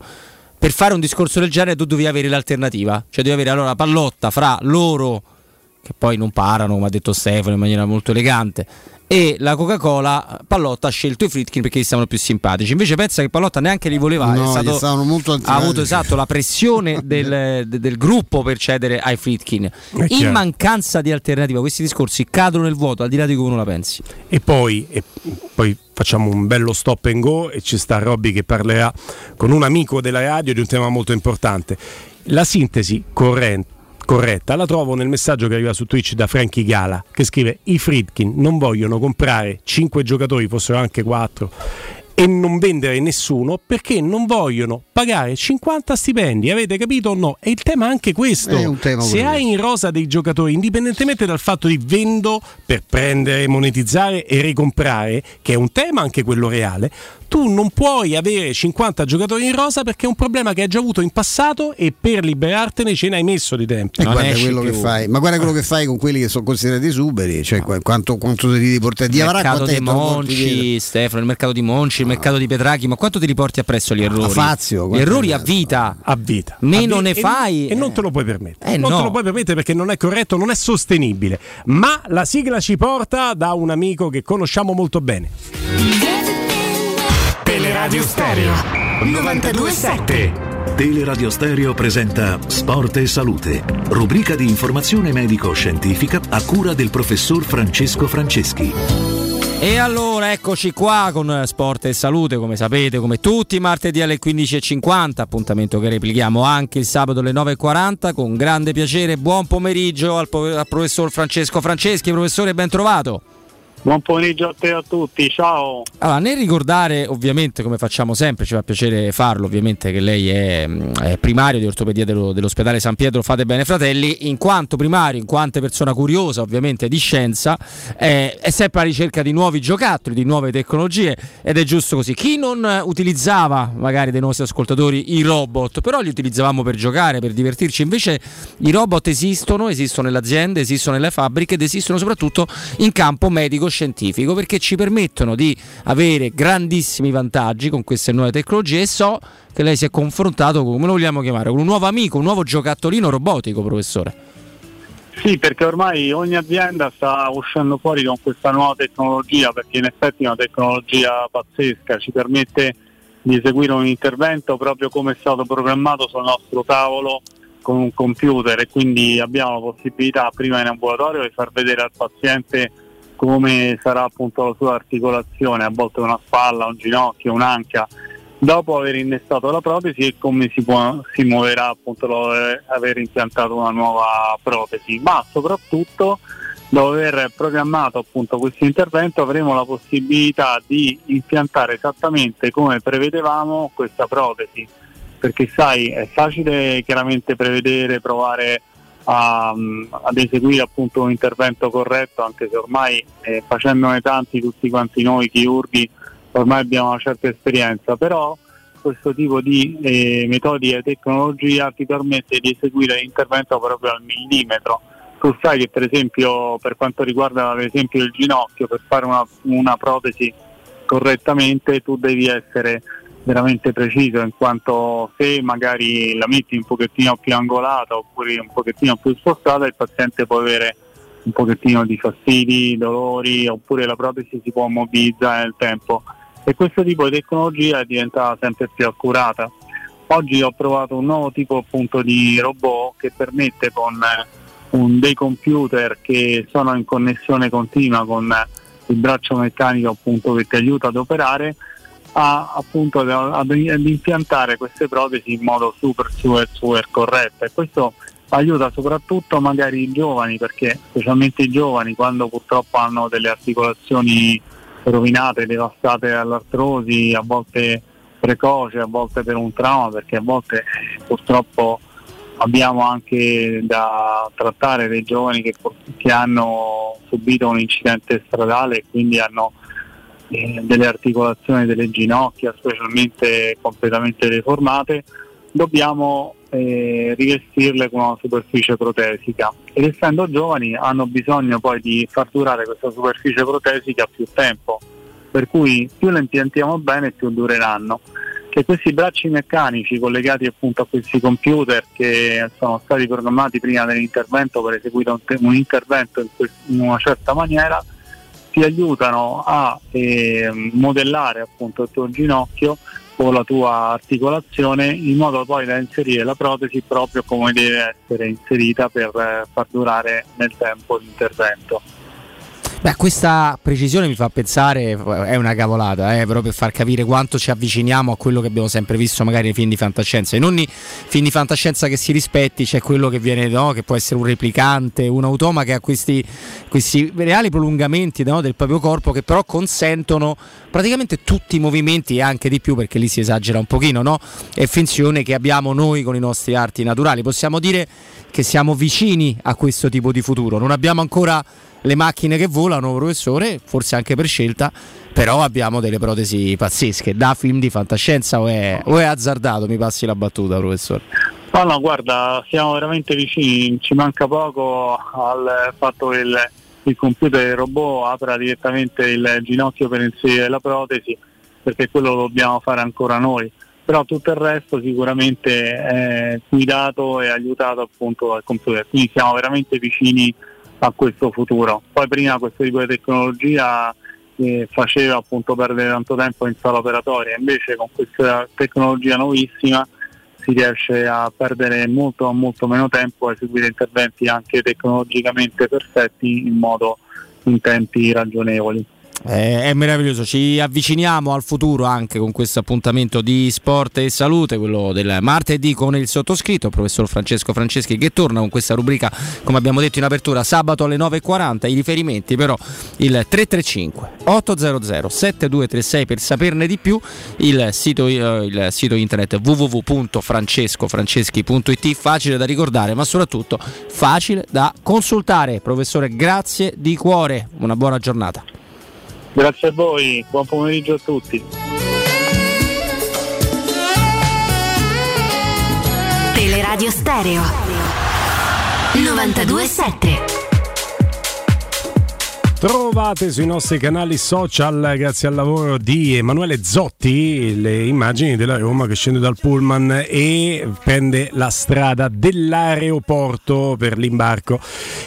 Per fare un discorso del genere tu devi avere l'alternativa, cioè devi avere allora Pallotta fra loro che poi non parano, come ha detto Stefano in maniera molto elegante, e la Coca-Cola, Pallotta ha scelto i Friedkin perché gli stavano più simpatici. Invece pensa che Pallotta neanche li voleva, no, è stato, gli stavano molto ha avuto esatto la pressione del, del gruppo per cedere ai Friedkin. In mancanza di alternativa questi discorsi cadono nel vuoto, al di là di come uno la pensi. E poi, e poi facciamo un bello stop and go e ci sta Robby che parlerà con un amico della radio di un tema molto importante. La sintesi corrente corretta la trovo nel messaggio che arriva su Twitch da Frankie Gala, che scrive: i Friedkin non vogliono comprare cinque giocatori, fossero anche quattro, e non vendere nessuno perché non vogliono pagare cinquanta stipendi. Avete capito o no? E il tema è anche questo. È un tema, se hai in rosa dei giocatori, indipendentemente dal fatto di vendo per prendere, monetizzare e ricomprare, che è un tema anche quello reale, tu non puoi avere cinquanta giocatori in rosa perché è un problema che hai già avuto in passato e per liberartene ce n'hai messo di tempo. E non guarda quello più. Che fai, ma guarda quello che fai con quelli che sono considerati suberi, cioè no. quanto quanto ti devi portare di Avarà, quanto dei Monci, Stefano, il mercato di Monci, il no. mercato di Petrachi, ma quanto ti riporti appresso gli errori? A Fazio, gli errori a vita, a vita. Meno a vi- ne fai e, eh. e non te lo puoi permettere. Eh, non no. te lo puoi permettere perché non è corretto, non è sostenibile. Ma la sigla ci porta da un amico che conosciamo molto bene. Teleradio Stereo novantadue sette. Teleradio Stereo presenta Sport e Salute, rubrica di informazione medico-scientifica a cura del professor Francesco Franceschi. E allora eccoci qua con Sport e Salute, come sapete, come tutti i martedì alle quindici e cinquanta, appuntamento che replichiamo anche il sabato alle nove e quaranta. Con grande piacere, buon pomeriggio al, po- al professor Francesco Franceschi. Professore, ben trovato. Buon pomeriggio a te e a tutti, ciao. Allora, nel ricordare ovviamente, come facciamo sempre, ci fa piacere farlo ovviamente, che lei è, è primario di ortopedia dello, dell'ospedale San Pietro Fate Bene Fratelli. In quanto primario, in quanto persona curiosa ovviamente di scienza, eh, è sempre alla ricerca di nuovi giocattoli, di nuove tecnologie, ed è giusto così. Chi non utilizzava, magari dei nostri ascoltatori, i robot, però li utilizzavamo per giocare, per divertirci. Invece i robot esistono, esistono nelle aziende, esistono nelle fabbriche ed esistono soprattutto in campo medico scientifico, perché ci permettono di avere grandissimi vantaggi con queste nuove tecnologie. E so che lei si è confrontato con, come lo vogliamo chiamare, con un nuovo amico, un nuovo giocattolino robotico, professore. Sì, perché ormai ogni azienda sta uscendo fuori con questa nuova tecnologia, perché in effetti è una tecnologia pazzesca, ci permette di eseguire un intervento proprio come è stato programmato sul nostro tavolo con un computer, e quindi abbiamo la possibilità prima in ambulatorio di far vedere al paziente come sarà appunto la sua articolazione, a volte una spalla, un ginocchio, un'anca, dopo aver innestato la protesi, e come si, può, si muoverà appunto dopo aver impiantato una nuova protesi. Ma soprattutto, dopo aver programmato appunto questo intervento, avremo la possibilità di impiantare esattamente come prevedevamo questa protesi, perché sai, è facile chiaramente prevedere, provare A, ad eseguire appunto un intervento corretto, anche se ormai eh, facendone tanti tutti quanti noi chirurghi ormai abbiamo una certa esperienza, però questo tipo di eh, metodi e tecnologia ti permette di eseguire l'intervento proprio al millimetro. Tu sai che per esempio per quanto riguarda per esempio il ginocchio, per fare una, una protesi correttamente tu devi essere veramente preciso, in quanto se magari la metti un pochettino più angolata oppure un pochettino più spostata, il paziente può avere un pochettino di fastidi, dolori, oppure la protesi si può mobilizzare nel tempo, e questo tipo di tecnologia è diventata sempre più accurata. Oggi ho provato un nuovo tipo appunto di robot che permette, con un, dei computer che sono in connessione continua con il braccio meccanico appunto che ti aiuta ad operare, a, appunto ad, ad impiantare queste protesi in modo super super super corretto, e questo aiuta soprattutto magari i giovani, perché specialmente i giovani, quando purtroppo hanno delle articolazioni rovinate, devastate dall'artrosi, a volte precoce, a volte per un trauma, perché a volte purtroppo abbiamo anche da trattare dei giovani che, che hanno subito un incidente stradale e quindi hanno delle articolazioni delle ginocchia specialmente completamente deformate. Dobbiamo eh, rivestirle con una superficie protesica, ed essendo giovani hanno bisogno poi di far durare questa superficie protesica più tempo, per cui più le impiantiamo bene più dureranno. che questi bracci meccanici collegati appunto a questi computer che sono stati programmati prima dell'intervento per eseguire un, te- un intervento in, que- in una certa maniera, ti aiutano a eh, modellare appunto il tuo ginocchio o la tua articolazione in modo poi da inserire la protesi proprio come deve essere inserita per eh, far durare nel tempo l'intervento. Beh, questa precisione mi fa pensare, è una cavolata, eh, però per far capire quanto ci avviciniamo a quello che abbiamo sempre visto magari nei film di fantascienza. In ogni film di fantascienza che si rispetti c'è quello che viene, no, che può essere un replicante, un automa che ha questi, questi reali prolungamenti, no, del proprio corpo, che però consentono praticamente tutti i movimenti e anche di più, perché lì si esagera un pochino, no? È finzione che abbiamo noi con i nostri arti naturali. Possiamo dire che siamo vicini a questo tipo di futuro. Non abbiamo ancora le macchine che volano, professore, forse anche per scelta, però abbiamo delle protesi pazzesche da film di fantascienza, o è, o è azzardato, mi passi la battuta, professore? No, no, guarda, siamo veramente vicini, ci manca poco al fatto che il, il computer, il robot apra direttamente il ginocchio per inserire la protesi, perché quello lo dobbiamo fare ancora noi, però tutto il resto sicuramente è guidato e aiutato appunto dal computer, quindi siamo veramente vicini a questo futuro. Poi prima questo tipo di tecnologia eh, faceva appunto perdere tanto tempo in sala operatoria, invece con questa tecnologia nuovissima si riesce a perdere molto molto meno tempo, a eseguire interventi anche tecnologicamente perfetti in modo, in tempi ragionevoli. Eh, è meraviglioso, ci avviciniamo al futuro anche con questo appuntamento di Sport e Salute, quello del martedì con il sottoscritto, il professor Francesco Franceschi, che torna con questa rubrica, come abbiamo detto in apertura, sabato alle nove e quaranta. I riferimenti però il tre tre cinque otto zero zero sette due tre sei per saperne di più, il sito, il sito internet w w w punto francesco franceschi punto i t, facile da ricordare ma soprattutto facile da consultare. Professore, grazie di cuore, una buona giornata. Grazie a voi, buon pomeriggio a tutti. Teleradio Stereo novantadue sette. Trovate sui nostri canali social, grazie al lavoro di Emanuele Zotti, le immagini della Roma che scende dal pullman e prende la strada dell'aeroporto per l'imbarco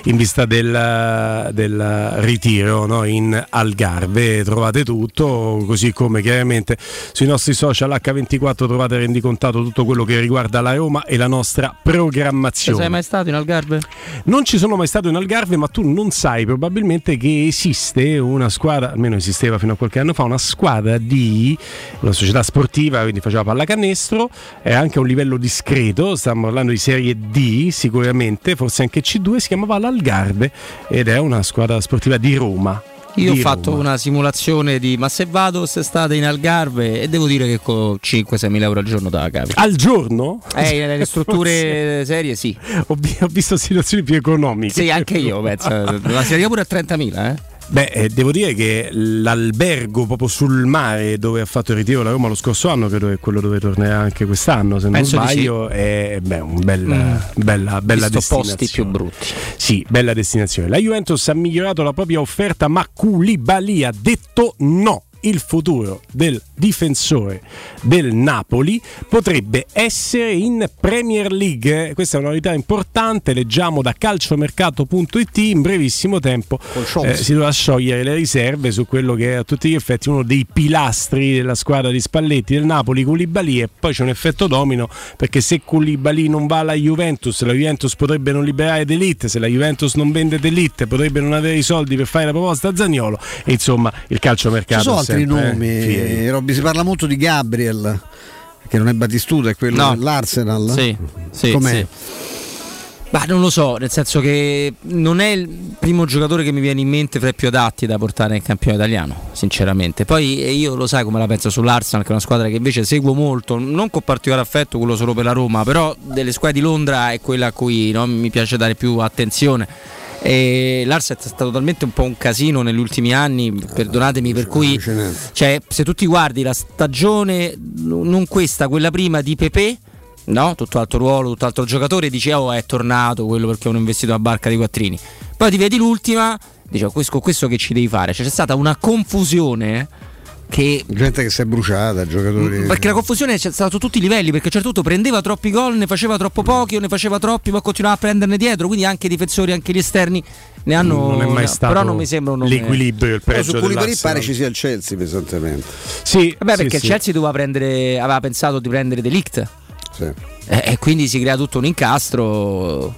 in vista del, del ritiro, no, in Algarve. Trovate tutto, così come chiaramente sui nostri social acca ventiquattro trovate rendicontato tutto quello che riguarda la Roma e la nostra programmazione. Sei mai stato in Algarve? Non ci sono mai stato in Algarve, ma tu non sai probabilmente che esiste una squadra, almeno esisteva fino a qualche anno fa, una squadra di una società sportiva, quindi faceva pallacanestro, è anche a un livello discreto, stiamo parlando di Serie D sicuramente, forse anche C due, si chiamava l'Algarve ed è una squadra sportiva di Roma. Io ho fatto Roma. Una simulazione di ma se vado quest'estate in Algarve, e devo dire che con cinque sei mila euro al giorno te la cavi. Al giorno? Eh, nelle strutture serie sì. Ho, ho visto situazioni più economiche. Sì, anche io penso. La serie pure a trentamila, eh. Beh, eh, devo dire che l'albergo proprio sul mare dove ha fatto il ritiro la Roma lo scorso anno, credo che è quello dove tornerà anche quest'anno, se non penso sbaglio, sì. È beh, un bella, mm. bella, bella destinazione. Posti più brutti. Sì, bella destinazione. La Juventus ha migliorato la propria offerta, ma Koulibaly ha detto no. Il futuro del difensore del Napoli potrebbe essere in Premier League. Questa è una novità importante, leggiamo da calciomercato punto i t. In brevissimo tempo eh, si dovrà sciogliere le riserve su quello che è a tutti gli effetti uno dei pilastri della squadra di Spalletti, del Napoli, Koulibaly, e poi c'è un effetto domino, perché se Koulibaly non va alla Juventus, la Juventus potrebbe non liberare De Ligt, se la Juventus non vende De Ligt potrebbe non avere i soldi per fare la proposta a Zaniolo, e insomma il calciomercato. Altri nomi, eh, Robby, si parla molto di Gabriel, che non è Batistuta, è quello no. dell'Arsenal. Sì, sì, com'è? Sì. Ma non lo so, nel senso che non è il primo giocatore che mi viene in mente fra i più adatti da portare nel campione italiano, sinceramente. Poi io lo sai come la penso sull'Arsenal, che è una squadra che invece seguo molto, non con particolare affetto, quello solo per la Roma, però delle squadre di Londra è quella a cui, no, mi piace dare più attenzione. E l'Arsenal è stato talmente un po' un casino negli ultimi anni, perdonatemi, per cui cioè, se tu ti guardi la stagione, non questa, quella prima di Pepe, no? Tutto altro ruolo, tutto altro giocatore, dice oh è tornato quello perché hanno investito a barca di quattrini, poi ti vedi l'ultima, dice questo, questo che ci devi fare, cioè, c'è stata una confusione che gente che si è bruciata, giocatori, perché la confusione c'è stata a tutti i livelli, perché a un certo punto prendeva troppi gol, ne faceva troppo pochi o ne faceva troppi, ma continuava a prenderne dietro, quindi anche i difensori, anche gli esterni ne hanno, non è mai stato, però non mi sembra l'equilibrio, il peggio. Su Koulibaly pare ci sia il Chelsea pesantemente. Sì, vabbè, perché sì, il Chelsea sì. doveva prendere, aveva pensato di prendere De Ligt. Sì. E quindi si crea tutto un incastro.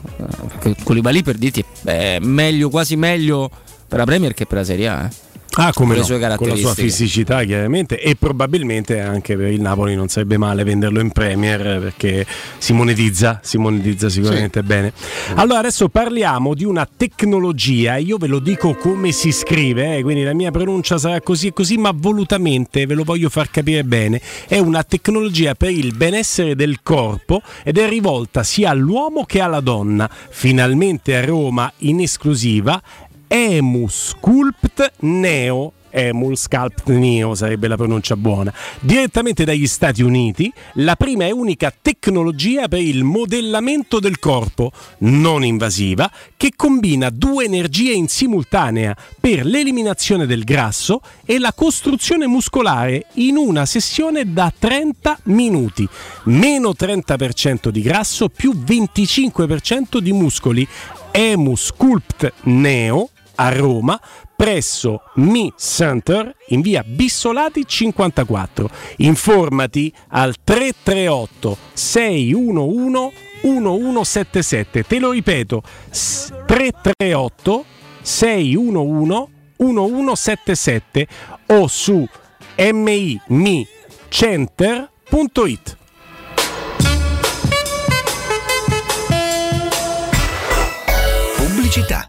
Koulibaly, per dirti, è meglio, quasi meglio per la Premier che per la Serie A. Ah, come no, con la sua fisicità chiaramente, e probabilmente anche per il Napoli non sarebbe male venderlo in Premier, perché si monetizza, si monetizza sicuramente sì. bene. Allora adesso parliamo di una tecnologia, io ve lo dico come si scrive, eh, quindi la mia pronuncia sarà così e così, ma volutamente ve lo voglio far capire bene. È una tecnologia per il benessere del corpo ed è rivolta sia all'uomo che alla donna, finalmente a Roma in esclusiva. Emusculpt Neo, Emusculpt Neo sarebbe la pronuncia buona, direttamente dagli Stati Uniti, la prima e unica tecnologia per il modellamento del corpo non invasiva che combina due energie in simultanea per l'eliminazione del grasso e la costruzione muscolare in una sessione da trenta minuti, meno trenta per cento di grasso più venticinque per cento di muscoli. Emusculpt Neo a Roma presso Mi Center in via Bissolati cinquantaquattro. Informati al tre tre otto sei uno uno uno uno sette sette. Te lo ripeto, tre tre otto sei uno uno uno uno sette sette o su mimicenter punto it. Città.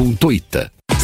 punto it.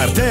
Arte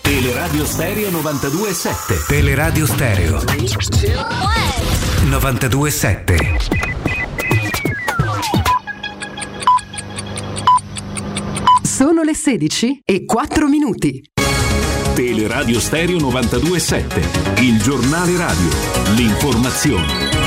Teleradio Stereo novantadue e sette. Teleradio Stereo novantadue e sette. Sono le sedici e quattro minuti. Teleradio Stereo novantadue e sette, il giornale radio, l'informazione.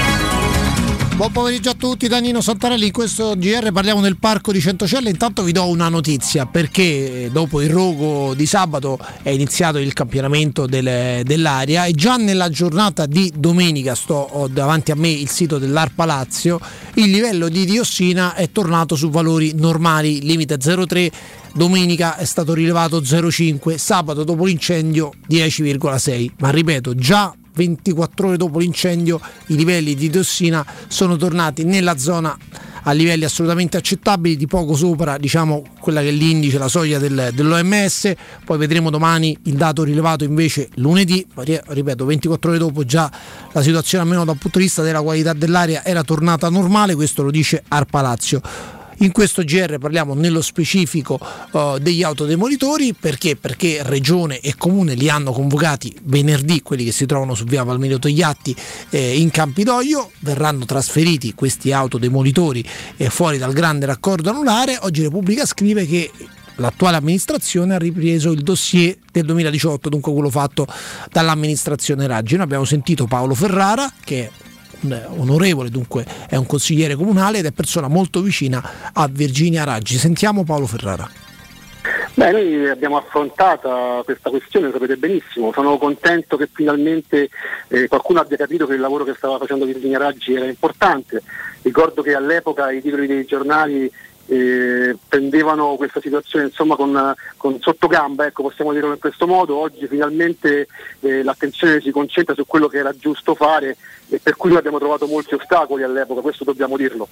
Buon pomeriggio a tutti, da Nino Santarelli. In questo G R parliamo del parco di Centocelle. Intanto vi do una notizia, perché dopo il rogo di sabato è iniziato il campionamento del, dell'area, e già nella giornata di domenica, sto ho davanti a me il sito dell'Arpa Lazio, il livello di diossina è tornato su valori normali, limite zero virgola tre, domenica è stato rilevato zero virgola cinque, sabato dopo l'incendio dieci virgola sei, ma ripeto, già ventiquattro ore dopo l'incendio i livelli di diossina sono tornati nella zona a livelli assolutamente accettabili, di poco sopra, diciamo, quella che è l'indice, la soglia del, dell'O M S. Poi vedremo domani il dato rilevato invece lunedì, ripeto, ventiquattro ore dopo già la situazione, almeno dal punto di vista della qualità dell'aria, era tornata normale. Questo lo dice Arpa Lazio. In questo G R parliamo nello specifico uh, degli autodemolitori, perché? Perché Regione e Comune li hanno convocati venerdì, quelli che si trovano su via Palmiro Togliatti eh, in Campidoglio. Verranno trasferiti questi autodemolitori eh, fuori dal grande raccordo anulare. Oggi Repubblica scrive che l'attuale amministrazione ha ripreso il dossier del duemiladiciotto, dunque quello fatto dall'amministrazione Raggi. Noi abbiamo sentito Paolo Ferrara, che è onorevole, dunque è un consigliere comunale ed è persona molto vicina a Virginia Raggi. Sentiamo Paolo Ferrara. Beh, noi abbiamo affrontato questa questione, sapete benissimo. Sono contento che finalmente eh, qualcuno abbia capito che il lavoro che stava facendo Virginia Raggi era importante. Ricordo che all'epoca i titoli dei giornali Eh, prendevano questa situazione insomma con, con sottogamba, ecco, possiamo dirlo in questo modo. Oggi finalmente eh, l'attenzione si concentra su quello che era giusto fare, e per cui noi abbiamo trovato molti ostacoli all'epoca, questo dobbiamo dirlo.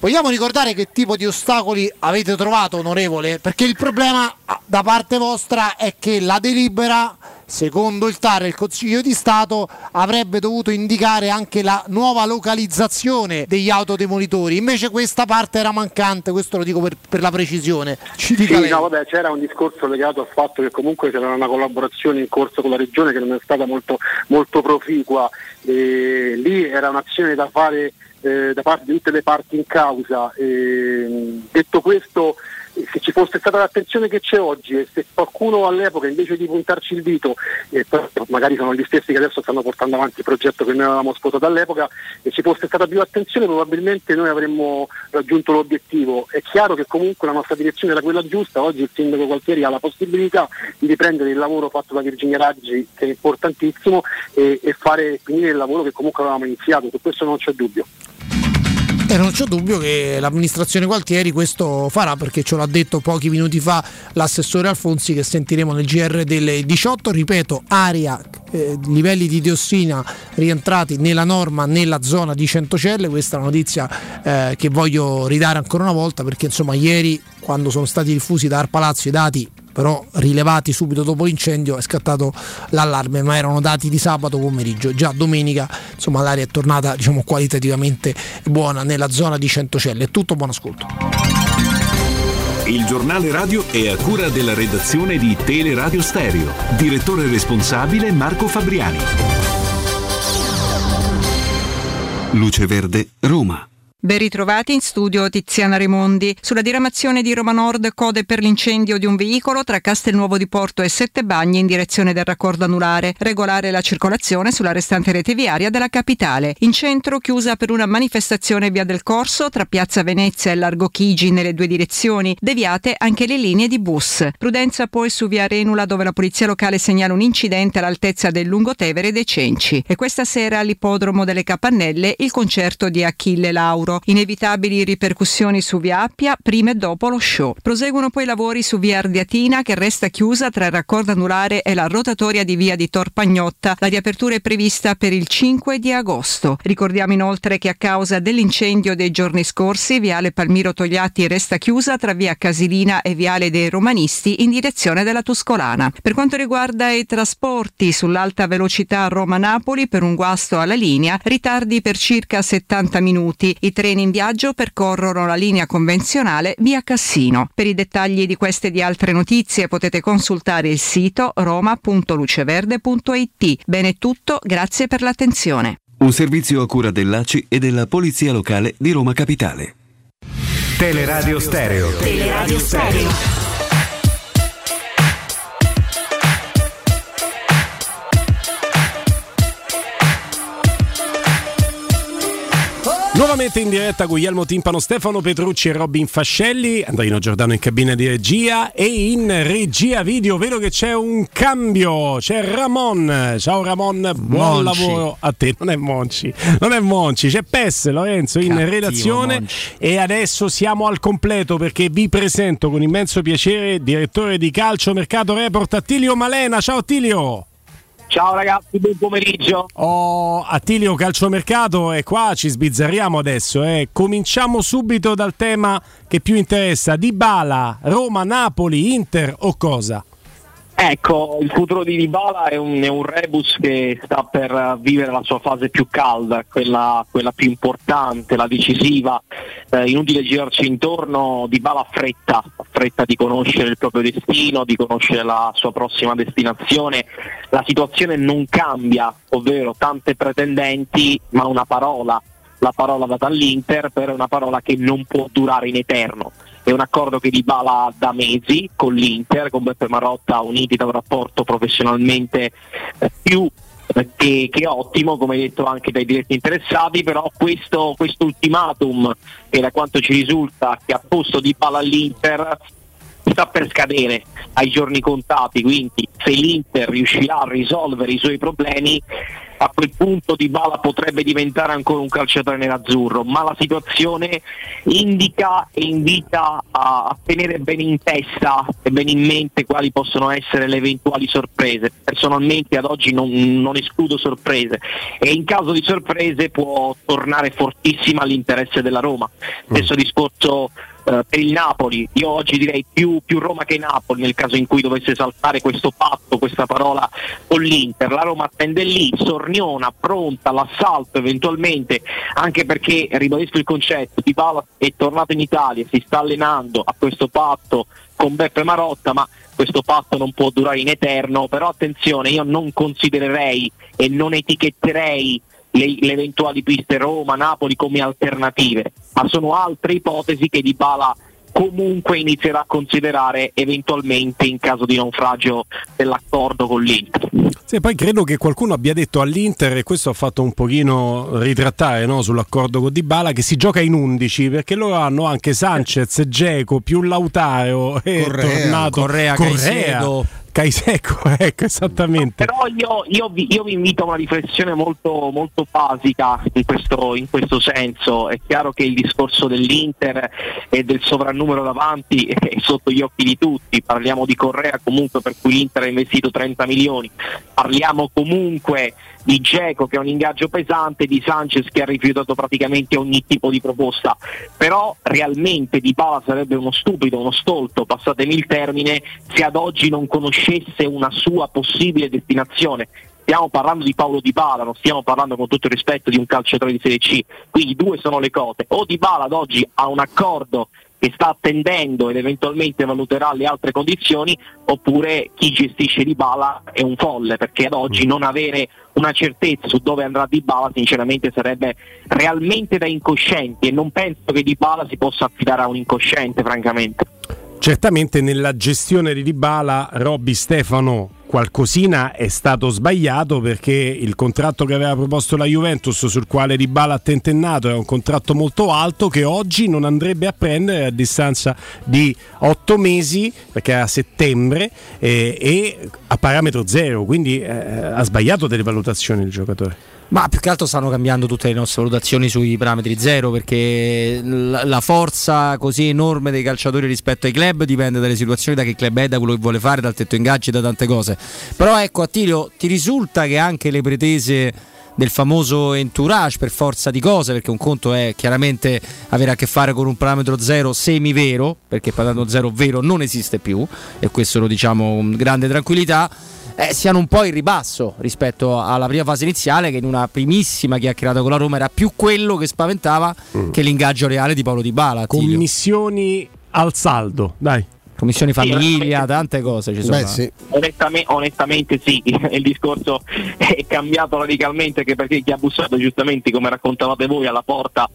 Vogliamo ricordare che tipo di ostacoli avete trovato, onorevole? Perché il problema da parte vostra è che la delibera, secondo il T A R, il Consiglio di Stato, avrebbe dovuto indicare anche la nuova localizzazione degli autodemolitori, invece questa parte era mancante. Questo lo dico per, per la precisione. Ci dica sì, no, vabbè, c'era un discorso legato al fatto che comunque c'era una collaborazione in corso con la Regione che non è stata molto, molto proficua, e lì era un'azione da fare eh, da parte di tutte le parti in causa. E, detto questo, se ci fosse stata l'attenzione che c'è oggi, e se qualcuno all'epoca invece di puntarci il dito, eh, magari sono gli stessi che adesso stanno portando avanti il progetto che noi avevamo sposato all'epoca, e ci fosse stata più attenzione, probabilmente noi avremmo raggiunto l'obiettivo. È chiaro che comunque la nostra direzione era quella giusta. Oggi il sindaco Gualtieri ha la possibilità di riprendere il lavoro fatto da Virginia Raggi, che è importantissimo, e, e fare finire il lavoro che comunque avevamo iniziato, su questo non c'è dubbio. E non c'ho dubbio che l'amministrazione Gualtieri questo farà, perché ce l'ha detto pochi minuti fa l'assessore Alfonsi, che sentiremo nel G R delle diciotto. Ripeto, area, eh, livelli di diossina rientrati nella norma nella zona di Centocelle. Questa è una notizia eh, che voglio ridare ancora una volta, perché insomma ieri, quando sono stati diffusi da Arpalazzo i dati, però rilevati subito dopo l'incendio, è scattato l'allarme, ma erano dati di sabato pomeriggio. Già domenica insomma l'aria è tornata, diciamo, qualitativamente buona nella zona di Centocelle. È tutto, buon ascolto. Il giornale radio è a cura della redazione di Teleradio Stereo. Direttore responsabile Marco Fabriani. Luce Verde, Roma. Ben ritrovati in studio Tiziana Rimondi. Sulla diramazione di Roma Nord, code per l'incendio di un veicolo tra Castelnuovo di Porto e Sette Bagni in direzione del raccordo anulare. Regolare la circolazione sulla restante rete viaria della capitale. In centro, chiusa per una manifestazione via del Corso tra Piazza Venezia e Largo Chigi nelle due direzioni, deviate anche le linee di bus. Prudenza poi su via Arenula, dove la polizia locale segnala un incidente all'altezza del Lungotevere e dei Cenci. E questa sera all'ippodromo delle Capannelle il concerto di Achille Lauro. Inevitabili ripercussioni su via Appia prima e dopo lo show. Proseguono poi i lavori su via Ardiatina, che resta chiusa tra il raccordo anulare e la rotatoria di via di Tor Pagnotta. La riapertura è prevista per il cinque di agosto. Ricordiamo inoltre che a causa dell'incendio dei giorni scorsi viale Palmiro Togliatti resta chiusa tra via Casilina e viale dei Romanisti in direzione della Tuscolana. Per quanto riguarda i trasporti, sull'alta velocità Roma-Napoli per un guasto alla linea, ritardi per circa settanta minuti. I treni in viaggio percorrono la linea convenzionale via Cassino. Per i dettagli di queste e di altre notizie potete consultare il sito roma punto luceverde punto it. Bene tutto, grazie per l'attenzione. Un servizio a cura dell'A C I e della Polizia Locale di Roma Capitale. Teleradio Stereo. Teleradio Stereo. Nuovamente in diretta Guglielmo Timpano, Stefano Petrucci e Robin Fascelli, Andrino Giordano in cabina di regia, e in regia video vedo che c'è un cambio, c'è Ramon. Ciao Ramon, buon Monci. Lavoro a te. Non è Monci, non è Monci, c'è Pes, Lorenzo in Cattivo redazione Monci. E adesso siamo al completo, perché vi presento con immenso piacere direttore di Calcio Mercato Report Attilio Malena. Ciao Attilio. Ciao ragazzi, buon pomeriggio. Oh, Attilio, Calciomercato è qua, ci sbizzarriamo adesso. Eh. Cominciamo subito dal tema che più interessa. Dybala, Roma, Napoli, Inter o cosa? Ecco, il futuro di Dybala è un, è un rebus che sta per vivere la sua fase più calda, quella, quella più importante, la decisiva. Eh, inutile girarci intorno, Dybala ha fretta, fretta di conoscere il proprio destino, di conoscere la sua prossima destinazione. La situazione non cambia, ovvero tante pretendenti, ma una parola, la parola data all'Inter, però è una parola che non può durare in eterno. È un accordo che Dybala da mesi con l'Inter, con Beppe Marotta, uniti da un rapporto professionalmente più che, che ottimo, come detto anche dai diretti interessati, però questo ultimatum, che da quanto ci risulta che ha posto Dybala all'Inter, sta per scadere ai giorni contati, quindi se l'Inter riuscirà a risolvere i suoi problemi, a quel punto Dybala potrebbe diventare ancora un calciatore nerazzurro, ma la situazione indica e invita a tenere bene in testa e bene in mente quali possono essere le eventuali sorprese. Personalmente ad oggi non, non escludo sorprese, e in caso di sorprese può tornare fortissima l'interesse della Roma. Stesso discorso eh, per il Napoli. Io oggi direi più, più Roma che Napoli, nel caso in cui dovesse saltare questo patto, questa parola con l'Inter. La Roma attende lì, sorpresa, pronta all'assalto eventualmente, anche perché, ribadisco il concetto, Dybala è tornato in Italia, si sta allenando a questo patto con Beppe Marotta, ma questo patto non può durare in eterno. Però attenzione, io non considererei e non etichetterei le, le eventuali piste Roma-Napoli come alternative, ma sono altre ipotesi che Dybala comunque inizierà a considerare eventualmente in caso di naufragio dell'accordo con l'Inter. Sì, poi credo che qualcuno abbia detto all'Inter, e questo ha fatto un pochino ritrattare, no, sull'accordo con Dybala, che si gioca in undici, perché loro hanno anche Sanchez, Dzeko, più Lautaro, e Correa, tornato Correa, Correa. Caicedo, Caisecco, ecco, esattamente. Però io, io, vi, io vi invito a una riflessione molto, molto basica in questo, in questo senso. È chiaro che il discorso dell'Inter e del sovrannumero davanti è sotto gli occhi di tutti. Parliamo di Correa comunque, per cui l'Inter ha investito trenta milioni. Parliamo comunque di Dzeko, che è un ingaggio pesante, di Sanchez, che ha rifiutato praticamente ogni tipo di proposta. Però realmente Dybala sarebbe uno stupido, uno stolto, passatemi il termine, se ad oggi non conosce una sua possibile destinazione. Stiamo parlando di Paulo Dybala, non stiamo parlando, con tutto il rispetto, di un calciatore di Serie C, quindi due sono le cote: o Dybala ad oggi ha un accordo che sta attendendo ed eventualmente valuterà le altre condizioni, oppure chi gestisce Dybala è un folle, perché ad oggi non avere una certezza su dove andrà Dybala sinceramente sarebbe realmente da incoscienti, e non penso che Dybala si possa affidare a un incosciente, francamente. Certamente nella gestione di Dybala, Robby, Stefano, qualcosina è stato sbagliato, perché il contratto che aveva proposto la Juventus, sul quale Dybala ha tentennato, era un contratto molto alto che oggi non andrebbe a prendere a distanza di otto mesi, perché era a settembre, eh, e a parametro zero, quindi eh, ha sbagliato delle valutazioni il giocatore. Ma più che altro stanno cambiando tutte le nostre valutazioni sui parametri zero, perché la forza così enorme dei calciatori rispetto ai club dipende dalle situazioni, da che club è, da quello che vuole fare, dal tetto ingaggi, da tante cose. Però ecco, Attilio, ti risulta che anche le pretese del famoso entourage, per forza di cose, perché un conto è chiaramente avere a che fare con un parametro zero semivero, perché il parametro zero vero non esiste più, e questo lo diciamo con grande tranquillità, eh, siano un po' in ribasso rispetto alla prima fase iniziale, che in una primissima chiacchierata con la Roma era più quello che spaventava mm. che l'ingaggio reale di Paulo Dybala. Attilio. Commissioni al saldo, dai. Commissioni famiglia, tante cose ci sono. Beh, sì. Onestamente, onestamente sì, il discorso è cambiato radicalmente, che perché chi ha bussato, giustamente come raccontavate voi, alla porta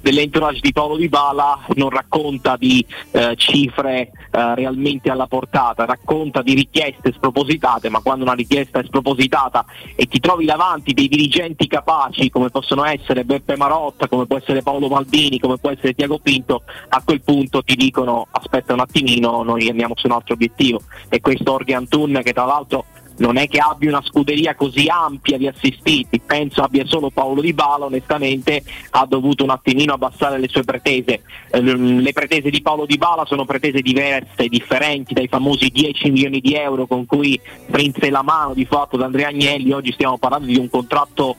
dell'entourage di Paulo Dybala non racconta di eh, cifre eh, realmente alla portata, racconta di richieste spropositate, ma quando una richiesta è spropositata e ti trovi davanti dei dirigenti capaci, come possono essere Beppe Marotta, come può essere Paolo Maldini, come può essere Tiago Pinto, a quel punto ti dicono aspetta un attimino, noi andiamo su un altro obiettivo. E questo Orgi Antun, che tra l'altro non è che abbia una scuderia così ampia di assistiti, penso abbia solo Paulo Dybala, onestamente ha dovuto un attimino abbassare le sue pretese. Le pretese di Paulo Dybala sono pretese diverse, differenti dai famosi dieci milioni di euro con cui prinse la mano di fatto da Andrea Agnelli. Oggi stiamo parlando di un contratto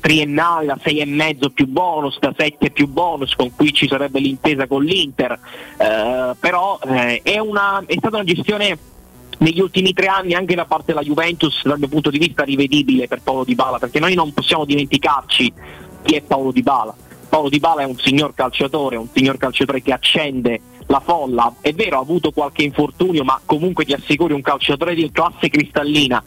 triennale da sei e mezzo più bonus, da sette più bonus, con cui ci sarebbe l'intesa con l'Inter. Eh, però eh, è, una, è stata una gestione negli ultimi tre anni anche da parte della Juventus, dal mio punto di vista, rivedibile per Paulo Dybala, perché noi non possiamo dimenticarci chi è Paulo Dybala. Paulo Dybala è un signor calciatore, un signor calciatore che accende la folla. È vero, ha avuto qualche infortunio, ma comunque ti assicuro un calciatore di classe cristallina,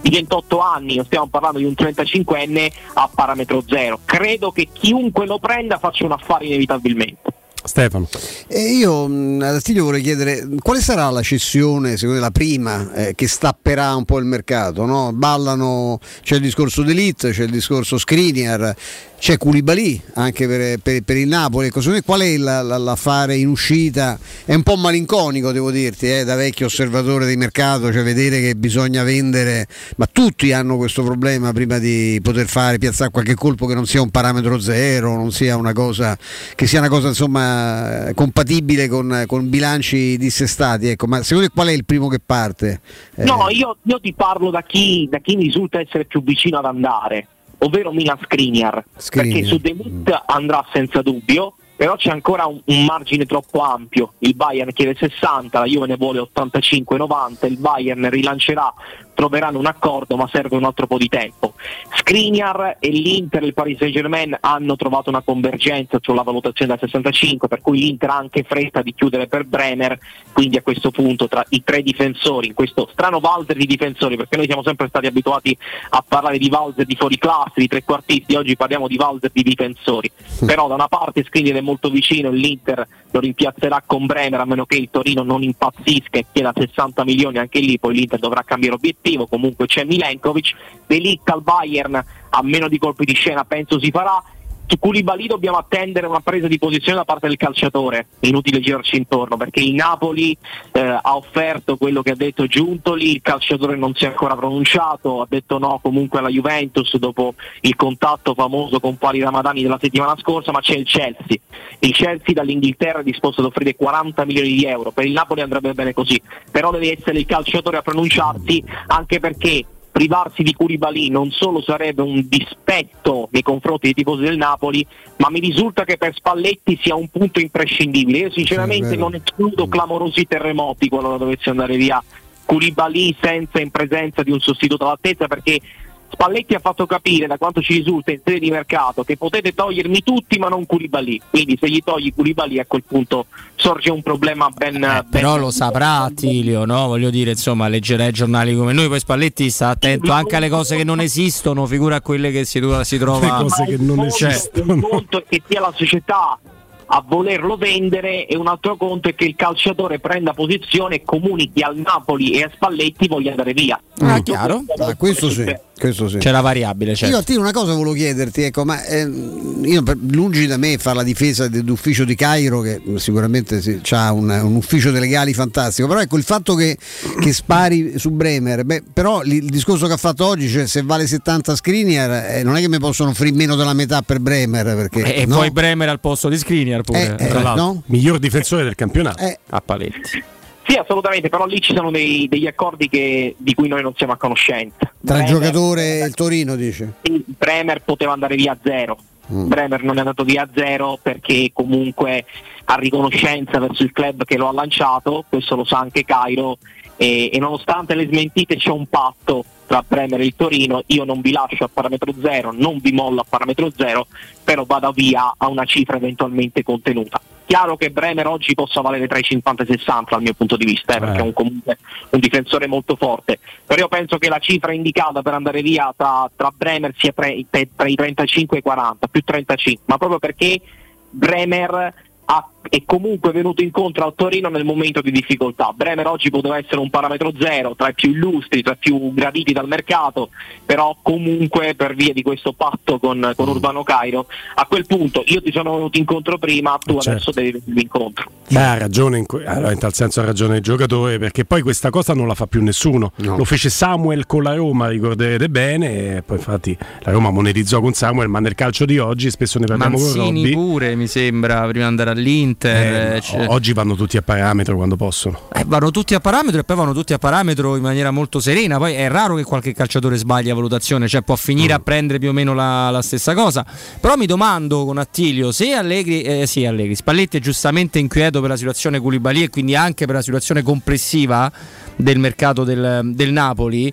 di ventotto anni, stiamo parlando di un trentacinquenne a parametro zero. Credo che chiunque lo prenda faccia un affare inevitabilmente. Stefano. E io ad Attilio vorrei chiedere quale sarà la cessione, secondo te la prima eh, che stapperà un po' il mercato, no? Ballano, c'è il discorso De Ligt, c'è il discorso Skriniar, c'è Koulibaly anche per, per, per il Napoli. Ecco, secondo te qual è la, la, l'affare in uscita? È un po' malinconico, devo dirti, eh, da vecchio osservatore di mercato, cioè vedere che bisogna vendere, ma tutti hanno questo problema prima di poter fare, piazzare qualche colpo che non sia un parametro zero, non sia una cosa che sia una cosa insomma compatibile con, con bilanci dissestati, ecco. Ma secondo te qual è il primo che parte? Eh... No, io, io ti parlo da chi, da chi mi risulta essere più vicino ad andare, ovvero Milan Skriniar, Skriniar. Perché su De Ligt andrà senza dubbio, però c'è ancora un, un margine troppo ampio. Il Bayern chiede sessanta, la Juve ne vuole ottantacinque novanta, il Bayern rilancerà, troveranno un accordo, ma serve un altro po' di tempo. Skriniar e l'Inter e il Paris Saint-Germain hanno trovato una convergenza sulla valutazione da sessantacinque, per cui l'Inter ha anche fretta di chiudere per Bremer, quindi a questo punto tra i tre difensori, in questo strano valzer di difensori, perché noi siamo sempre stati abituati a parlare di valzer di fuoriclasse, di trequartisti, oggi parliamo di valzer di difensori. Però da una parte Skriniar è molto vicino, l'Inter lo rimpiazzerà con Bremer, a meno che il Torino non impazzisca e chieda sessanta milioni anche lì, poi l'Inter dovrà cambiare obiettivo. Comunque c'è Milenkovic. De Ligt al Bayern, a meno di colpi di scena penso si farà. Su Koulibaly dobbiamo attendere una presa di posizione da parte del calciatore, inutile girarci intorno, perché il Napoli eh, ha offerto quello che ha detto Giuntoli, il calciatore non si è ancora pronunciato, ha detto no comunque alla Juventus dopo il contatto famoso con Pali Ramadani della settimana scorsa, ma c'è il Chelsea, il Chelsea dall'Inghilterra è disposto ad offrire quaranta milioni di euro, per il Napoli andrebbe bene così, però deve essere il calciatore a pronunciarsi, anche perché privarsi di Koulibaly non solo sarebbe un dispetto nei confronti dei tifosi del Napoli, ma mi risulta che per Spalletti sia un punto imprescindibile. Io sinceramente non escludo clamorosi terremoti qualora dovesse andare via Koulibaly senza, in presenza di un sostituto all'altezza, perché Spalletti ha fatto capire, da quanto ci risulta in sede di mercato, che potete togliermi tutti ma non Koulibaly, quindi se gli togli Koulibaly a quel punto sorge un problema ben... Eh, ben però ben... lo saprà Attilio, no? Voglio dire, insomma, leggerai giornali come noi, poi Spalletti sta attento anche alle cose che non esistono, figura a quelle che si, si trova... Le cose che non esistono. Un conto è che sia la società a volerlo vendere e un altro conto è che il calciatore prenda posizione e comunichi al Napoli e a Spalletti voglia andare via. Ah, chiaro? Ah, questo sì, questo sì. C'è la variabile, certo. Io Attino una cosa volevo chiederti, ecco, ma eh, io, lungi da me fare la difesa dell'ufficio di Cairo, che sicuramente sì, ha un, un ufficio dei legali fantastico, però ecco il fatto che, che spari su Bremer, beh, però l- il discorso che ha fatto oggi, cioè se vale settanta Skriniar, eh, non è che mi possono offrire meno della metà per Bremer, perché e, no? E poi Bremer al posto di Skriniar pure, eh, eh, no? Miglior difensore del campionato eh. a Paletti. Sì, assolutamente, però lì ci sono dei, degli accordi che, di cui noi non siamo a conoscenza. Tra il giocatore e il Torino, dice? Sì, Bremer poteva andare via a zero. Mm. Bremer non è andato via a zero perché comunque ha riconoscenza verso il club che lo ha lanciato, questo lo sa anche Cairo, e, e nonostante le smentite c'è un patto tra Bremer e il Torino: io non vi lascio a parametro zero, non vi mollo a parametro zero, però vado via a una cifra eventualmente contenuta. Chiaro che Bremer oggi possa valere tra i cinquanta e i sessanta dal mio punto di vista, eh, perché è un, comunque un difensore molto forte, però io penso che la cifra indicata per andare via tra, tra Bremer sia tra, tra i trentacinque e i quaranta, più trentacinque, ma proprio perché Bremer ha, è comunque venuto incontro al Torino nel momento di difficoltà. Bremer oggi poteva essere un parametro zero, tra i più illustri, tra i più graditi dal mercato, però comunque per via di questo patto con, con Urbano Cairo, a quel punto io ti sono venuto incontro prima, tu certo. Adesso devi venire incontro. Beh, ha ragione, in, que- allora, in tal senso ha ragione il giocatore, perché poi questa cosa non la fa più nessuno, no. Lo fece Samuel con la Roma, ricorderete bene, e poi infatti la Roma monetizzò con Samuel, ma nel calcio di oggi spesso ne parliamo Mancini con Robby pure, mi sembra, prima di andare a all'Inter, eh, cioè... oggi vanno tutti a parametro quando possono, eh, vanno tutti a parametro e poi vanno tutti a parametro in maniera molto serena. Poi è raro che qualche calciatore sbaglia valutazione, cioè può finire mm. a prendere più o meno la, la stessa cosa. Però mi domando con Attilio se Allegri, eh, sì, Allegri, Spalletti è giustamente inquieto per la situazione Koulibaly e quindi anche per la situazione complessiva del mercato del, del Napoli.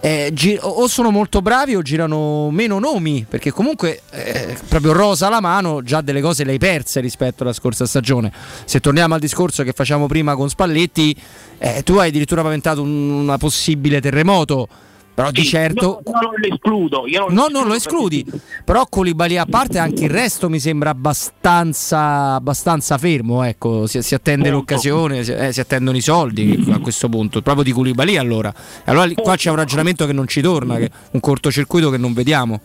Eh, gir- o sono molto bravi o girano meno nomi, perché comunque eh, proprio rosa alla mano già delle cose le hai perse rispetto alla scorsa stagione. Se torniamo al discorso che facciamo prima con Spalletti, eh, tu hai addirittura paventato un una possibile terremoto, però sì, di certo io, io non lo escludo, io non, no, escludo, non lo escludi, perché... però Koulibaly a parte anche il resto mi sembra abbastanza abbastanza fermo, ecco, si, si attende Punto. l'occasione, si, eh, si attendono i soldi a questo punto, proprio di Koulibaly allora. Allora Punto. Qua c'è un ragionamento che non ci torna, che un cortocircuito che non vediamo.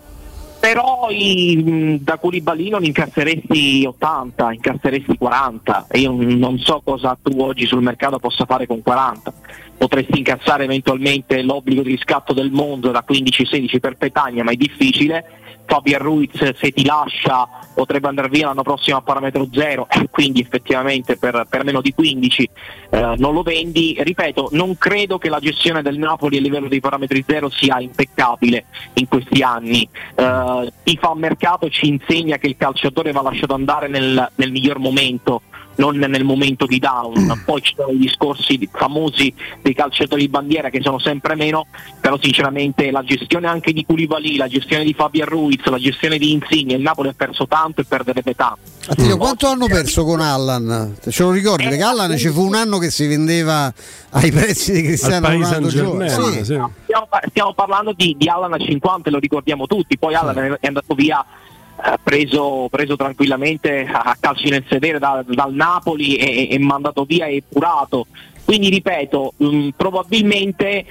Però i, da Koulibaly non incasseresti ottanta, incasseresti quaranta, e io non so cosa tu oggi sul mercato possa fare con quaranta. Potresti incassare eventualmente l'obbligo di riscatto del Monza da quindici sedici per Petagna, ma è difficile. Fabian Ruiz, se ti lascia, potrebbe andare via l'anno prossimo a parametro zero, e quindi effettivamente per, per meno di quindici eh, non lo vendi. Ripeto, non credo che la gestione del Napoli a livello dei parametri zero sia impeccabile in questi anni. eh, chi fa mercato ci insegna che il calciatore va lasciato andare nel, nel miglior momento, non nel momento di down. Poi ci sono i discorsi famosi dei calciatori di bandiera, che sono sempre meno, però sinceramente la gestione anche di Koulibaly, la gestione di Fabian Ruiz, la gestione di Insigne, il Napoli ha perso tanto e perderebbe tanto. Attilio, quanto hanno perso con Allan? Ce lo ricordi? Perché Allan ci fu un anno che si vendeva ai prezzi di Cristiano Ronaldo. Sì. Sì. Stiamo, stiamo parlando di, di Allan a cinquanta, lo ricordiamo tutti, poi Allan sì. è andato via Preso, preso tranquillamente a calci nel sedere da, dal Napoli e, e mandato via e curato. Quindi ripeto, mh, probabilmente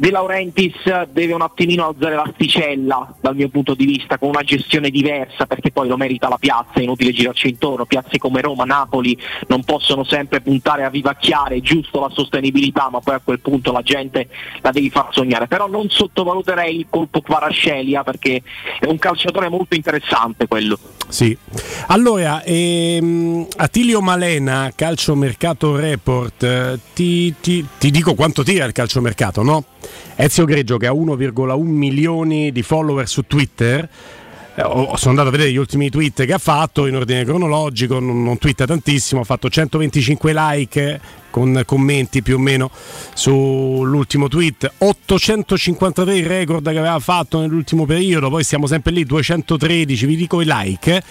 De Laurentiis deve un attimino alzare l'asticella dal mio punto di vista, con una gestione diversa, perché poi lo merita la piazza, è inutile girarci intorno, piazze come Roma, Napoli non possono sempre puntare a vivacchiare, giusto la sostenibilità, ma poi a quel punto la gente la devi far sognare. Però non sottovaluterei il colpo Kvaratskhelia, perché è un calciatore molto interessante quello. Sì. Allora, ehm, Attilio Malena, Calciomercato Report, eh, ti, ti, ti dico quanto tira il calciomercato, no? Ezio Greggio, che ha uno virgola uno milioni di follower su Twitter, eh, oh, sono andato a vedere gli ultimi tweet che ha fatto in ordine cronologico, non, non twitta tantissimo, ha fatto centoventicinque like con commenti più o meno sull'ultimo tweet, ottocentocinquantatré il record che aveva fatto nell'ultimo periodo, poi siamo sempre lì, duecentotredici, vi dico i like,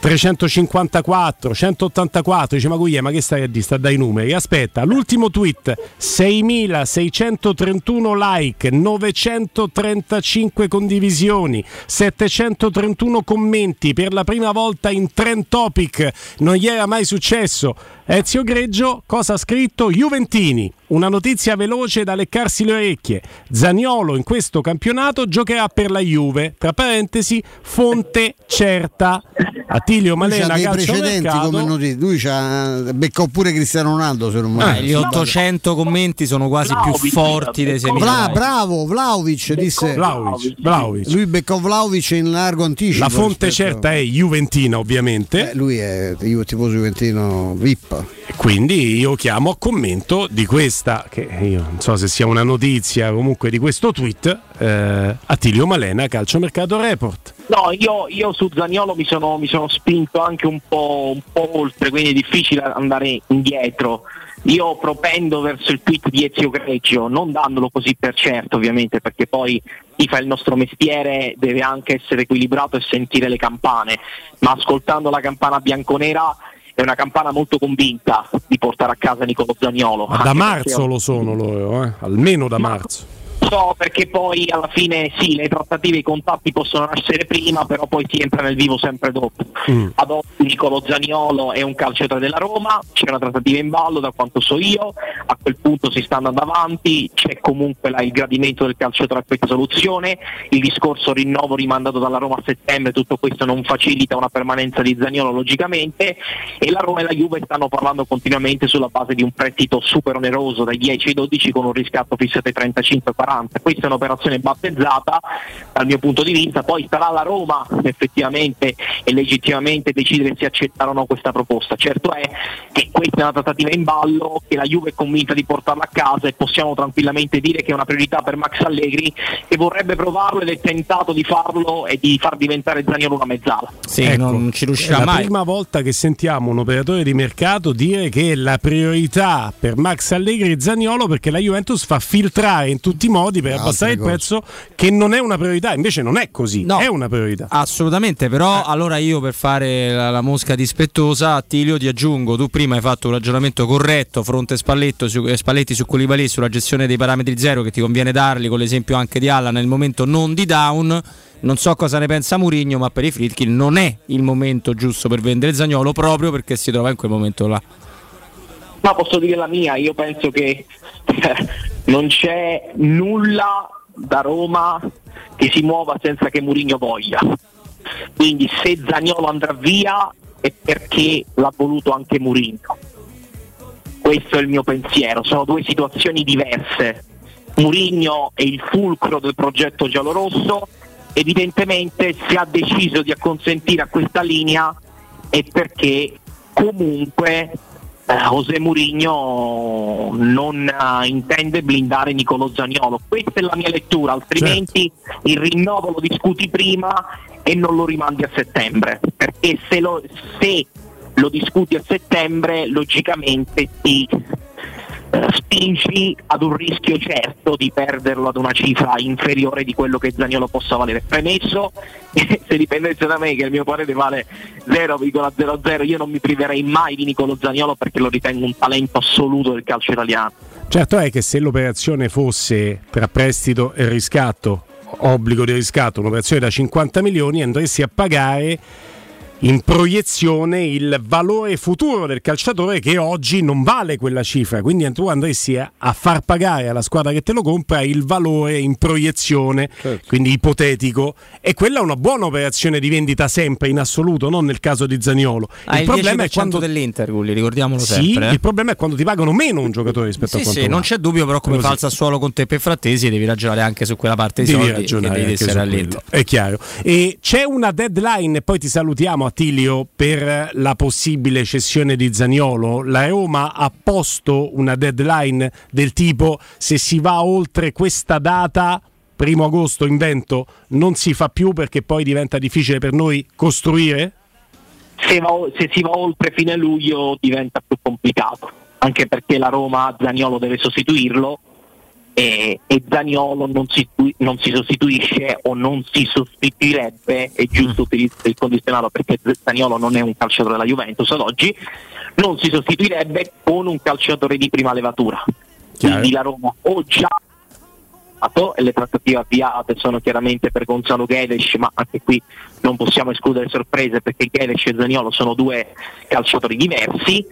trecentocinquantaquattro, centottantaquattro, dice ma Guglielmo, ma che stai a dire, sta dai numeri, aspetta, l'ultimo tweet seimilaseicentotrentun like, novecentotrentacinque condivisioni, settecentotrentuno commenti, per la prima volta in Trend Topic, non gli era mai successo. Ezio Greggio cosa ha scritto? Juventini, una notizia veloce da leccarsi le orecchie, Zaniolo in questo campionato giocherà per la Juve, tra parentesi fonte certa. Attilio Malena, lui c'ha dei precedenti come notizia, lui c'ha, beccò pure Cristiano Ronaldo se non male. Eh, gli ottocento commenti sono quasi Vlaovic, più forti dei semila. Bra- bravo Vlaovic, disse Vlaovic, Vlaovic. Lui beccò Vlaovic in largo anticipo. La fonte certa è juventina, ovviamente. Eh, lui è tifoso juventino V I P. Quindi io chiamo a commento di questa, che io non so se sia una notizia, comunque di questo tweet, eh, Attilio Malena, Calciomercato Report. No, io, io su Zaniolo mi sono, mi sono spinto anche un po', un po' oltre, quindi è difficile andare indietro. Io propendo verso il tweet di Ezio Greggio, non dandolo così per certo ovviamente, perché poi chi fa il nostro mestiere deve anche essere equilibrato e sentire le campane, ma ascoltando la campana bianconera è una campana molto convinta di portare a casa Nicolò Zaniolo. Ma da marzo ho... lo sono loro, eh? Almeno da marzo. So, perché poi alla fine sì, le trattative, i contatti possono nascere prima, però poi si entra nel vivo sempre dopo. Mm. Ad oggi Nicolò Zaniolo è un calciatore della Roma, c'è una trattativa in ballo da quanto so io, a quel punto si sta andando avanti, c'è comunque là il gradimento del calciatore a questa soluzione, il discorso rinnovo rimandato dalla Roma a settembre, tutto questo non facilita una permanenza di Zaniolo logicamente, e la Roma e la Juve stanno parlando continuamente sulla base di un prestito super oneroso dai dieci ai dodici con un riscatto fisso dai trentacinque ai quaranta. Questa è un'operazione battezzata dal mio punto di vista, poi sarà la Roma effettivamente e legittimamente decidere se accettare o no questa proposta. Certo è che questa è una trattativa in ballo, che la Juve è convinta di portarla a casa, e possiamo tranquillamente dire che è una priorità per Max Allegri, che vorrebbe provarlo ed è tentato di farlo e di far diventare Zaniolo una mezzala. Sì, ecco, non ci riuscirà mai. È la prima volta che sentiamo un operatore di mercato dire che la priorità per Max Allegri è Zaniolo, perché la Juventus fa filtrare in tutti i modi per abbassare il prezzo, che non è una priorità, invece non è così, no, è una priorità assolutamente. Però eh. allora io, per fare la, la mosca dispettosa, Attilio, ti aggiungo, tu prima hai fatto un ragionamento corretto fronte Spalletto su, eh, Spalletti su Koulibaly, sulla gestione dei parametri zero che ti conviene darli, con l'esempio anche di Allan nel momento non di down. Non so cosa ne pensa Mourinho, ma per i Friedkin non è il momento giusto per vendere Zaniolo, proprio perché si trova in quel momento là. Ma posso dire la mia, io penso che non c'è nulla da Roma che si muova senza che Mourinho voglia, quindi se Zaniolo andrà via è perché l'ha voluto anche Mourinho, questo è il mio pensiero, sono due situazioni diverse. Mourinho è il fulcro del progetto giallorosso, evidentemente se ha deciso di acconsentire a questa linea è perché comunque José Mourinho non uh, intende blindare Nicolò Zaniolo, questa è la mia lettura, altrimenti certo, il rinnovo lo discuti prima e non lo rimandi a settembre, perché se lo, se lo discuti a settembre logicamente ti uh, spingi ad un rischio certo di perderlo ad una cifra inferiore di quello che Zaniolo possa valere. Premesso, se dipendesse da me, che il mio parere vale zero virgola zero zero, io non mi priverei mai di Nicolò Zaniolo, perché lo ritengo un talento assoluto del calcio italiano. Certo è che se l'operazione fosse tra prestito e riscatto, obbligo di riscatto, un'operazione da cinquanta milioni, andresti a pagare in proiezione il valore futuro del calciatore, che oggi non vale quella cifra, quindi tu andresti a far pagare alla squadra che te lo compra il valore in proiezione, certo, quindi ipotetico, e quella è una buona operazione di vendita sempre in assoluto, non nel caso di Zaniolo. Ah, il, il problema è quando dell'Inter, Gulli, ricordiamolo sempre. Sì, eh. Il problema è quando ti pagano meno un giocatore rispetto sì, a quanto sì, non c'è dubbio, però come fa il Sassuolo con te per Frattesi devi ragionare anche su quella parte di devi soldi che devi essere all'Inter. È chiaro. E c'è una deadline, poi ti salutiamo, Attilio, per la possibile cessione di Zaniolo. La Roma ha posto una deadline del tipo: se si va oltre questa data, primo agosto invento, non si fa più perché poi diventa difficile per noi costruire? Se, va, se si va oltre fine luglio diventa più complicato, anche perché la Roma Zaniolo deve sostituirlo e, e Zaniolo non si, non si sostituisce o non si sostituirebbe, è giusto utilizzare il condizionale perché Zaniolo non è un calciatore della Juventus ad oggi, non si sostituirebbe con un calciatore di prima levatura. Chiaro. Quindi la Roma o già e le trattative avviate sono chiaramente per Gonzalo Guedes, ma anche qui non possiamo escludere sorprese perché Guedes e Zaniolo sono due calciatori diversi,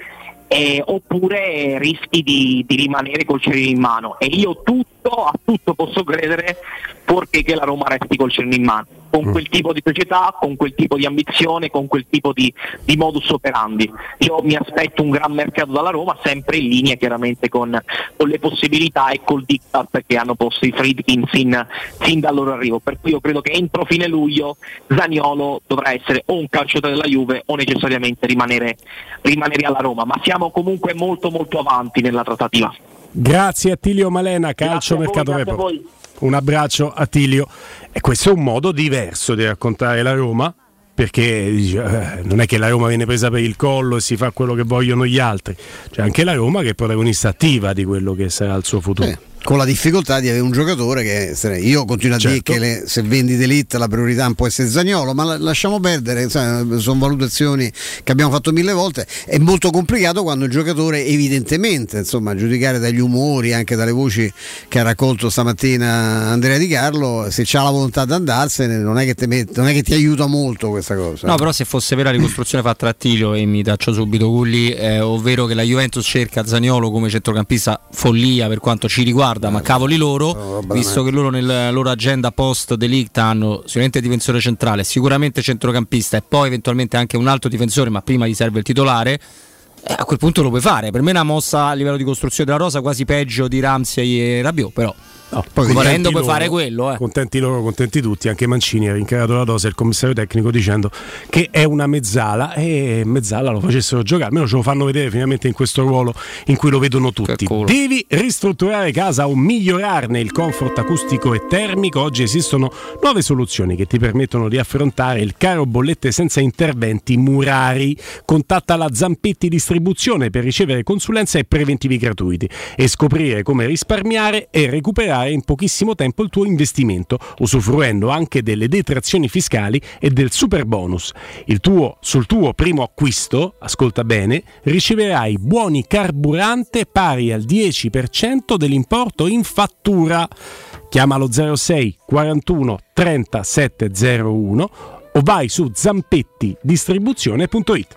eh, oppure rischi di, di rimanere col cerino in mano, e io tutto a tutto posso credere purché che la Roma resti col cerino in mano, con quel tipo di società, con quel tipo di ambizione, con quel tipo di, di modus operandi. Io mi aspetto un gran mercato dalla Roma, sempre in linea chiaramente con, con le possibilità e col diktat che hanno posto i Friedkin sin, sin dal loro arrivo, per cui io credo che entro fine luglio Zaniolo dovrà essere o un calciatore della Juve o necessariamente rimanere, rimanere alla Roma, ma siamo comunque molto molto avanti nella trattativa. Grazie Attilio Malena, Calcio Mercato Report. Un abbraccio Attilio. E questo è un modo diverso di raccontare la Roma, perché eh, non è che la Roma viene presa per il collo e si fa quello che vogliono gli altri, c'è anche la Roma che è protagonista attiva di quello che sarà il suo futuro. Eh, con la difficoltà di avere un giocatore che io continuo a certo. dire che le, se vendi De Ligt la priorità può essere Zaniolo, ma la, lasciamo perdere, sono valutazioni che abbiamo fatto mille volte. È molto complicato quando il giocatore, evidentemente, insomma, giudicare dagli umori, anche dalle voci che ha raccolto stamattina Andrea Di Carlo, se c'ha la volontà di andarsene non è che, te met- non è che ti aiuta molto questo. Cosa. No, però se fosse vera la ricostruzione fatta a Tilio, e mi taccio subito Gulli, eh, ovvero che la Juventus cerca Zaniolo come centrocampista, follia per quanto ci riguarda, eh, ma cavoli loro, no, visto che loro nella loro agenda post De Ligt hanno sicuramente difensore centrale, sicuramente centrocampista e poi eventualmente anche un altro difensore, ma prima gli serve il titolare. Eh, a quel punto lo puoi fare. Per me è una mossa a livello di costruzione della rosa quasi peggio di Ramsey e Rabiot, però no, poi volendo puoi loro, fare quello eh. Contenti loro, contenti tutti. Anche Mancini ha rincarato la dose, il commissario tecnico, dicendo che è una mezzala, e mezzala lo facessero giocare, almeno ce lo fanno vedere finalmente in questo ruolo in cui lo vedono tutti. Devi ristrutturare casa o migliorarne il comfort acustico e termico? Oggi esistono nuove soluzioni che ti permettono di affrontare il caro bollette senza interventi murari. Contatta la Zampetti Distribuzione per ricevere consulenze e preventivi gratuiti e scoprire come risparmiare e recuperare in pochissimo tempo il tuo investimento, usufruendo anche delle detrazioni fiscali e del super bonus. Il tuo, sul tuo primo acquisto, ascolta bene, riceverai buoni carburante pari al dieci per cento dell'importo in fattura. Chiama lo zero sei quarantuno trenta settecentouno o vai su zampettidistribuzione punto it.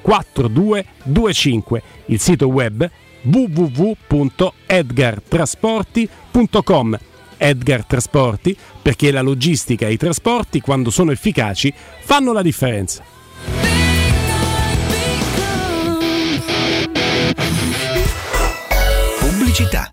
quattro due due cinque, il sito web w w w punto edgar trasporti punto com. Edgar Trasporti, perché la logistica e i trasporti, quando sono efficaci, fanno la differenza. Pubblicità.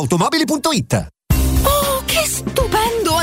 Automobili.it. Oh, che stupendo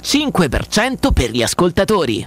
cinque per cento per gli ascoltatori.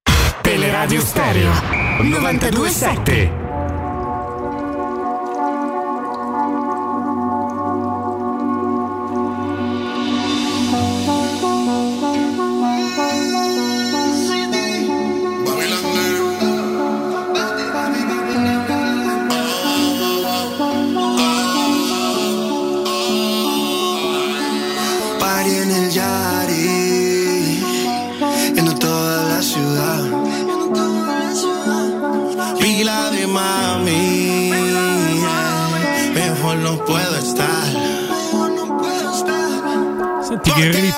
Radio Stereo novantadue sette.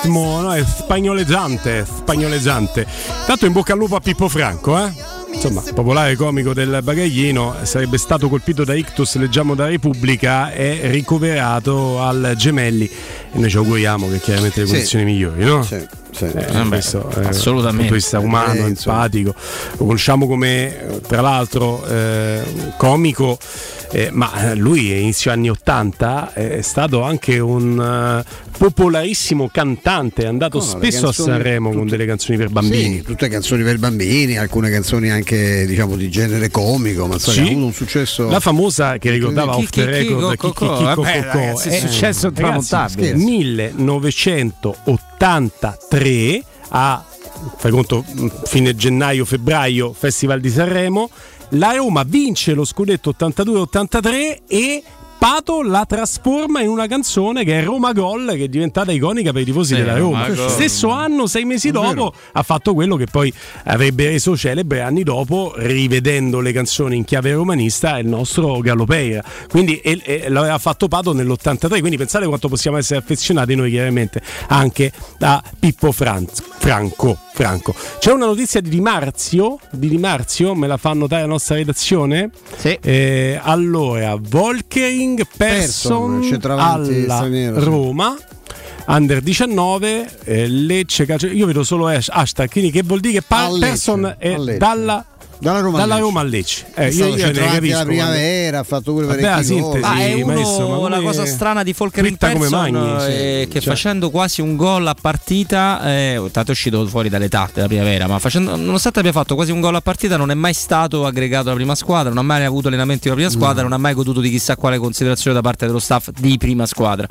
No, è spagnoleggiante, spagnoleggiante. Tanto in bocca al lupo a Pippo Franco, eh? Insomma, popolare comico del bagaglino, sarebbe stato colpito da ictus, leggiamo da Repubblica, e ricoverato al Gemelli. E noi ci auguriamo che chiaramente le condizioni sì. migliori, no? Sì. Sì. Eh, Vabbè, questo, eh, assolutamente, questo umano, eh, empatico, lo conosciamo come tra l'altro eh, comico, eh, ma lui inizio anni ottanta è stato anche un eh, popolarissimo cantante, è andato no, no, spesso canzoni, a Sanremo tutte, con delle canzoni per bambini, sì, tutte canzoni per bambini, alcune canzoni anche diciamo di genere comico, ma so sì. che ha avuto un successo, la famosa che ricordava Off the Record, è successo tramontabile, millenovecentottantatré a, fai conto, fine gennaio-febbraio, Festival di Sanremo, la Roma vince lo scudetto ottantadue ottantatré e Pato la trasforma in una canzone che è Roma Gol, che è diventata iconica per i tifosi sì, della Roma. Roma stesso anno, sei mesi dopo, ha fatto quello che poi avrebbe reso celebre anni dopo, rivedendo le canzoni in chiave romanista, il nostro Gallopeira. Quindi e, e, l'aveva fatto Pato nell'ottantatré, quindi pensate quanto possiamo essere affezionati noi chiaramente anche a Pippo Franz, Franco. Franco. C'è una notizia di Di Marzio, di Di Marzio, me la fa notare la nostra redazione. Sì. Eh, allora, Volkering Persson, Persson alla straniero, Roma, sì. Under diciannove, eh, Lecce, calcio. Io vedo solo hashtag, quindi che vuol dire che pa- Persson è dalla Dalla Roma, Dalla Roma a Lecce, eh, io, io ne capisco. La primavera ha fatto pure per la sintesi, ma è uno, maestro, ma una cosa strana di Volkering Persson Magni, sì, eh, che cioè. facendo quasi un gol a partita, eh, tanto è uscito fuori dall'età della primavera, ma facendo, nonostante abbia fatto quasi un gol a partita, non è mai stato aggregato alla prima squadra, non ha mai avuto allenamenti con la prima squadra, mm. non ha mai goduto di chissà quale considerazione da parte dello staff di prima squadra.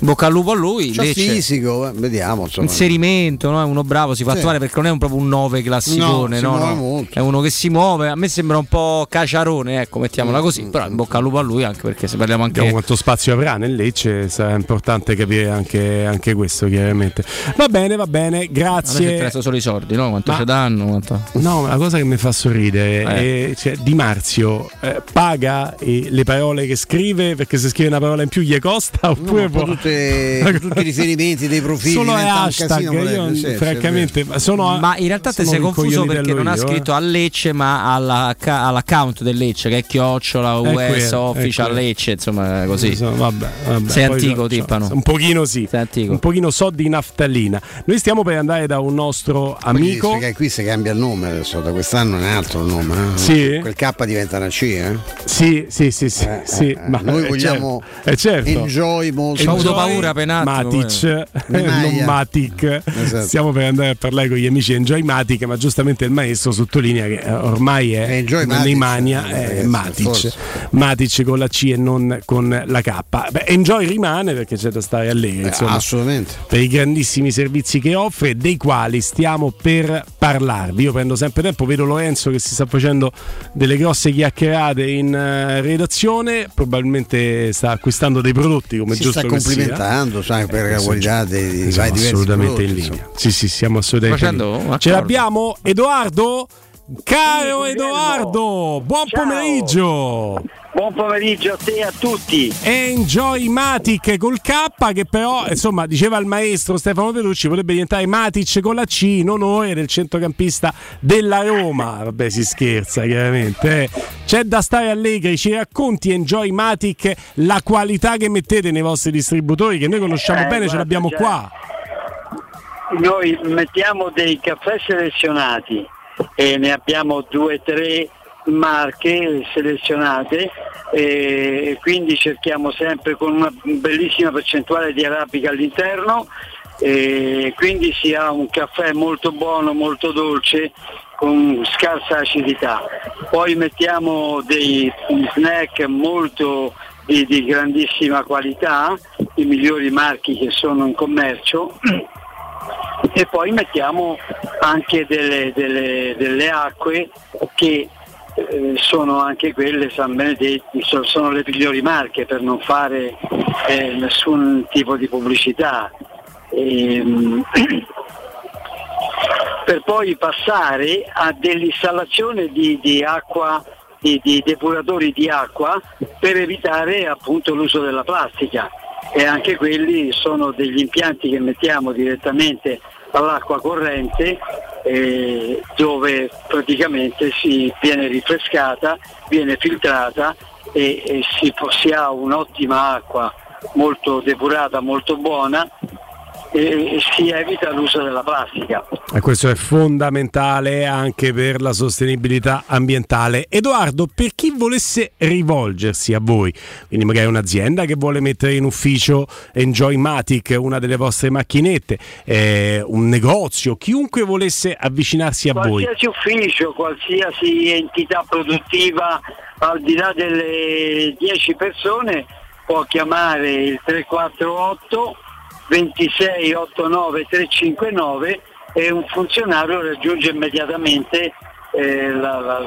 Bocca al lupo a lui, c'è Lecce. Fisico, vediamo insomma. Inserimento, no? È uno bravo, si fa sì. attuare perché non è un, proprio un nove classicone, no, no, no. È uno che si muove, a me sembra un po' caciarone, ecco, mettiamola così, però in bocca al lupo a lui anche perché se parliamo anche di quanto spazio avrà nel Lecce, sarà importante capire anche, anche questo chiaramente. Va bene, va bene, grazie. Che preso solo i soldi, no? Quanto ma... ci danno? Quanto... No, la cosa che mi fa sorridere eh. è, cioè, Di Marzio eh, paga eh, le parole che scrive, perché se scrive una parola in più gli costa oppure no, può tutti i riferimenti dei profili solo è hashtag casino, io, sì, francamente sono, ma in realtà te sei confuso perché non io, ha scritto eh. a Lecce ma alla, all'account del Lecce che è chiocciola U S Official Lecce, insomma così insomma, vabbè, vabbè. Sei antico Timpano un pochino, sì, un pochino so di naftalina. Noi stiamo per andare da un nostro amico perché qui si cambia il nome adesso, da quest'anno è un altro nome eh? Sì. Quel K diventa una C eh? Sì sì sì, sì, eh, sì. Eh, ma noi vogliamo eh, certo. enjoy molto enjoy. Paura penato, Matic come... non Matic esatto. Stiamo per andare a parlare con gli amici di Enjoy Matic, ma giustamente il maestro sottolinea che ormai è nei mania è Matic forse. Matic con la C e non con la K. Beh, Enjoy rimane perché c'è da stare allegri insomma, eh, assolutamente, per i grandissimi servizi che offre, dei quali stiamo per parlarvi. Io prendo sempre tempo, vedo Lorenzo che si sta facendo delle grosse chiacchierate in uh, redazione, probabilmente sta acquistando dei prodotti come si giusto che implementando, sai, per la qualità dei vari diversi assolutamente in linea. Sì, sì, siamo assolutamente facendo in ce l'abbiamo Edoardo, caro sì, Edoardo, buon Ciao. pomeriggio. Buon pomeriggio a te e a tutti. Enjoy Matic col K, che però insomma diceva il maestro Stefano Petrucci potrebbe diventare Matic con la C in onore del centrocampista della Roma. Vabbè, si scherza chiaramente eh. C'è da stare allegri. Ci racconti Enjoy Matic, la qualità che mettete nei vostri distributori che noi conosciamo eh, bene, guarda, ce l'abbiamo già. Qua noi mettiamo dei caffè selezionati e ne abbiamo due tre marche selezionate e quindi cerchiamo sempre con una bellissima percentuale di arabica all'interno e quindi si ha un caffè molto buono, molto dolce, con scarsa acidità. Poi mettiamo dei snack molto di, di grandissima qualità, i migliori marchi che sono in commercio, e poi mettiamo anche delle, delle, delle acque che eh, sono anche quelle San Benedetti, sono, sono le migliori marche, per non fare eh, nessun tipo di pubblicità. E, per poi passare a dell'installazione di, di acqua, di, di depuratori di acqua, per evitare appunto l'uso della plastica, e anche quelli sono degli impianti che mettiamo direttamente all'acqua corrente, eh, dove praticamente si viene rinfrescata, viene filtrata e, e si, si ha un'ottima acqua molto depurata, molto buona, e si evita l'uso della plastica. E questo è fondamentale anche per la sostenibilità ambientale. Edoardo, per chi volesse rivolgersi a voi, quindi magari un'azienda che vuole mettere in ufficio Enjoy Matic, una delle vostre macchinette, eh, un negozio, chiunque volesse avvicinarsi a voi, qualsiasi ufficio, qualsiasi entità produttiva al di là delle dieci persone, può chiamare il tre quattro otto ventisei ottantanove trecentocinquantanove e un funzionario raggiunge immediatamente, eh, la, la,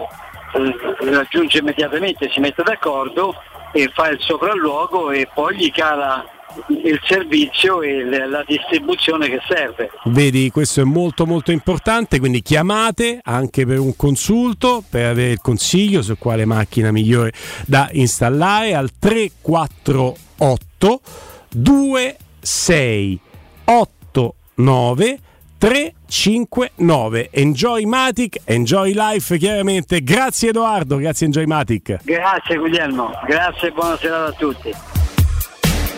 raggiunge immediatamente, si mette d'accordo e fa il sopralluogo e poi gli cala il servizio e le, la distribuzione che serve. Vedi, questo è molto molto importante, quindi chiamate anche per un consulto, per avere il consiglio su quale macchina migliore da installare, al tre quattro otto due sei otto nove tre cinque nove. Enjoy Matic, Enjoy Life, chiaramente. Grazie Edoardo, grazie Enjoy Matic. Grazie Guglielmo, grazie, buona serata a tutti.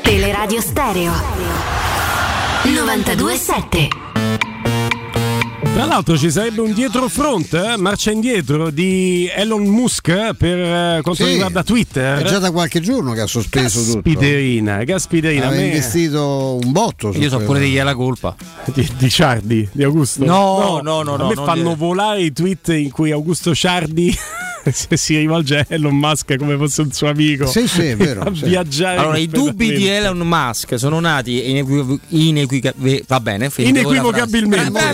Teleradio Stereo novantadue sette. Tra l'altro ci sarebbe un dietrofront, eh, marcia indietro di Elon Musk per eh, quanto sì, riguarda Twitter. È già da qualche giorno che ha sospeso Gaspiderina, tutto. Gaspiderina, Gaspiderina. Ha investito un botto. Io so pure di chi è la colpa. Di, di Ciardi, di Augusto. No, no, no. no, no a me no, fanno dire. volare i tweet in cui Augusto Ciardi se si rivolge a Elon Musk come fosse un suo amico. Sì, sì, è vero. Viaggiare. Allora, i dubbi di Elon Musk sono nati inequiv- inequiv- va bene, inequivocabilmente. Ah,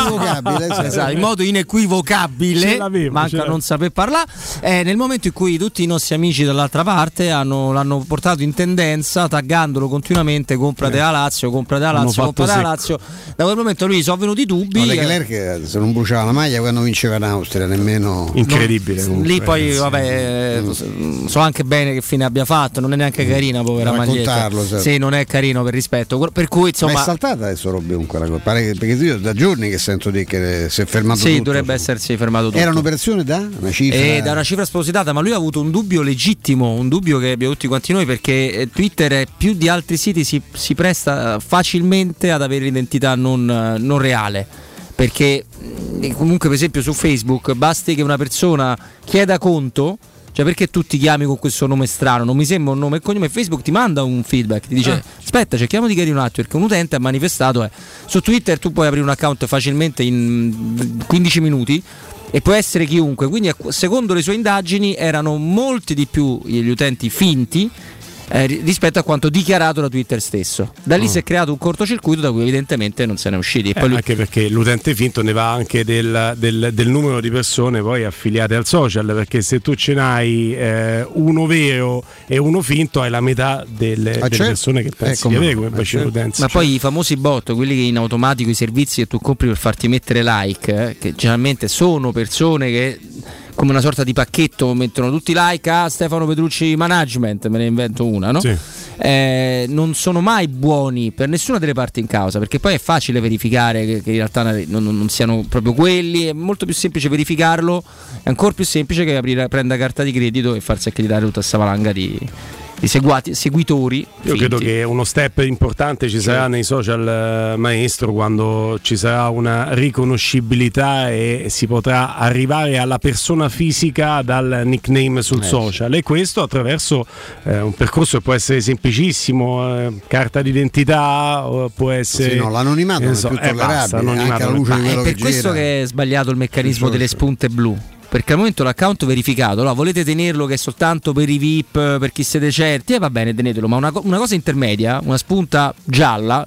inequivocabile, esatto. Esatto, in modo inequivocabile, manca non saper parlare. Eh, nel momento in cui tutti i nostri amici dall'altra parte hanno, l'hanno portato in tendenza, taggandolo continuamente: comprate eh. a Lazio, comprate a Lazio, comprate a Lazio. Da quel momento lui sono venuti dubbi. No, Leclerc eh. se non bruciava la maglia quando vinceva in Austria, nemmeno incredibile. Comunque, lì poi vabbè, so anche bene che fine abbia fatto, non è neanche carina, povera maglietta, certo. Sì, non è carino, per rispetto, per cui insomma. Ma è saltata adesso Robin, quella cosa, pare che, perché io da giorni che sento dire che si è fermato, sì, tutto, dovrebbe su. essersi fermato tutto. Era un'operazione da una cifra eh, da una cifra spositata, ma lui ha avuto un dubbio legittimo, un dubbio che abbiamo tutti quanti noi, perché Twitter è più di altri siti, si, si presta facilmente ad avere l'identità non, non reale. Perché comunque per esempio su Facebook basti che una persona chieda conto, cioè perché tu ti chiami con questo nome strano, non mi sembra un nome e cognome, Facebook ti manda un feedback, ti dice eh. aspetta, cerchiamo di chiarire un attimo, perché un utente ha manifestato eh. su Twitter tu puoi aprire un account facilmente in quindici minuti e può essere chiunque, quindi secondo le sue indagini erano molti di più gli utenti finti Eh, rispetto a quanto dichiarato da Twitter stesso. Da lì oh. si è creato un cortocircuito da cui evidentemente non se ne è usciti. Poi eh, lui... Anche perché l'utente finto ne va anche del, del, del numero di persone poi affiliate al social, perché se tu ce n'hai eh, uno vero e uno finto, hai la metà delle, ah, delle persone che pensi ecco, di avere come bacino d'utenza. Ma cioè. poi i famosi bot, quelli che in automatico i servizi che tu compri per farti mettere like, eh, che generalmente sono persone che come una sorta di pacchetto mettono tutti like a Stefano Petrucci Management, me ne invento una, no? Sì. Eh, non sono mai buoni per nessuna delle parti in causa, perché poi è facile verificare che, che in realtà non, non siano proprio quelli, è molto più semplice verificarlo, è ancora più semplice che aprire, prenda carta di credito e farsi accreditare tutta questa valanga di... di seguati, seguitori. Io finti. credo che uno step importante ci sarà sì. nei social, maestro, quando ci sarà una riconoscibilità e si potrà arrivare alla persona fisica dal nickname sul eh, social, sì. e questo attraverso eh, un percorso che può essere semplicissimo, eh, carta d'identità, può essere sì, no, l'anonimato non so, è più tollerabile, anche alla luce di quello che gira. È per questo che è sbagliato il meccanismo delle spunte blu, perché al momento l'account verificato, allora, volete tenerlo che è soltanto per i V I P, per chi siete certi, e eh, va bene, tenetelo, ma una, una cosa intermedia, una spunta gialla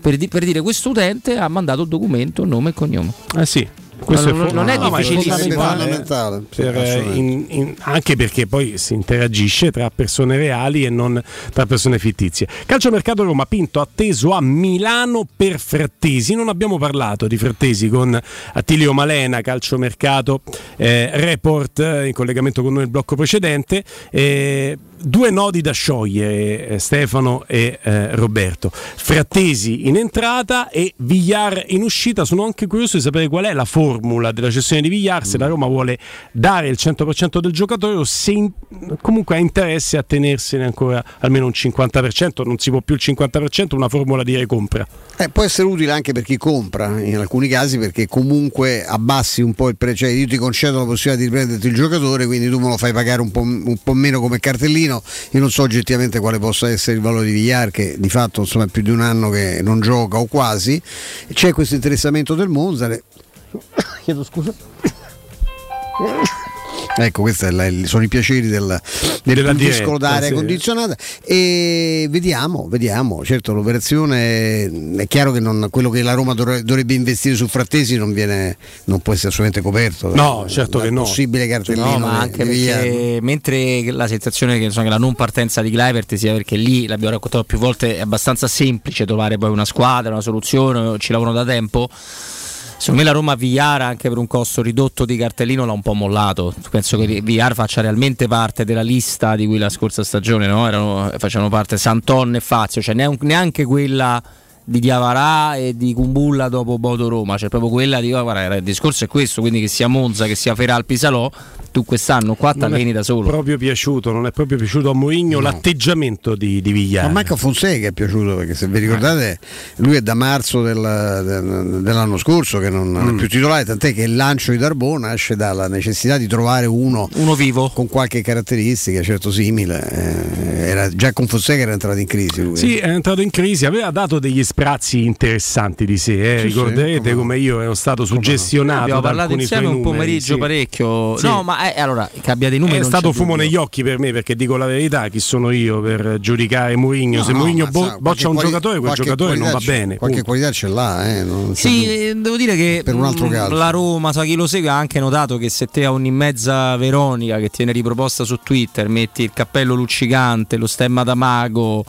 per, di, per dire questo utente ha mandato il documento, nome e cognome. Eh sì. Questo non, è non è no, difficilissimo, fondamentale per, eh, in, in, anche perché poi si interagisce tra persone reali e non tra persone fittizie. Calciomercato Roma, Pinto atteso a Milano per Frattesi. Non abbiamo parlato di Frattesi con Attilio Malena, Calciomercato eh, Report, in collegamento con noi il blocco precedente. Eh, Due nodi da sciogliere, eh, Stefano e eh, Roberto. Frattesi in entrata e Villar in uscita. Sono anche curioso di sapere qual è la formula della cessione di Villar, se la Roma vuole dare il cento per cento del giocatore o se in, comunque ha interesse a tenersene ancora almeno un cinquanta per cento. Non si può più il cinquanta per cento, una formula di recompra. Eh, può essere utile anche per chi compra in alcuni casi, perché comunque abbassi un po' il prezzo. Cioè, io ti concedo la possibilità di prenderti il giocatore, quindi tu me lo fai pagare un po', un po' meno come cartellino. Io non so oggettivamente quale possa essere il valore di Villar, che di fatto insomma è più di un anno che non gioca o quasi. C'è questo interessamento del Monza. Le... Chiedo scusa. Ecco, questi sono i piaceri del, del disco d'aria sì. condizionata. E vediamo, vediamo. Certo, l'operazione è chiaro che non, quello che la Roma dovrebbe investire su Frattesi non viene, non può essere assolutamente coperto. No, da, certo da che no. Possibile cartellino. No, ma anche perché, mentre la sensazione che, insomma, che la non partenza di Kluivert sia perché lì l'abbiamo raccontato più volte, è abbastanza semplice trovare poi una squadra, una soluzione, ci lavorano da tempo. Secondo me la Roma Villar, anche per un costo ridotto di cartellino, l'ha un po' mollato. Penso che Villar faccia realmente parte della lista di cui la scorsa stagione, no? Erano, facevano parte Santon e Fazio, cioè neanche quella di Diavarà e di Kumbulla dopo Bodo Roma, cioè proprio quella di oh, guarda, il discorso è questo, quindi che sia Monza, che sia Feralpi Salò, tu quest'anno qua t'alleni da solo. Proprio piaciuto, non è proprio piaciuto a Mourinho no. l'atteggiamento di, di Villar. Ma manca Fonseca è piaciuto, perché se vi ricordate lui è da marzo del, del, dell'anno scorso che non mm. è più titolare, tant'è che il lancio di Darbò nasce dalla necessità di trovare uno, uno vivo con qualche caratteristica certo simile. Eh, era, già con Fonseca era entrato in crisi lui. Sì, è entrato in crisi, aveva dato degli sprazzi interessanti di sé, eh. sì, ricorderete sì, come no. io ero stato suggestionato. Abbiamo parlato insieme un pomeriggio sì. parecchio. Sì. No, ma Eh, allora, che abbia dei numeri è stato fumo dubbio. Negli occhi per me, perché dico la verità, chi sono io per giudicare Mourinho? No, se no, Mourinho bo- sa, boccia un quali- giocatore, quel giocatore non va c- bene. Qualche punto. Qualità ce l'ha, eh, non sì, più... devo dire che per un altro caso. La Roma, so chi lo segue, ha anche notato che se te a ogni mezza Veronica che tiene riproposta su Twitter metti il cappello luccicante, lo stemma da mago,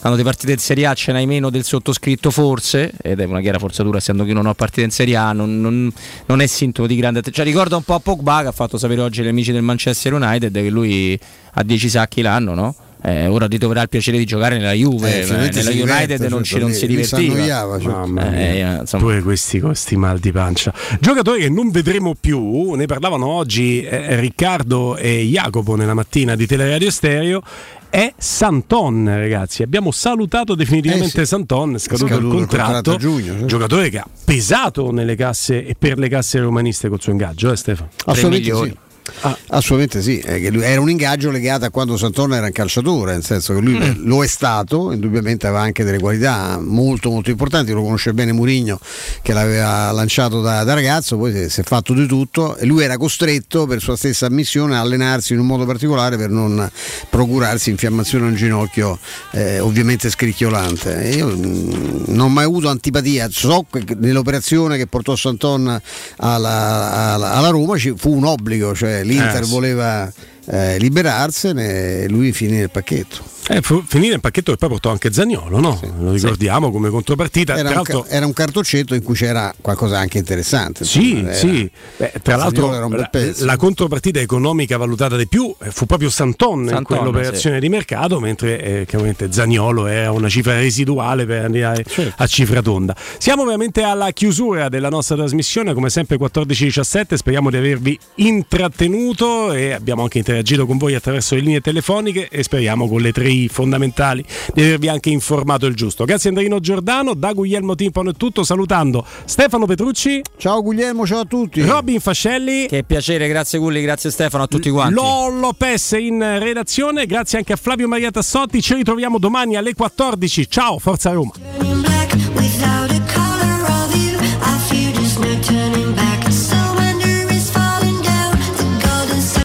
quando ti partite in Serie A ce n'hai meno del sottoscritto forse, ed è una chiara forzatura essendo che io non ho partite in Serie A, non, non, non è sintomo di grande attenzione, cioè, ricorda un po' a Pogba, che ha fatto sapere oggi gli amici del Manchester United che lui ha dieci sacchi l'anno, no? Eh, ora ti dovrà il piacere di giocare nella Juve, eh, eh, nella United non, certo, ci, non lì, si divertiva, certo. Mamma mia, eh, pure questi costi mal di pancia. Giocatori che non vedremo più, ne parlavano oggi eh, Riccardo e Jacopo nella mattina di Teleradio Stereo. È Santon, ragazzi, abbiamo salutato definitivamente eh sì. Santon, scaduto, scaduto il contratto, il contratto giugno, sì. giocatore che ha pesato nelle casse e per le casse romaniste col suo ingaggio, eh Stefano? Assolutamente sì. Ah. Assolutamente sì, era un ingaggio legato a quando Santon era un calciatore, nel senso che lui mm. lo è stato, indubbiamente aveva anche delle qualità molto molto importanti, lo conosce bene Mourinho che l'aveva lanciato da, da ragazzo, poi si è fatto di tutto e lui era costretto per sua stessa ammissione a allenarsi in un modo particolare per non procurarsi infiammazione a un ginocchio eh, ovviamente scricchiolante. Io mh, non ho mai avuto antipatia, so che nell'operazione che portò Santon alla, alla, alla Roma ci fu un obbligo, cioè l'Inter voleva eh, liberarsene e lui finì nel pacchetto. Eh, fu- finire il pacchetto che poi portò anche Zaniolo, no? Sì, lo ricordiamo sì. come contropartita. Era, tra un, l'altro... ca- era un cartoccetto in cui c'era qualcosa anche interessante. Sì, era... sì. Beh, tra l'altro la, la contropartita economica valutata di più fu proprio Santon, Santon in quell'operazione sì. di mercato, mentre eh, chiaramente Zaniolo era una cifra residuale per andare certo. a cifra tonda. Siamo veramente alla chiusura della nostra trasmissione, come sempre quattordici diciassette, speriamo di avervi intrattenuto e abbiamo anche interessato interagito con voi attraverso le linee telefoniche e speriamo con le tre I fondamentali di avervi anche informato il giusto. Grazie Andrino Giordano, da Guglielmo Timpano è tutto, salutando Stefano Petrucci. Ciao Guglielmo, ciao a tutti. Robin Fascelli. Che piacere, grazie Gulli, grazie Stefano, a tutti quanti. Lollo Pes in redazione, grazie anche a Flavio Maria Tassotti, ci ritroviamo domani alle quattordici. Ciao, forza Roma.